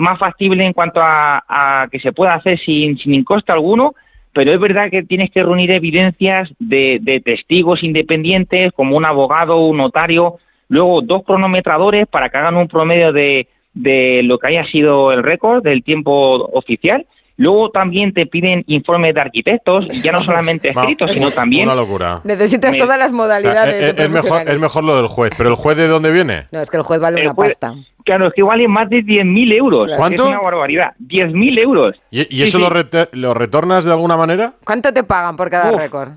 más factible en cuanto a, a que se pueda hacer sin, sin coste alguno, pero es verdad que tienes que reunir evidencias de, de testigos independientes, como un abogado, un notario, luego dos cronometradores para que hagan un promedio de, de lo que haya sido el récord, del tiempo oficial. Luego también te piden informes de arquitectos, y ya no solamente escritos, sino también... Una locura. Necesitas Me... todas las modalidades. O sea, es, es, mejor, es mejor lo del juez, pero ¿el juez de dónde viene? No, es que el juez vale el una juez... pasta. Claro, es que vale más de diez mil euros. ¿Cuánto? Es una barbaridad. diez mil euros. ¿Y, y eso sí, lo, re- lo retornas de alguna manera? ¿Cuánto te pagan por cada Uf. récord?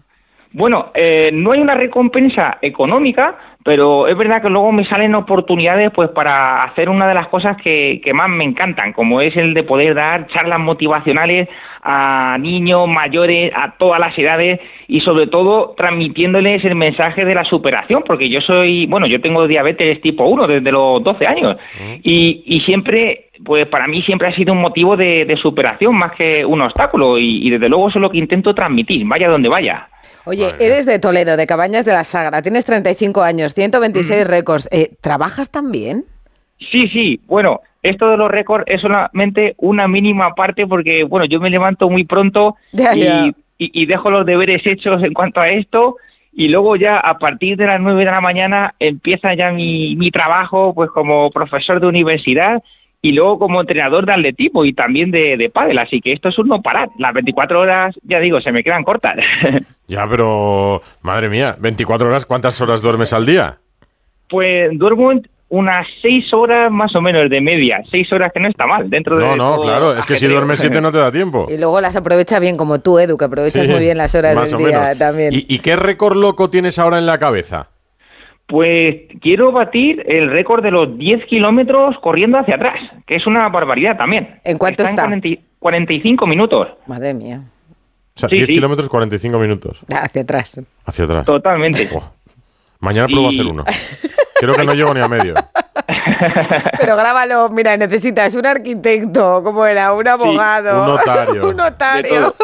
Bueno, eh, no hay una recompensa económica, pero es verdad que luego me salen oportunidades pues para hacer una de las cosas que, que más me encantan, como es el de poder dar charlas motivacionales a niños, mayores, a todas las edades, y sobre todo transmitiéndoles el mensaje de la superación, porque yo soy, bueno, yo tengo diabetes tipo uno desde los doce años, y, y siempre, pues para mí siempre ha sido un motivo de, de superación más que un obstáculo, y, y desde luego eso es lo que intento transmitir, vaya donde vaya. Oye, vale. Eres de Toledo, de Cabañas de la Sagra, tienes treinta y cinco años, ciento veintiséis mm. récords. Eh, ¿Trabajas también? Sí, sí. Bueno, esto de los récords es solamente una mínima parte porque, bueno, yo me levanto muy pronto yeah, y, yeah. Y, y dejo los deberes hechos en cuanto a esto, y luego ya a partir de las nueve de la mañana empieza ya mi, mi trabajo pues como profesor de universidad y luego como entrenador de atletismo y también de, de pádel, así que esto es un no parar. Las veinticuatro horas, ya digo, se me quedan cortas. Ya, pero, madre mía, veinticuatro horas, ¿cuántas horas duermes al día? Pues duermo unas seis horas más o menos de media, seis horas que no está mal dentro de... No, no, claro, es que si duermes siete no te da tiempo. Y luego las aprovechas bien como tú, Edu, que aprovechas sí, muy bien las horas del día menos. También. ¿Y, ¿Y qué récord loco tienes ahora en la cabeza? Pues quiero batir el récord de los diez kilómetros corriendo hacia atrás, que es una barbaridad también. ¿En cuánto está? En cuarenta y cinco minutos. Madre mía. O sea, sí, diez sí. kilómetros, cuarenta y cinco minutos. Hacia atrás. Hacia atrás. Totalmente. Oh. Mañana sí. pruebo a hacer uno. Creo que no llego ni a medio. Pero grábalo, mira, necesitas un arquitecto, ¿cómo era? Un abogado. Sí, un notario. un notario.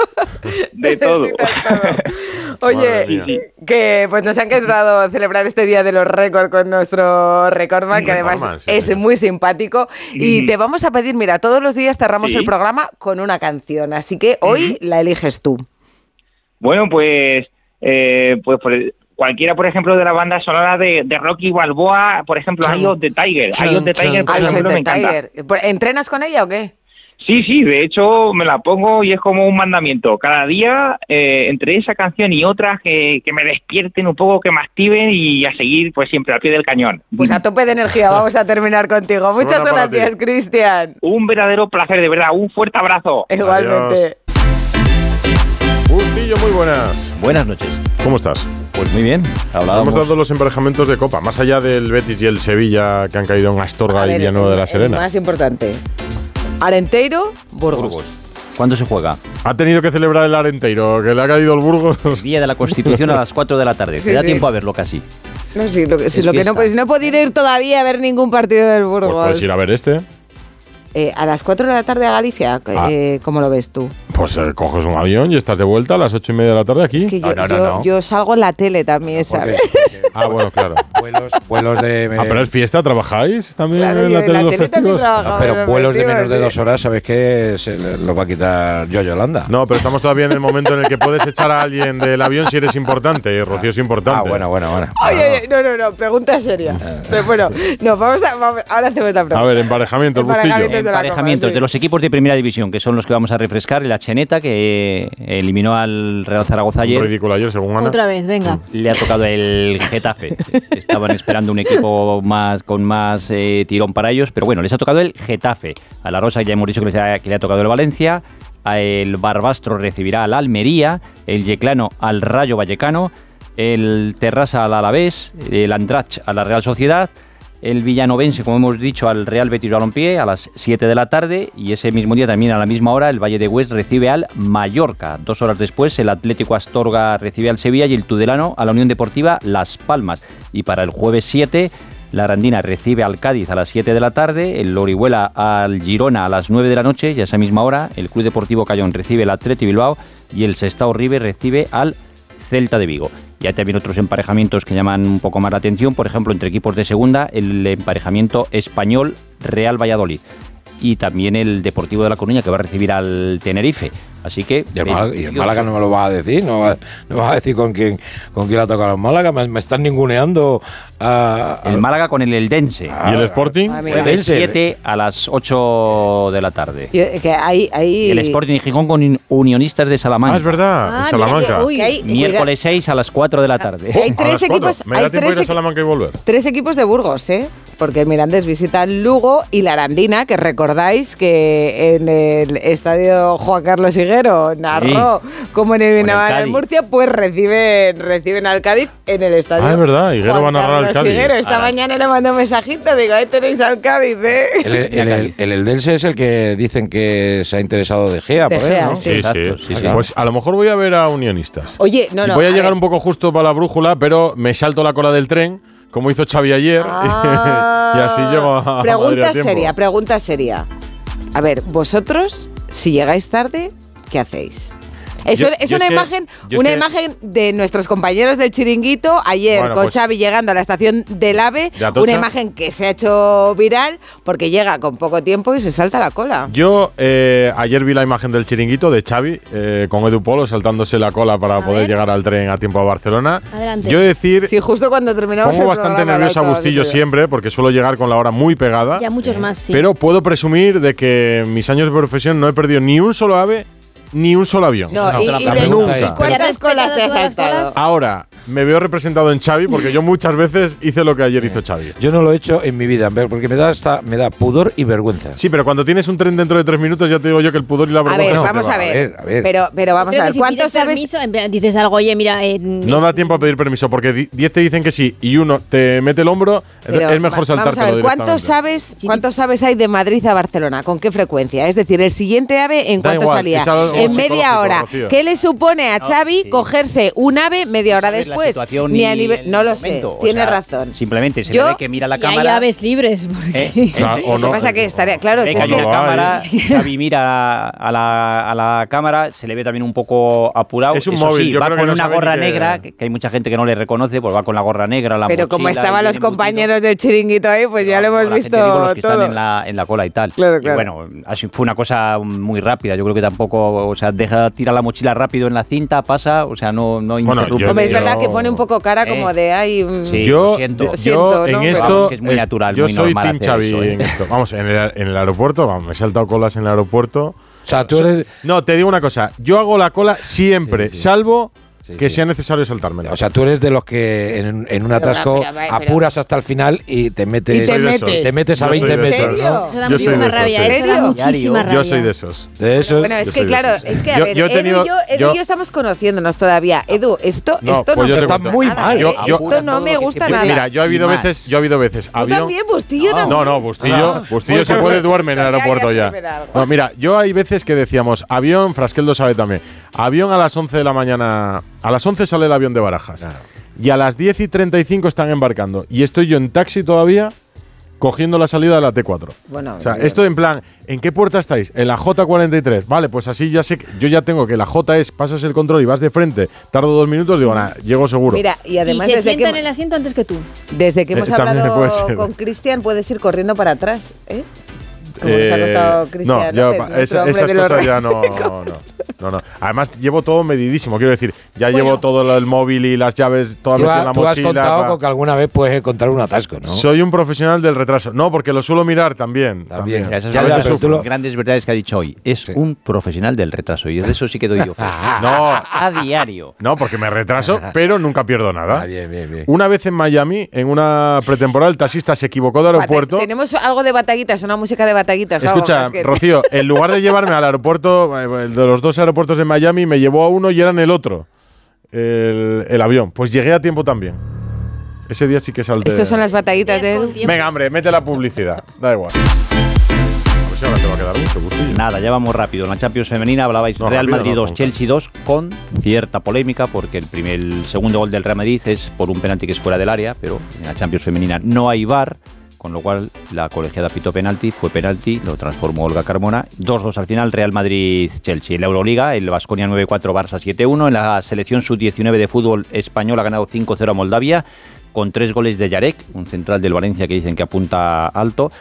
De todo. De todo. Oye, que pues nos ha encantado celebrar este Día de los Récords con nuestro Recordman, que además Recordman, sí, es sí. muy simpático. Y mm. te vamos a pedir, mira, todos los días cerramos sí. el programa con una canción, así que hoy mm. la eliges tú. Bueno, pues... Eh, pues por el... Cualquiera, por ejemplo, de la banda sonora de, de Rocky Balboa, por ejemplo, Eye of the Tiger. Eye of the Tiger, por ejemplo, me encanta. ¿Entrenas con ella o qué? Sí, sí, de hecho me la pongo y es como un mandamiento. Cada día, eh, entre esa canción y otras, que, que me despierten un poco, que me activen y a seguir, pues siempre al pie del cañón. Pues a tope de energía, vamos a terminar contigo. Muchas Buena gracias, Cristian. Un verdadero placer, de verdad. Un fuerte abrazo. Igualmente. Adiós. Bustillo, muy buenas. Buenas noches. ¿Cómo estás? Pues muy bien. Hablábamos. Hemos dado los emparejamientos de Copa, más allá del Betis y el Sevilla que han caído en Astorga ver, y Villanueva de la Serena. El más importante. Arenteiro, Burgos. Burgos. ¿Cuándo se juega? Ha tenido que celebrar el Arenteiro, que le ha caído el Burgos. Día de la Constitución a las cuatro de la tarde. Sí, Te da sí. tiempo a verlo casi. No, sí, lo que, sí, lo que no, pues, no he podido ir todavía a ver ningún partido del Burgos. Pues puedes ir a ver este. Eh, a las cuatro de la tarde a Galicia, ah. eh, ¿cómo lo ves tú? Pues eh, coges un avión y estás de vuelta a las ocho y media de la tarde aquí. Es que yo, no, no, no, yo, no. yo salgo en la tele también, ¿sabes? Ah, bueno, claro. Vuelos, vuelos de... Ah, pero es fiesta, ¿trabajáis también claro, en la tele, la los tele festivos? No, pero vuelos de menos de dos horas, ¿sabes qué? Se los va a quitar yo a Yolanda. No, pero estamos todavía en el momento en el que puedes echar a alguien del avión si eres importante, y Rocío es importante. Ah, bueno, bueno, bueno. Oye, no, no, no, pregunta seria. Pero bueno, no, vamos a... Vamos, ahora hacemos la pregunta. A ver, emparejamiento, el bustillo. Emparejamientos de, sí. de los equipos de primera división, que son los que vamos a refrescar. La Cheneta, que eliminó al Real Zaragoza ayer. Ridículo ayer, según Ana. Otra vez, venga. Le ha tocado el Getafe. Estaban esperando un equipo más con más eh, tirón para ellos, pero bueno, les ha tocado el Getafe. A la Rosa ya hemos dicho que, les ha, que le ha tocado el Valencia. El Barbastro recibirá al Almería. El Yeclano al Rayo Vallecano. El Terrassa al Alavés. El Andratx a la Real Sociedad. El Villanovense, como hemos dicho, al Real Betis Balompié a las siete de la tarde, y ese mismo día también a la misma hora el Valle de Hues recibe al Mallorca. Dos horas después el Atlético Astorga recibe al Sevilla y el Tudelano a la Unión Deportiva Las Palmas. Y para el jueves siete la Arandina recibe al Cádiz a las siete de la tarde, el Orihuela al Girona a las nueve de la noche y a esa misma hora el Club Deportivo Cayón recibe al Athletic Bilbao y el Sestao River recibe al Celta de Vigo. Y hay también otros emparejamientos que llaman un poco más la atención, por ejemplo, entre equipos de segunda, el emparejamiento español-Real Valladolid. Y también el Deportivo de La Coruña, que va a recibir al Tenerife. Así que... Y el, Málaga, y el Málaga no me lo vas a decir, no vas, no vas a decir con quién con quién ha tocado el Málaga, me, me están ninguneando a, a... El Málaga con el Eldense. Ah, ¿y el Sporting? Ah, el Eldense. siete a las ocho de la tarde. Yo, que hay, hay... El Sporting y Gijón con Unionistas de Salamanca. Ah, es verdad, ah, Salamanca. Uy, hay, miércoles seis a las cuatro de la tarde. Oh, hay tres equipos... Me da tiempo ir a Salamanca y volver. Tres equipos de Burgos, ¿eh? Porque el Mirandés visita el Lugo y la Arandina, que recordáis que en el estadio Juan Carlos Higuero narró sí. como en el Benavar en Murcia, pues reciben, reciben al Cádiz en el estadio. Ah, es verdad, Higuero Juan va a narrar al Cádiz. Higuero, esta ah. mañana le mandó un mensajito, digo, ahí tenéis al Cádiz, ¿eh? El, el, el, el Eldense es el que dicen que se ha interesado de Gea, por él, ¿no? Sí, sí, exacto, sí, sí, sí. Pues a lo mejor voy a ver a Unionistas. Oye, no, no. Y voy a, a llegar ver. un poco justo para la brújula, pero me salto la cola del tren, como hizo Xavi ayer, ah, y así llego a Pregunta a seria, pregunta seria. A ver, vosotros, si llegáis tarde, ¿qué hacéis? Es, yo, es yo una, es imagen, que, una imagen de nuestros compañeros del Chiringuito ayer, bueno, con pues, Xavi llegando a la estación del AVE, de una imagen que se ha hecho viral porque llega con poco tiempo y se salta la cola. Yo eh, ayer vi la imagen del Chiringuito de Xavi eh, con Edu Polo saltándose la cola para a poder ver. llegar al tren a tiempo a Barcelona. Adelante. Yo decir, sí, justo cuando terminamos pongo el bastante nervioso a Bustillo siempre porque suelo llegar con la hora muy pegada. Ya muchos más, sí. Pero puedo presumir de que en mis años de profesión no he perdido ni un solo AVE ni un solo avión. No, no, y, y, y ¿cuántas colas te has saltado? Ahora, me veo representado en Xavi, porque yo muchas veces hice lo que ayer hizo Xavi. Yo no lo he hecho en mi vida, porque me da hasta me da pudor y vergüenza. Sí, pero cuando tienes un tren dentro de tres minutos, ya te digo yo que el pudor y la vergüenza… A ver, no, vamos a ver, a ver. Pero, pero vamos a ver, si ¿cuánto sabes? Permiso, dices algo, oye, mira… Eh, no da tiempo a pedir permiso, porque diez te dicen que sí y uno te mete el hombro, pero es mejor saltártelo directamente. ¿Cuánto sabes, ¿Cuánto sabes hay de Madrid a Barcelona? ¿Con qué frecuencia? Es decir, el siguiente AVE, ¿en cuánto salía? En media hora. ¿Qué le supone a Xavi no, cogerse sí. un AVE media hora después? Ni a nivel, no lo sé, o tiene sea, razón. Simplemente se yo, le ve que mira la si cámara. Hay AVEs libres. ¿Eh? ¿Eh? Claro, o no, pasa que estaría, claro, es que la cámara, Xavi mira a la, a la cámara, se le ve también un poco apurado. Es un Eso móvil, sí, yo va creo con que no una gorra que... negra, que hay mucha gente que no le reconoce, pues va con la gorra negra, la Pero mochila, como estaban los compañeros del chiringuito ahí, pues ya lo hemos visto todo. Están en la cola y tal. Bueno, fue una cosa muy rápida, yo creo que tampoco, o sea, deja tirar la mochila rápido en la cinta, pasa, o sea, no, no interrumpe. Bueno, Hombre, es verdad yo, que pone un poco cara eh, como de ay, sí, yo, siento, yo siento, ¿no? en esto vamos, que es muy es, natural, yo muy soy normal Team Xavi eso, ¿eh? en esto. Vamos, en el, en el aeropuerto, vamos, me he saltado colas en el aeropuerto. O sea, tú eres… No, te digo una cosa, yo hago la cola siempre, sí, sí. salvo… Sí, que sí. sea necesario saltármela. O sea, tú eres de los que en, en un atasco pero, pero, pero, apuras hasta el final y te metes, y te, metes. te metes a yo veinte metros. ¿No? Eso da muchísima rabia. Eso da muchísima rabia. Yo soy de esos. De esos. Bueno, es que claro, es que a yo, ver, yo tenido, Edu, y yo, Edu yo, y yo estamos conociéndonos todavía. Edu, esto no, esto pues no me gusta está muy nada, mal. Yo, yo, esto no me gusta nada. Mira, yo he habido veces, yo he habido veces. Tú también, Bustillo también. No, no, Bustillo, Bustillo se puede duerme en el aeropuerto ya. No, mira, yo hay veces que decíamos, avión, Frasquel lo sabe también. Avión a las once de la mañana. A las once sale el avión de Barajas. Claro. Y a las diez y treinta y cinco están embarcando. Y estoy yo en taxi todavía cogiendo la salida de la T cuatro. Bueno, o sea, esto en plan, ¿en qué puerta estáis? En la J cuarenta y tres. Vale, pues así ya sé, que yo ya tengo que la J es, pasas el control y vas de frente, tardo dos minutos, digo, nada, llego seguro. Mira, y además… Y se sienta en el asiento antes que tú. Desde que hemos eh, hablado con Cristian, puedes ir corriendo para atrás, ¿eh? Como eh, nos ha costado Cristian no, López, ya, esa, esas cosas ya no, no, no, no. Además, llevo todo medidísimo, quiero decir, ya bueno. llevo todo el móvil y las llaves, toda la mochila. Tú has contado para... con que alguna vez puedes encontrar un atasco, ¿no? Soy un profesional del retraso. No, porque lo suelo mirar también. También. también. Esas son las lo... grandes verdades que ha dicho hoy. Es sí. un profesional del retraso y de eso sí que doy yo. No, a diario. No, porque me retraso, pero nunca pierdo nada. Ah, bien, bien, bien. Una vez en Miami, en una pretemporada, el taxista se equivocó de aeropuerto. Tenemos algo de bataguitas, una música de bataguitas. Escucha, Rocío, en lugar de llevarme al aeropuerto, el de los dos aeropuertos de Miami, me llevó a uno y era en el otro, el, el avión. Pues llegué a tiempo también. Ese día sí que salté. Estas son las batallitas de Edu. Venga, hombre, mete la publicidad. Da igual. A ver si ahora te va a quedar mucho gustillo. Nada, ya vamos rápido. En la Champions femenina hablabais no, Real Madrid dos, no, Chelsea dos, con cierta polémica, porque el, primer, el segundo gol del Real Madrid es por un penalti que es fuera del área, pero en la Champions femenina no hay V A R. Con lo cual la colegiada pitó penalti, fue penalti, lo transformó Olga Carmona. dos dos al final, Real Madrid-Chelsea. En la Euroliga, el Baskonia nueve cuatro, Barça siete uno. En la selección sub diecinueve de fútbol español ha ganado cinco cero a Moldavia, con tres goles de Yarek, un central del Valencia que dicen que apunta alto.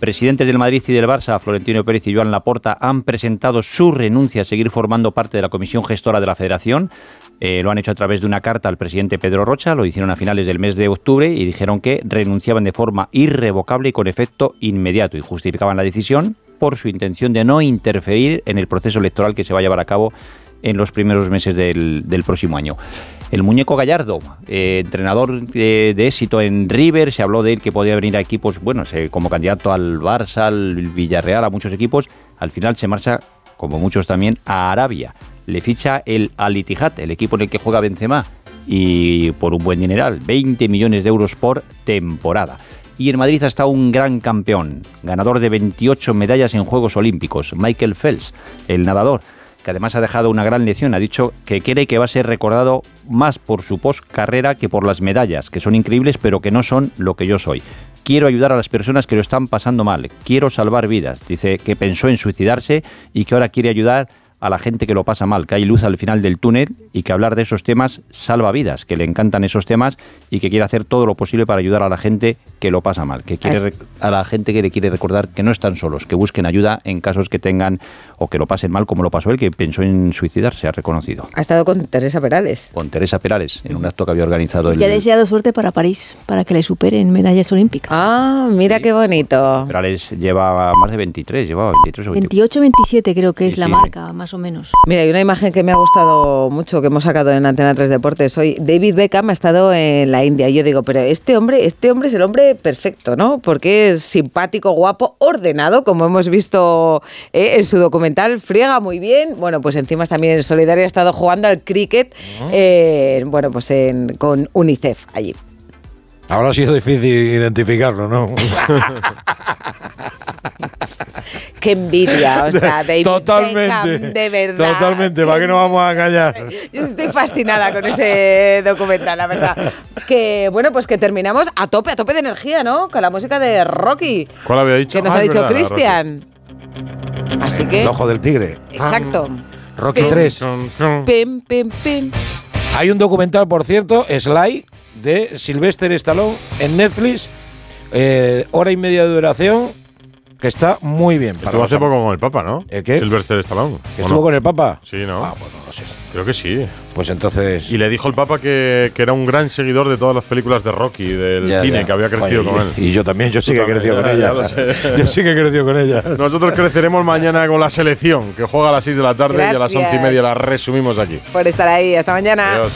Presidentes del Madrid y del Barça, Florentino Pérez y Joan Laporta, han presentado su renuncia a seguir formando parte de la comisión gestora de la federación. Eh, lo han hecho a través de una carta al presidente Pedro Rocha, lo hicieron a finales del mes de octubre y dijeron que renunciaban de forma irrevocable y con efecto inmediato, y justificaban la decisión por su intención de no interferir en el proceso electoral que se va a llevar a cabo en los primeros meses del, del próximo año. El muñeco Gallardo, eh, entrenador de, de éxito en River, se habló de él que podía venir a equipos, bueno, como candidato al Barça, al Villarreal, a muchos equipos. Al final se marcha, como muchos también, a Arabia. Le ficha el Al Ittihad, el equipo en el que juega Benzema, y por un buen dineral, veinte millones de euros por temporada. Y en Madrid está un gran campeón, ganador de veintiocho medallas en Juegos Olímpicos, Michael Phelps, el nadador, que además ha dejado una gran lección. Ha dicho que cree que va a ser recordado más por su postcarrera que por las medallas, que son increíbles, pero que no son lo que yo soy. Quiero ayudar a las personas que lo están pasando mal, quiero salvar vidas. Dice que pensó en suicidarse y que ahora quiere ayudar a la gente que lo pasa mal, que hay luz al final del túnel y que hablar de esos temas salva vidas, que le encantan esos temas y que quiere hacer todo lo posible para ayudar a la gente que lo pasa mal, que quiere a la gente que le quiere recordar que no están solos, que busquen ayuda en casos que tengan o que lo pasen mal, como lo pasó él, que pensó en suicidarse, ha reconocido. Ha estado con Teresa Perales. Con Teresa Perales, en un acto que había organizado él. Y ha deseado suerte para París, para que le superen medallas olímpicas. Ah, mira sí. qué bonito. Perales lleva más de veintitrés, llevaba veintiocho o veintiocho. veintiocho veintisiete creo que sí, es la sí. marca más más o menos. Mira, hay una imagen que me ha gustado mucho, que hemos sacado en Antena tres Deportes hoy. David Beckham ha estado en la India. Yo digo, pero este hombre, este hombre es el hombre perfecto, ¿no? Porque es simpático, guapo, ordenado, como hemos visto eh, en su documental, friega muy bien. Bueno, pues encima también en solidario ha estado jugando al cricket, eh, bueno, pues en, con UNICEF allí. Ahora sí es difícil identificarlo, ¿no? ¡Qué envidia! O sea, David Beckham, de verdad. Totalmente, ¿para qué nos vamos a engañar? Yo estoy fascinada con ese documental, la verdad. Que, bueno, pues que terminamos a tope, a tope de energía, ¿no? Con la música de Rocky. ¿Cuál había dicho? Que nos ah, ha dicho Cristian. Así que... El ojo del tigre. Exacto. Rocky tres. Pim, pim, pim. Hay un documental, por cierto, Sly, de Sylvester Stallone en Netflix, eh, hora y media de duración, que está muy bien. Estuvo hace poco con el Papa, ¿no? ¿El qué? Sylvester Stallone. ¿Estuvo no? con el Papa? Sí, ¿no? Ah, bueno, no sé. Creo que sí. Pues entonces... Y le dijo el Papa que, que era un gran seguidor de todas las películas de Rocky, del ya, cine, ya. que había crecido bueno, con y, él. Y yo también, yo sí que he crecido ya, con ya, ella. Ya yo sí que he crecido con ella. Nosotros creceremos mañana con la selección, que juega a las seis de la tarde. Gracias. Y a las once y media la resumimos aquí. Por estar ahí. Hasta mañana. Adiós.